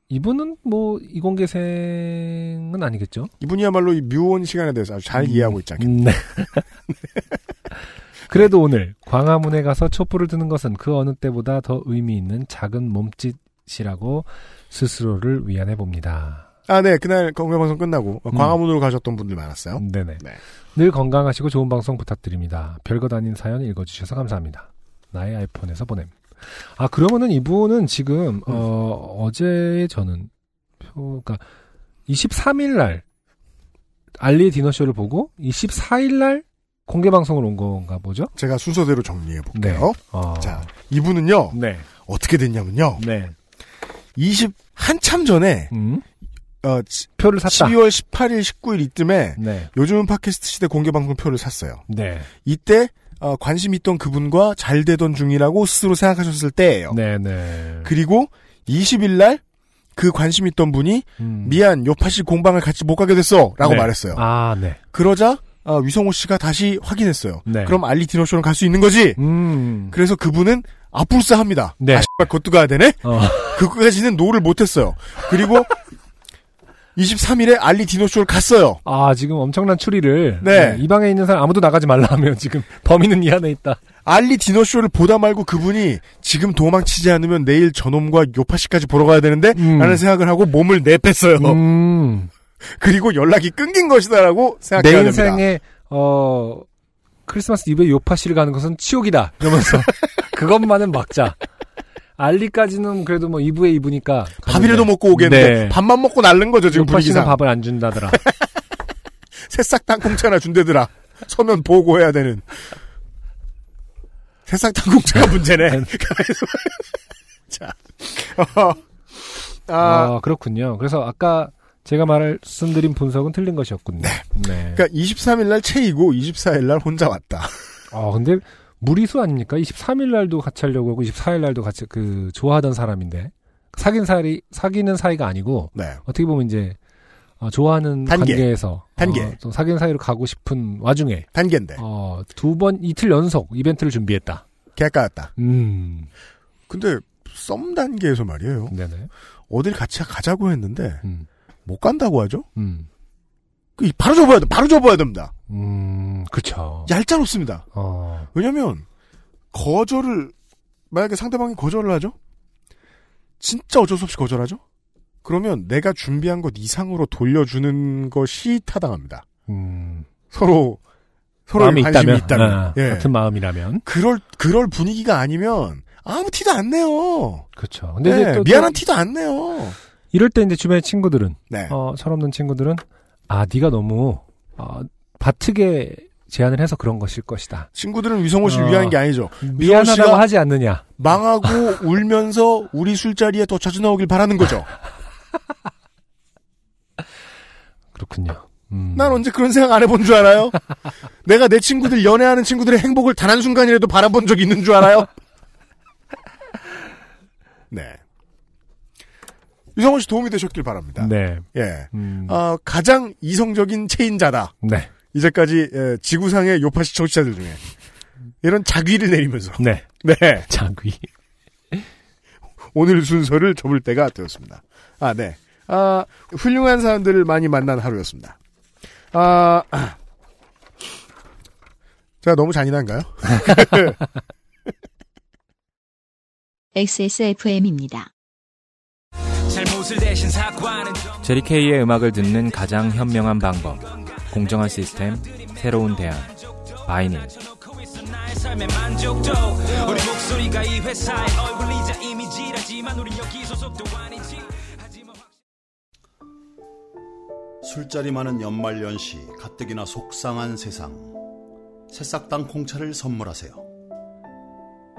이분은 뭐 이공계생은 아니겠죠? 이분이야말로 이 묘한 시간에 대해서 아주 잘 음, 이해하고 있지 않겠나. 네. 그래도 오늘 광화문에 가서 촛불을 드는 것은 그 어느 때보다 더 의미 있는 작은 몸짓이라고 스스로를 위안해 봅니다. 아, 네. 그날 공개방송 끝나고 광화문으로 음. 가셨던 분들 많았어요. 네네. 네. 늘 건강하시고 좋은 방송 부탁드립니다. 별거 아닌 사연 읽어주셔서 감사합니다. 나의 아이폰에서 보냄. 아, 그러면은 이분은 지금, 음. 어, 어제 저는, 표, 그니까, 이십삼 일 날, 알리의 디너쇼를 보고, 이십사 일 날, 공개방송을 온 건가 보죠? 제가 순서대로 정리해볼게요. 네. 어. 자, 이분은요, 네. 어떻게 됐냐면요, 네. 이십, 한참 전에, 음? 어, 표를 샀다. 십이월 십팔일, 십구일 이쯤에, 네. 요즘은 팟캐스트 시대 공개방송 표를 샀어요. 네. 이때, 어, 관심 있던 그분과 잘 되던 중이라고 스스로 생각하셨을 때예요. 네네. 그리고 이십 일 날 그 관심 있던 분이 음. 미안 요팟시 공방을 같이 못 가게 됐어 라고 네. 말했어요. 아, 네. 그러자 어, 위성호 씨가 다시 확인했어요. 네. 그럼 알리 디너쇼는 갈 수 있는 거지. 음. 그래서 그분은 아뿔싸합니다. 네. 아 씨발 그것도 가야 되네. 어. 그것까지는 노를 못했어요. 그리고 이십삼 일에 알리 디너쇼를 갔어요. 아, 지금 엄청난 추리를. 네. 네. 이 방에 있는 사람 아무도 나가지 말라 하면 지금 범인은 이 안에 있다. 알리 디너쇼를 보다 말고 그분이 지금 도망치지 않으면 내일 저놈과 요팟시까지 보러 가야 되는데? 음. 라는 생각을 하고 몸을 내뺐어요. 음. 그리고 연락이 끊긴 것이다라고 생각해야 됩니다. 내 인생에, 어, 크리스마스 이브에 요팟시를 가는 것은 치욕이다. 이러면서. 그것만은 막자. 알리까지는 그래도 뭐 이 부에 이 부니까. 밥이라도 먹고 오겠는데. 네. 밥만 먹고 날른 거죠, 지금 분위기상. 요팟시는 밥을 안 준다더라. 새싹당공차나 준대더라. 서면 보고해야 되는. 새싹당공차가 문제네. 자, 어, 아, 아 그렇군요. 그래서 아까 제가 말씀드린 분석은 틀린 것이었군요. 네. 네. 그러니까 이십삼 일날 체이고 이십사 일날 혼자 왔다. 아 근데 무리수 아닙니까? 이십삼 일날도 같이 하려고 하고 이십사 일날도 같이 그 좋아하던 사람인데 사귄 사이 사귀는 사이가 아니고 네. 어떻게 보면 이제 어, 좋아하는 단계. 관계에서 단계. 어, 또 사귄 사이로 가고 싶은 와중에 단계인데 어, 두 번 이틀 연속 이벤트를 준비했다. 개까였다. 음. 근데 썸 단계에서 말이에요. 네네. 어딜 같이 가자고 했는데 음. 못 간다고 하죠. 음. 그 바로 접어야 돼. 바로 접어야 됩니다. 음, 그렇죠. 얄짤 없습니다. 어. 왜냐하면 거절을 만약에 상대방이 거절을 하죠. 진짜 어쩔 수 없이 거절하죠. 그러면 내가 준비한 것 이상으로 돌려주는 것이 타당합니다. 음. 서로 서로 관심이 있다면, 있다면. 아, 예. 같은 마음이라면 그럴 그럴 분위기가 아니면 아무 티도 안 내요. 그렇죠. 근데 네, 이제 또, 미안한 또, 티도 안 내요. 이럴 때 이제 주변의 친구들은 네. 어, 철없는 친구들은 아 네가 너무 어, 바트게 제안을 해서 그런 것일 것이다. 친구들은 위성호 씨를 어, 위하는 게 아니죠. 미안하다고 하지 않느냐. 망하고 울면서 우리 술자리에 더 자주 나오길 바라는 거죠. 그렇군요. 음. 난 언제 그런 생각 안 해본 줄 알아요? 내가 내 친구들 연애하는 친구들의 행복을 단 한 순간이라도 바라본 적이 있는 줄 알아요? 네. 유성원 씨 도움이 되셨길 바랍니다. 네. 예. 음. 어, 가장 이성적인 체인자다. 네. 이제까지 예, 지구상의 요팟시 청취자들 중에 이런 자귀를 내리면서. 네. 네. 자귀. 오늘 순서를 접을 때가 되었습니다. 아, 네. 아, 훌륭한 사람들을 많이 만난 하루였습니다. 아, 아. 제가 너무 잔인한가요? 엑스에스에프엠입니다. 제리케이의 음악을 듣는 가장 현명한 방법. 공정한 시스템, 새로운 대안. 바이닐. 술자리 많은 연말연시 가뜩이나 속상한 세상. 새싹당공차를 선물하세요.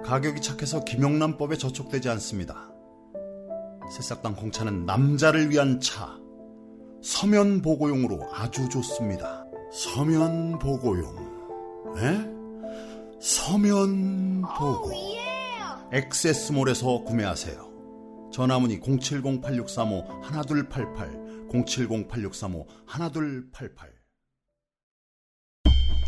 가격이 착해서 김영란법에 저촉되지 않습니다. 새싹당공차는 남자를 위한 차. 서면 보고용으로 아주 좋습니다. 서면 보고용. 에? 서면 보고. 엑세스몰에서 구매하세요. 전화문의 공칠공 팔육삼오 일이팔팔 공칠공 팔육삼오 일이팔팔.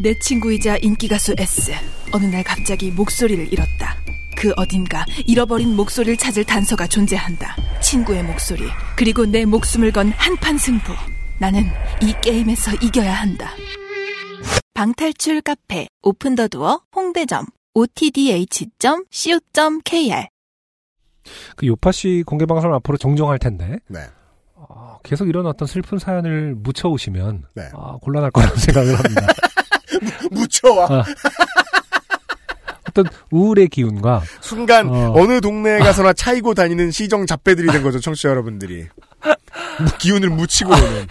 내 친구이자 인기가수 S 어느 날 갑자기 목소리를 잃었다. 그 어딘가 잃어버린 목소리를 찾을 단서가 존재한다. 친구의 목소리 그리고 내 목숨을 건 한판 승부. 나는 이 게임에서 이겨야 한다. 방탈출 카페 오픈더도어 홍대점 오티디에이치 점 씨오 점 케이알. 그 요팟시 공개방송을 앞으로 정정할 텐데 네. 어, 계속 이런 어떤 슬픈 사연을 묻혀오시면 네. 어, 곤란할 거라는 생각을 합니다. 묻혀와. 어. 어떤 우울의 기운과 순간 어. 어느 동네에 가서나 차이고 다니는 시정 잡배들이 된 거죠. 청취자 여러분들이 기운을 묻히고 오는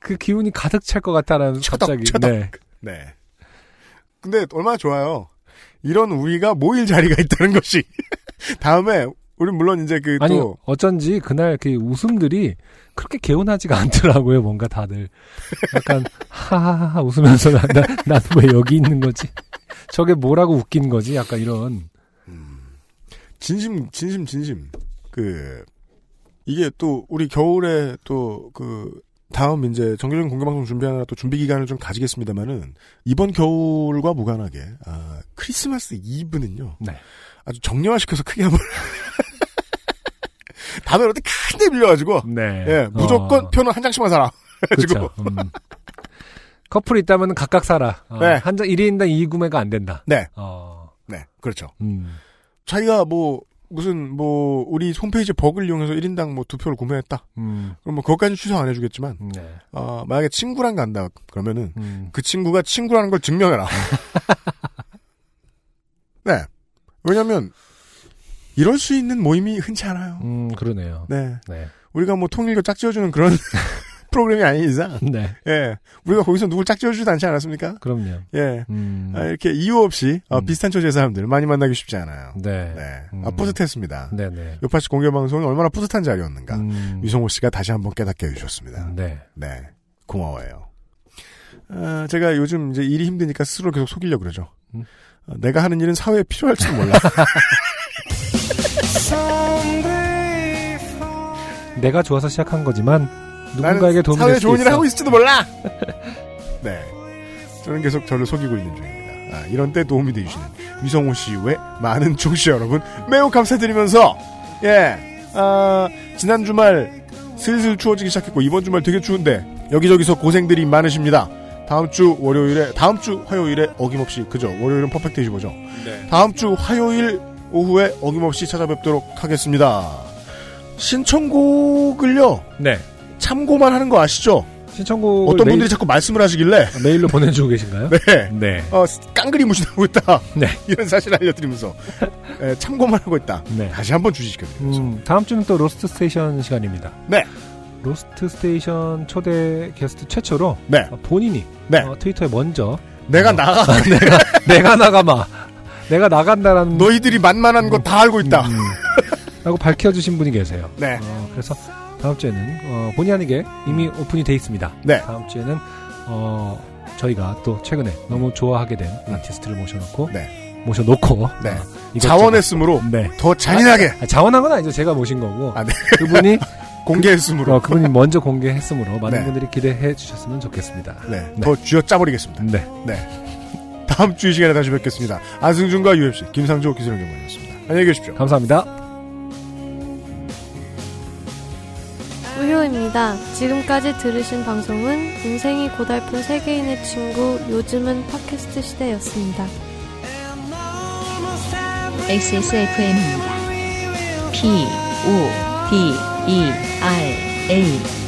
그 기운이 가득 찰 것 같다라는 쳐덕, 갑자기 쳐덕. 네. 네. 근데 얼마나 좋아요. 이런 우리가 모일 자리가 있다는 것이. 다음에 우리 물론 이제 그 아니 또 어쩐지 그날 그 웃음들이 그렇게 개운하지가 않더라고요. 뭔가 다들 약간 하하하 웃으면서 나, 나, 나는 왜 여기 있는 거지? 저게 뭐라고 웃긴 거지? 약간 이런 음, 진심 진심 진심 그 이게 또 우리 겨울에 또 그 다음 이제 정규적인 공개방송 준비하느라 또 준비 기간을 좀 가지겠습니다만은 이번 겨울과 무관하게 아, 크리스마스 이브는요. 네. 아주 정량화시켜서 크게 한번 다음에 어디 큰데 빌려가지고 네. 예, 무조건 어. 표는 한 장씩만 사라. 지금 음. 커플이 있다면 각각 사라. 어, 네. 한 장 일 인당 이 구매가 안 된다. 네, 어. 네, 그렇죠. 음. 자기가 뭐 무슨 뭐 우리 홈페이지 버그를 이용해서 일 인당 뭐 두 표를 구매했다. 음. 그럼 뭐 그것까지 취소 안 해주겠지만, 네. 어, 만약에 친구랑 간다 그러면은 음. 그 친구가 친구라는 걸 증명해라. 네. 왜냐면, 이럴 수 있는 모임이 흔치 않아요. 음, 그러네요. 네. 네. 우리가 뭐 통일교 짝지어주는 그런 프로그램이 아닌 이상. 네. 예. 우리가 거기서 누굴 짝지어주지도 않지 않았습니까? 그럼요. 예. 음. 아, 이렇게 이유 없이, 어, 음. 비슷한 처지의 사람들 많이 만나기 쉽지 않아요. 네. 네. 음. 아, 뿌듯했습니다. 네네. 요팟시 공개방송이 얼마나 뿌듯한 자리였는가. 음. 유성호 씨가 다시 한번 깨닫게 해주셨습니다. 네. 네. 고마워요. 아, 제가 요즘 이제 일이 힘드니까 스스로 계속 속이려고 그러죠. 음? 아, 내가 하는 일은 사회에 필요할 줄 몰라. 내가 좋아서 시작한 거지만 누군가에게 도움이 될 수 있어. 사회 좋은 일을 하고 있을지도 몰라. 네, 저는 계속 저를 속이고 있는 중입니다. 아, 이런 때 도움이 되시는 위성호 씨 외 많은 청취자 여러분 매우 감사드리면서, 예, 아, 지난 주말 슬슬 추워지기 시작했고 이번 주말 되게 추운데 여기저기서 고생들이 많으십니다. 다음 주 월요일에 다음 주 화요일에 어김없이, 그죠? 월요일은 퍼펙트 이십오죠. 네. 다음 주 화요일 오후에 어김없이 찾아뵙도록 하겠습니다. 신청곡을요. 네. 참고만 하는 거 아시죠? 신청곡 어떤 분들이 메일... 자꾸 말씀을 하시길래 메일로 보내주고 계신가요? 네. 네. 어, 깡그리 무시하고 있다. 네. 이런 사실 알려드리면서 에, 참고만 하고 있다. 네. 다시 한번 주시켜드리면서. 음, 다음 주는 또 로스트 스테이션 시간입니다. 네. 로스트 스테이션 초대 게스트 최초로, 네, 본인이, 네, 어, 트위터에 먼저 내가 어, 나가 내가 내가 나가마 내가 나간다라는 너희들이 만만한 음, 거 다 알고 있다. 음, 음. 라고 밝혀주신 분이 계세요. 네. 어, 그래서 다음 주에는 어, 본의 아니게 이미 오픈이 돼 있습니다. 네. 다음 주에는 어, 저희가 또 최근에 너무 좋아하게 된 아티스트를 모셔놓고, 네, 모셔놓고, 네, 어, 자원했으므로, 네, 더 잔인하게. 아니, 자원한 건 아니죠. 제가 모신 거고. 아, 네. 그분이 공개했으므로. 그, 어, 그분이 먼저 공개했으므로 많은, 네, 분들이 기대해 주셨으면 좋겠습니다. 네. 네. 더 쥐어짜버리겠습니다. 네. 네. 다음 주 이 시간에 다시 뵙겠습니다. 안승준과 유엠씨 김상조 기술연구원이었습니다. 안녕히 계십시오. 감사합니다. 무료입니다. 지금까지 들으신 방송은 인생이 고달픈 세계인의 친구, 요즘은 팟캐스트 시대였습니다. 엑스에스에프엠입니다. P-O-D-E-R-A